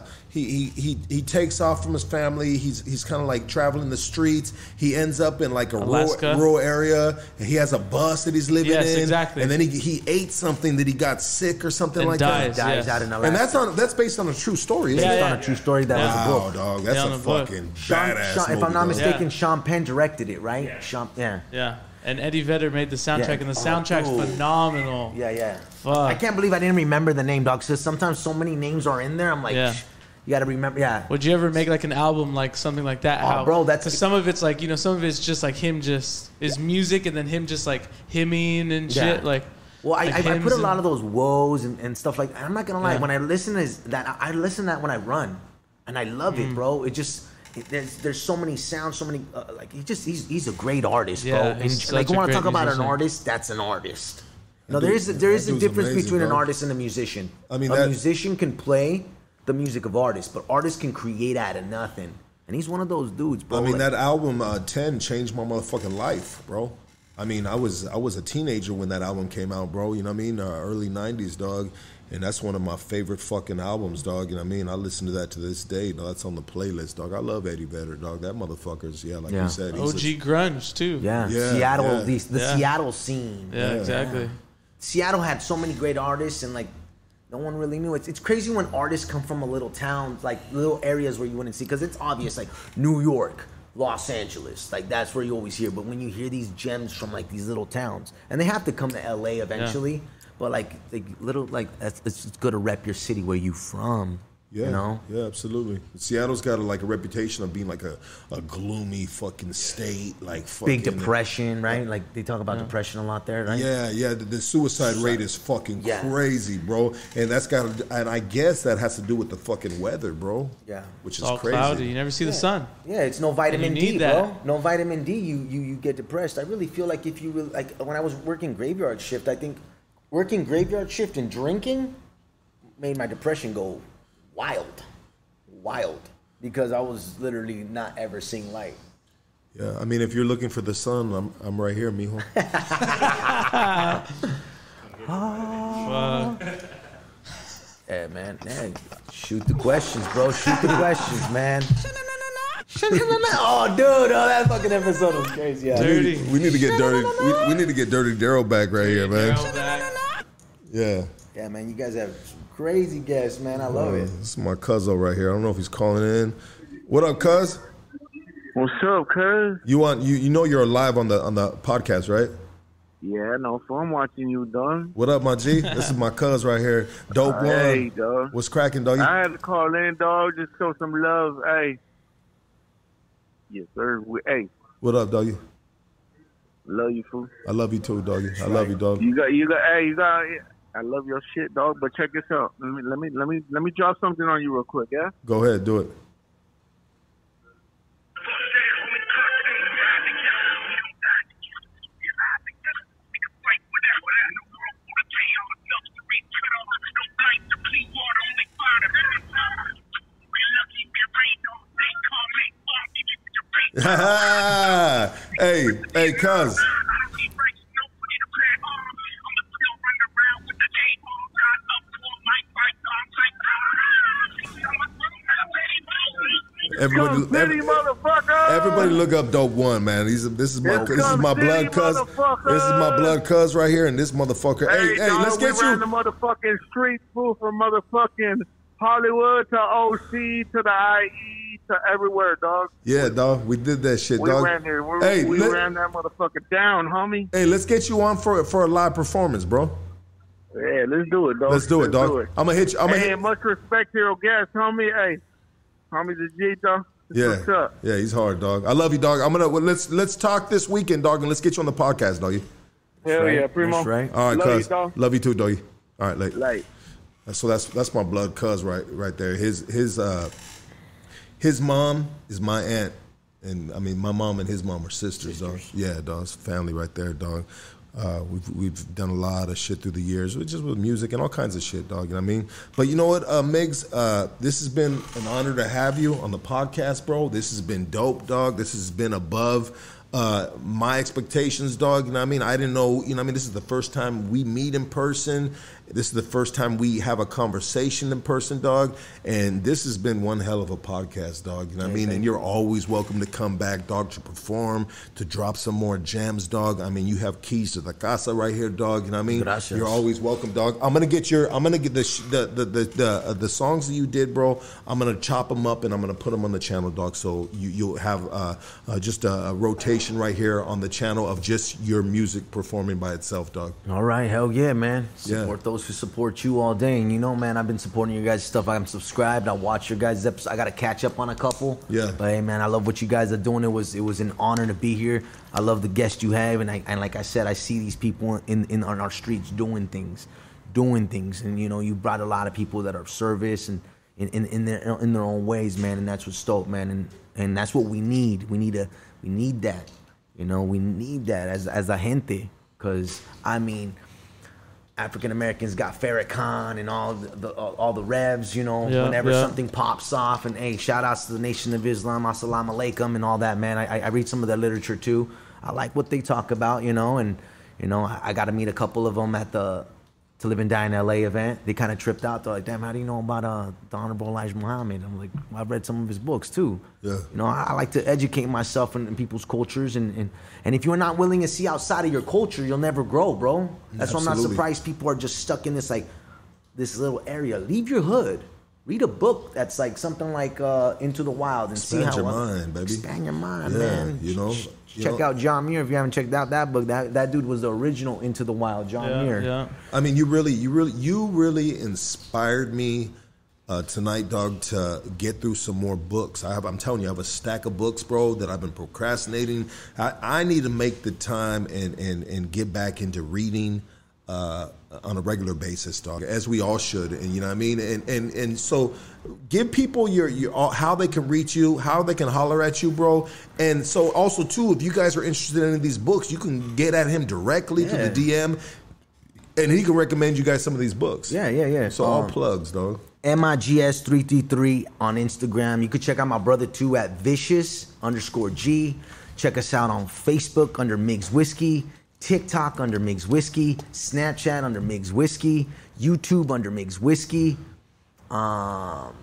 a He, he he he takes off from his family. He's he's kind of like traveling the streets. He ends up in like a rural, rural area. And he has a bus that he's living yes, in. Yes, exactly. And then he he ate something that he got sick or something and like dies, that. Dies yes. out in Alaska. And that's on that's based on a true story. Based yeah, yeah, on yeah. a true story. That yeah. was a book. Wow, dog, that's yeah, a fucking Sean, badass. Sean, movie, if I'm not mistaken, yeah. Sean Penn directed it, right? Yeah. Sean, yeah. Yeah. And Eddie Vedder made the soundtrack, yeah. and the soundtrack's oh, phenomenal. Yeah, yeah. Fuck. I can't believe I didn't remember the name, dog. Because sometimes so many names are in there. I'm like. Yeah. You gotta remember, yeah. Would you ever make like an album, like something like that? Oh, how, bro, that's some of it's like you know, some of it's just like him, just his yeah. music, and then him just like hymning and shit, yeah. like. Well, I, like I, I put a lot of those woes and, and stuff like. I'm not gonna lie, yeah. when I listen to that, I listen to that when I run, and I love mm. it, bro. It just it, there's there's so many sounds, so many uh, like he just he's he's a great artist, yeah, bro. And like you want to talk musician. about an artist, that's an artist. No, there is a, there is a difference amazing, between bro. an artist and a musician. I mean, a that, musician can play the music of artists, but artists can create out of nothing. And he's one of those dudes, bro. I mean, like, that album, uh, Ten, changed my motherfucking life, bro. I mean, I was I was a teenager when that album came out, bro. You know what I mean? Uh, early nineties, dog. And that's one of my favorite fucking albums, dog. You know what I mean? I listen to that to this day. No, that's on the playlist, dog. I love Eddie Vedder, dog. That motherfucker's, yeah, like yeah. you said. O G a, grunge, too. Yeah. yeah Seattle, yeah. the, the yeah. Seattle scene. Yeah, yeah. exactly. Yeah. Seattle had so many great artists, and, like, no one really knew. It's, it's crazy when artists come from a little town, like, little areas where you wouldn't see. Because it's obvious, like, New York, Los Angeles, like that's where you always hear. But when you hear these gems from like these little towns, and they have to come to L A eventually, yeah. but like, like little like it's, it's good to rep your city where you from. Yeah, you know? yeah, absolutely. Seattle's got a, like a reputation of being like a, a gloomy fucking state, like fucking, big depression, right? Yeah. Like they talk about yeah. depression a lot there, right? Yeah, yeah. The, the suicide Shut rate is fucking yeah. crazy, bro. And that's got, and I guess that has to do with the fucking weather, bro. Yeah, which is all crazy. Cloudy. You never see yeah. the sun. Yeah, it's no vitamin D, that. bro. No vitamin D. You you you get depressed. I really feel like if you really, like when I was working graveyard shift, I think working graveyard shift and drinking made my depression go wild, wild, because I was literally not ever seeing light. Yeah, I mean, if you're looking for the sun, I'm, I'm right here, mijo. oh. Yeah, man, man, shoot the questions, bro. Shoot the questions, man. Oh, dude, oh, that fucking episode was crazy. Yeah. Dirty. We need to get dirty. We, we need to get Dirty Daryl back right here, man. Yeah. Yeah, man, you guys have crazy guests, man. I love oh, it. This is my cuzzo right here. I don't know if he's calling in. What up, cuz? What's up, cuz? You on? You you know you're live on the on the podcast, right? Yeah, no, so I'm watching you, dog. What up, my G? This is my cuz right here. Dope one. Hey, dog. What's cracking, dog? You... I had to call in, dog. Just show some love, hey. Yes, sir. Hey. What up, dog? Love you, fool. I love you too, doggy. I love you, dog. You got, you got, hey, you got. I love your shit, dog. But check this out. Let me, let me, let me, let me drop something on you real quick, yeah. Go ahead, do it. hey, hey, cuz. Everybody, City, every, everybody, look up Dope One, man. He's a, this is my this is my City, blood cuz. This is my blood cuz right here, and this motherfucker. Hey, hey, dog, let's get you the motherfucking street fool from motherfucking Hollywood to O C to the I E to everywhere, dog. Yeah, dog, we did that shit, we dog. Ran here. We, hey, we let, ran that motherfucker down, homie. Hey, let's get you on for for a live performance, bro. Yeah, let's do it, dog. Let's do it, let's dog. Do it. I'm gonna hit you. I'm gonna hey, hit. Much respect to your guest, homie. Hey. Homie, the G, dog. What's up? Yeah, he's hard, dog. I love you, dog. I'm gonna well, let's let's talk this weekend, dog, and let's get you on the podcast, doggy. Hell right. yeah, primo. That's right. All right, love cuz. You, love you too, doggy. All right, late. Late. So that's that's my blood cuz right right there. His his uh his mom is my aunt, and I mean my mom and his mom are sisters, dog. Yeah, dog. It's family right there, dog. Uh, we've, we've done a lot of shit through the years, just with music and all kinds of shit, dog, you know what I mean? But you know what, uh, Miggs, uh, this has been an honor to have you on the podcast, bro. This has been dope, dog. This has been above uh, my expectations, dog, you know what I mean? I didn't know, you know what I mean? This is the first time we meet in person. This is the first time we have a conversation in person, dog. And this has been one hell of a podcast, dog, you know what I mean? And you're always welcome to come back, dog, to perform, to drop some more jams, dog. I mean, you have keys to the casa right here, dog, you know what I mean? Gracias. You're always welcome, dog. I'm gonna get your, I'm gonna get the the the the, the, uh, the songs that you did, bro. I'm gonna chop them up and I'm gonna put them on the channel, dog. So you, you'll have uh, uh, just a, a rotation right here on the channel of just your music performing by itself, dog. All right, hell yeah, man. Support yeah. those who support you all day. And you know, man, I've been supporting you guys' stuff. I'm subscribed. I watch your guys' episodes. I got to catch up on a couple. Yeah. But hey, man, I love what you guys are doing. It was it was an honor to be here. I love the guests you have. And I and like I said, I see these people in, in on our streets doing things, doing things. And, you know, you brought a lot of people that are of service and in, in, in, their, in their own ways, man. And that's what's dope, man. And and that's what we need. We need, a, we need that. You know, we need that as, as a gente. Because, I mean... African Americans got Farrakhan and all the, the all the revs, you know, yeah, whenever yeah. something pops off. And hey, shout outs to the Nation of Islam, Assalamu Alaikum, and all that, man. I, I read some of their literature too. I like what they talk about, you know, and you know, I, I got to meet a couple of them at the To Live and Die in L A event. They kind of tripped out. They're like, "Damn, how do you know about uh, the Honorable Elijah Muhammad?" I'm like, well, "I've read some of his books too." Yeah, you know, I, I like to educate myself in, in people's cultures, and, and and if you're not willing to see outside of your culture, you'll never grow, bro. That's Absolutely. why I'm not surprised people are just stuck in this like this little area. Leave your hood. Read a book that's like something like uh, Into the Wild and expand see how your mind, baby. Expand your mind, yeah, man. You know, you check know. out John Muir if you haven't checked out that book. That that dude was the original Into the Wild, John yeah, Muir. Yeah. I mean, you really, you really, you really inspired me uh, tonight, dog, to get through some more books. I have, I'm telling you, I have a stack of books, bro, that I've been procrastinating. I, I need to make the time and and and get back into reading. Uh, on a regular basis, dog, as we all should, and you know what I mean. And and and so, give people your your how they can reach you, how they can holler at you, bro. And so also too, if you guys are interested in any of these books, you can get at him directly yeah. through the D M, and he can recommend you guys some of these books. Yeah, yeah, yeah. So um, all plugs, dog. M I G S three three three on Instagram. You could check out my brother too at Vicious underscore G. Check us out on Facebook under Miggs Whiskey. TikTok under Miggs Whiskey, Snapchat under Miggs Whiskey, YouTube under Miggs Whiskey. Um,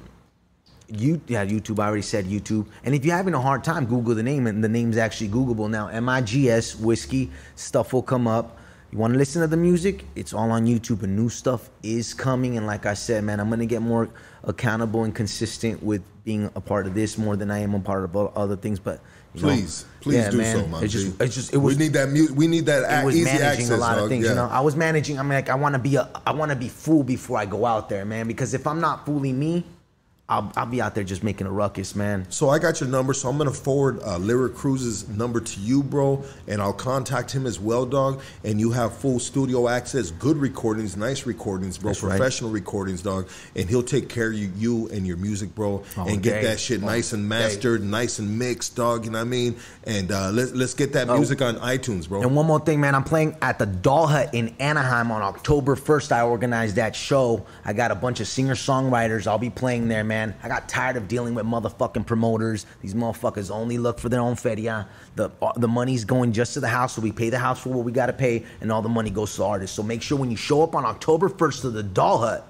you, yeah, YouTube, I already said YouTube. And if you're having a hard time, Google the name, and the name's actually Googleable now. M I G S Whiskey, stuff will come up. You want to listen to the music? It's all on YouTube, and new stuff is coming. And like I said, man, I'm going to get more accountable and consistent with being a part of this more than I am a part of other things, but... You please, know? please yeah, do man. so, man. It's just, it's just, it was, we need that music. We need that it was easy managing access. A lot of things, yeah. you know. I was managing. I'm like, I want to be a, I want to be fool before I go out there, man. Because if I'm not fooling me, I'll, I'll be out there just making a ruckus, man. So I got your number. So I'm gonna forward uh, Lyric Cruz's number to you, bro, and I'll contact him as well, dog. And you have full studio access, good recordings, nice recordings, bro, That's professional right. recordings, dog. And he'll take care of you, you and your music, bro, All and day. get that shit All nice and mastered, day. nice and mixed, dog. You know what I mean? And uh, let's let's get that music oh. on iTunes, bro. And one more thing, man, I'm playing at the Doll Hut in Anaheim on October first. I organized that show. I got a bunch of singer songwriters. I'll be playing there, man. Man, I got tired of dealing with motherfucking promoters. These motherfuckers only look for their own feria. The the money's going just to the house, so we pay the house for what we gotta pay, and all the money goes to artists. So make sure when you show up on October first to the Doll Hut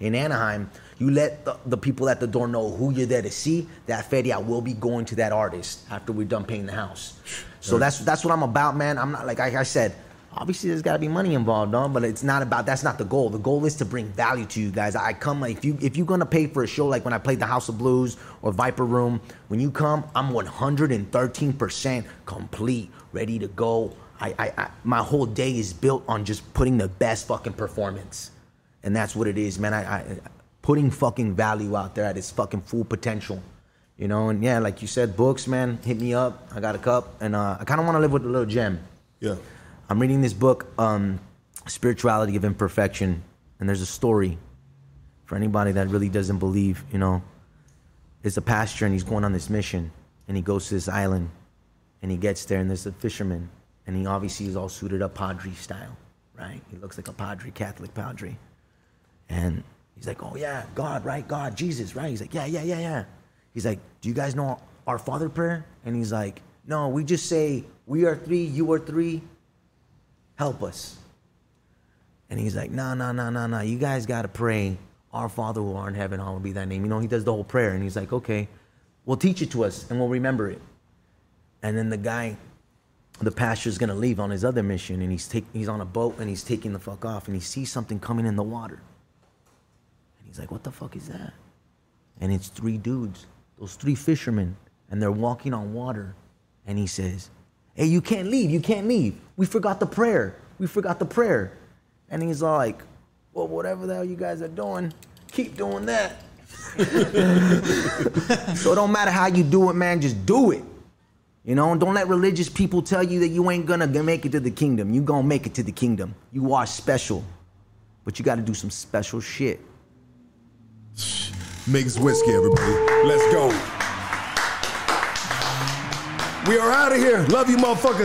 in Anaheim, you let the, the people at the door know who you're there to see. That feria will be going to that artist after we're done paying the house. So that's that's what I'm about, man. I'm not like, like I said. Obviously, there's got to be money involved, dog, but it's not about, that's not the goal. The goal is to bring value to you guys. I come, like, if, you, if you're going to pay for a show, like when I played the House of Blues or Viper Room, when you come, I'm one hundred thirteen percent complete, ready to go. I, I, I, my whole day is built on just putting the best fucking performance. And that's what it is, man. I, I putting fucking value out there at its fucking full potential. You know, and yeah, like you said, books, man, hit me up. I got a cup, and uh, I kind of want to live with a little gem. Yeah. I'm reading this book, um, Spirituality of Imperfection, and there's a story for anybody that really doesn't believe, you know. It's a pastor, and he's going on this mission, and he goes to this island, and he gets there, and there's a fisherman, and he obviously is all suited up Padre style, right? He looks like a Padre, Catholic Padre. And he's like, oh, yeah, God, right? God, Jesus, right? He's like, yeah, yeah, yeah, yeah. He's like, do you guys know our Father prayer? And he's like, no, we just say, we are three, you are three. Help us. And he's like, no, no, no, no, no. You guys got to pray. Our Father who art in heaven, hallowed be thy name. You know, he does the whole prayer. And he's like, okay, we'll teach it to us and we'll remember it. And then the guy, the pastor's going to leave on his other mission. And he's, take, he's on a boat and he's taking the fuck off. And he sees something coming in the water. And he's like, what the fuck is that? And it's three dudes, those three fishermen. And they're walking on water. And he says, hey, you can't leave, you can't leave. We forgot the prayer, we forgot the prayer. And he's all like, well, whatever the hell you guys are doing, keep doing that. So it don't matter how you do it, man, just do it. You know, and don't let religious people tell you that you ain't gonna make it to the kingdom. You gonna make it to the kingdom. You are special, but you gotta do some special shit. Miggs Whiskey, everybody, let's go. We are out of here. Love you, motherfuckers.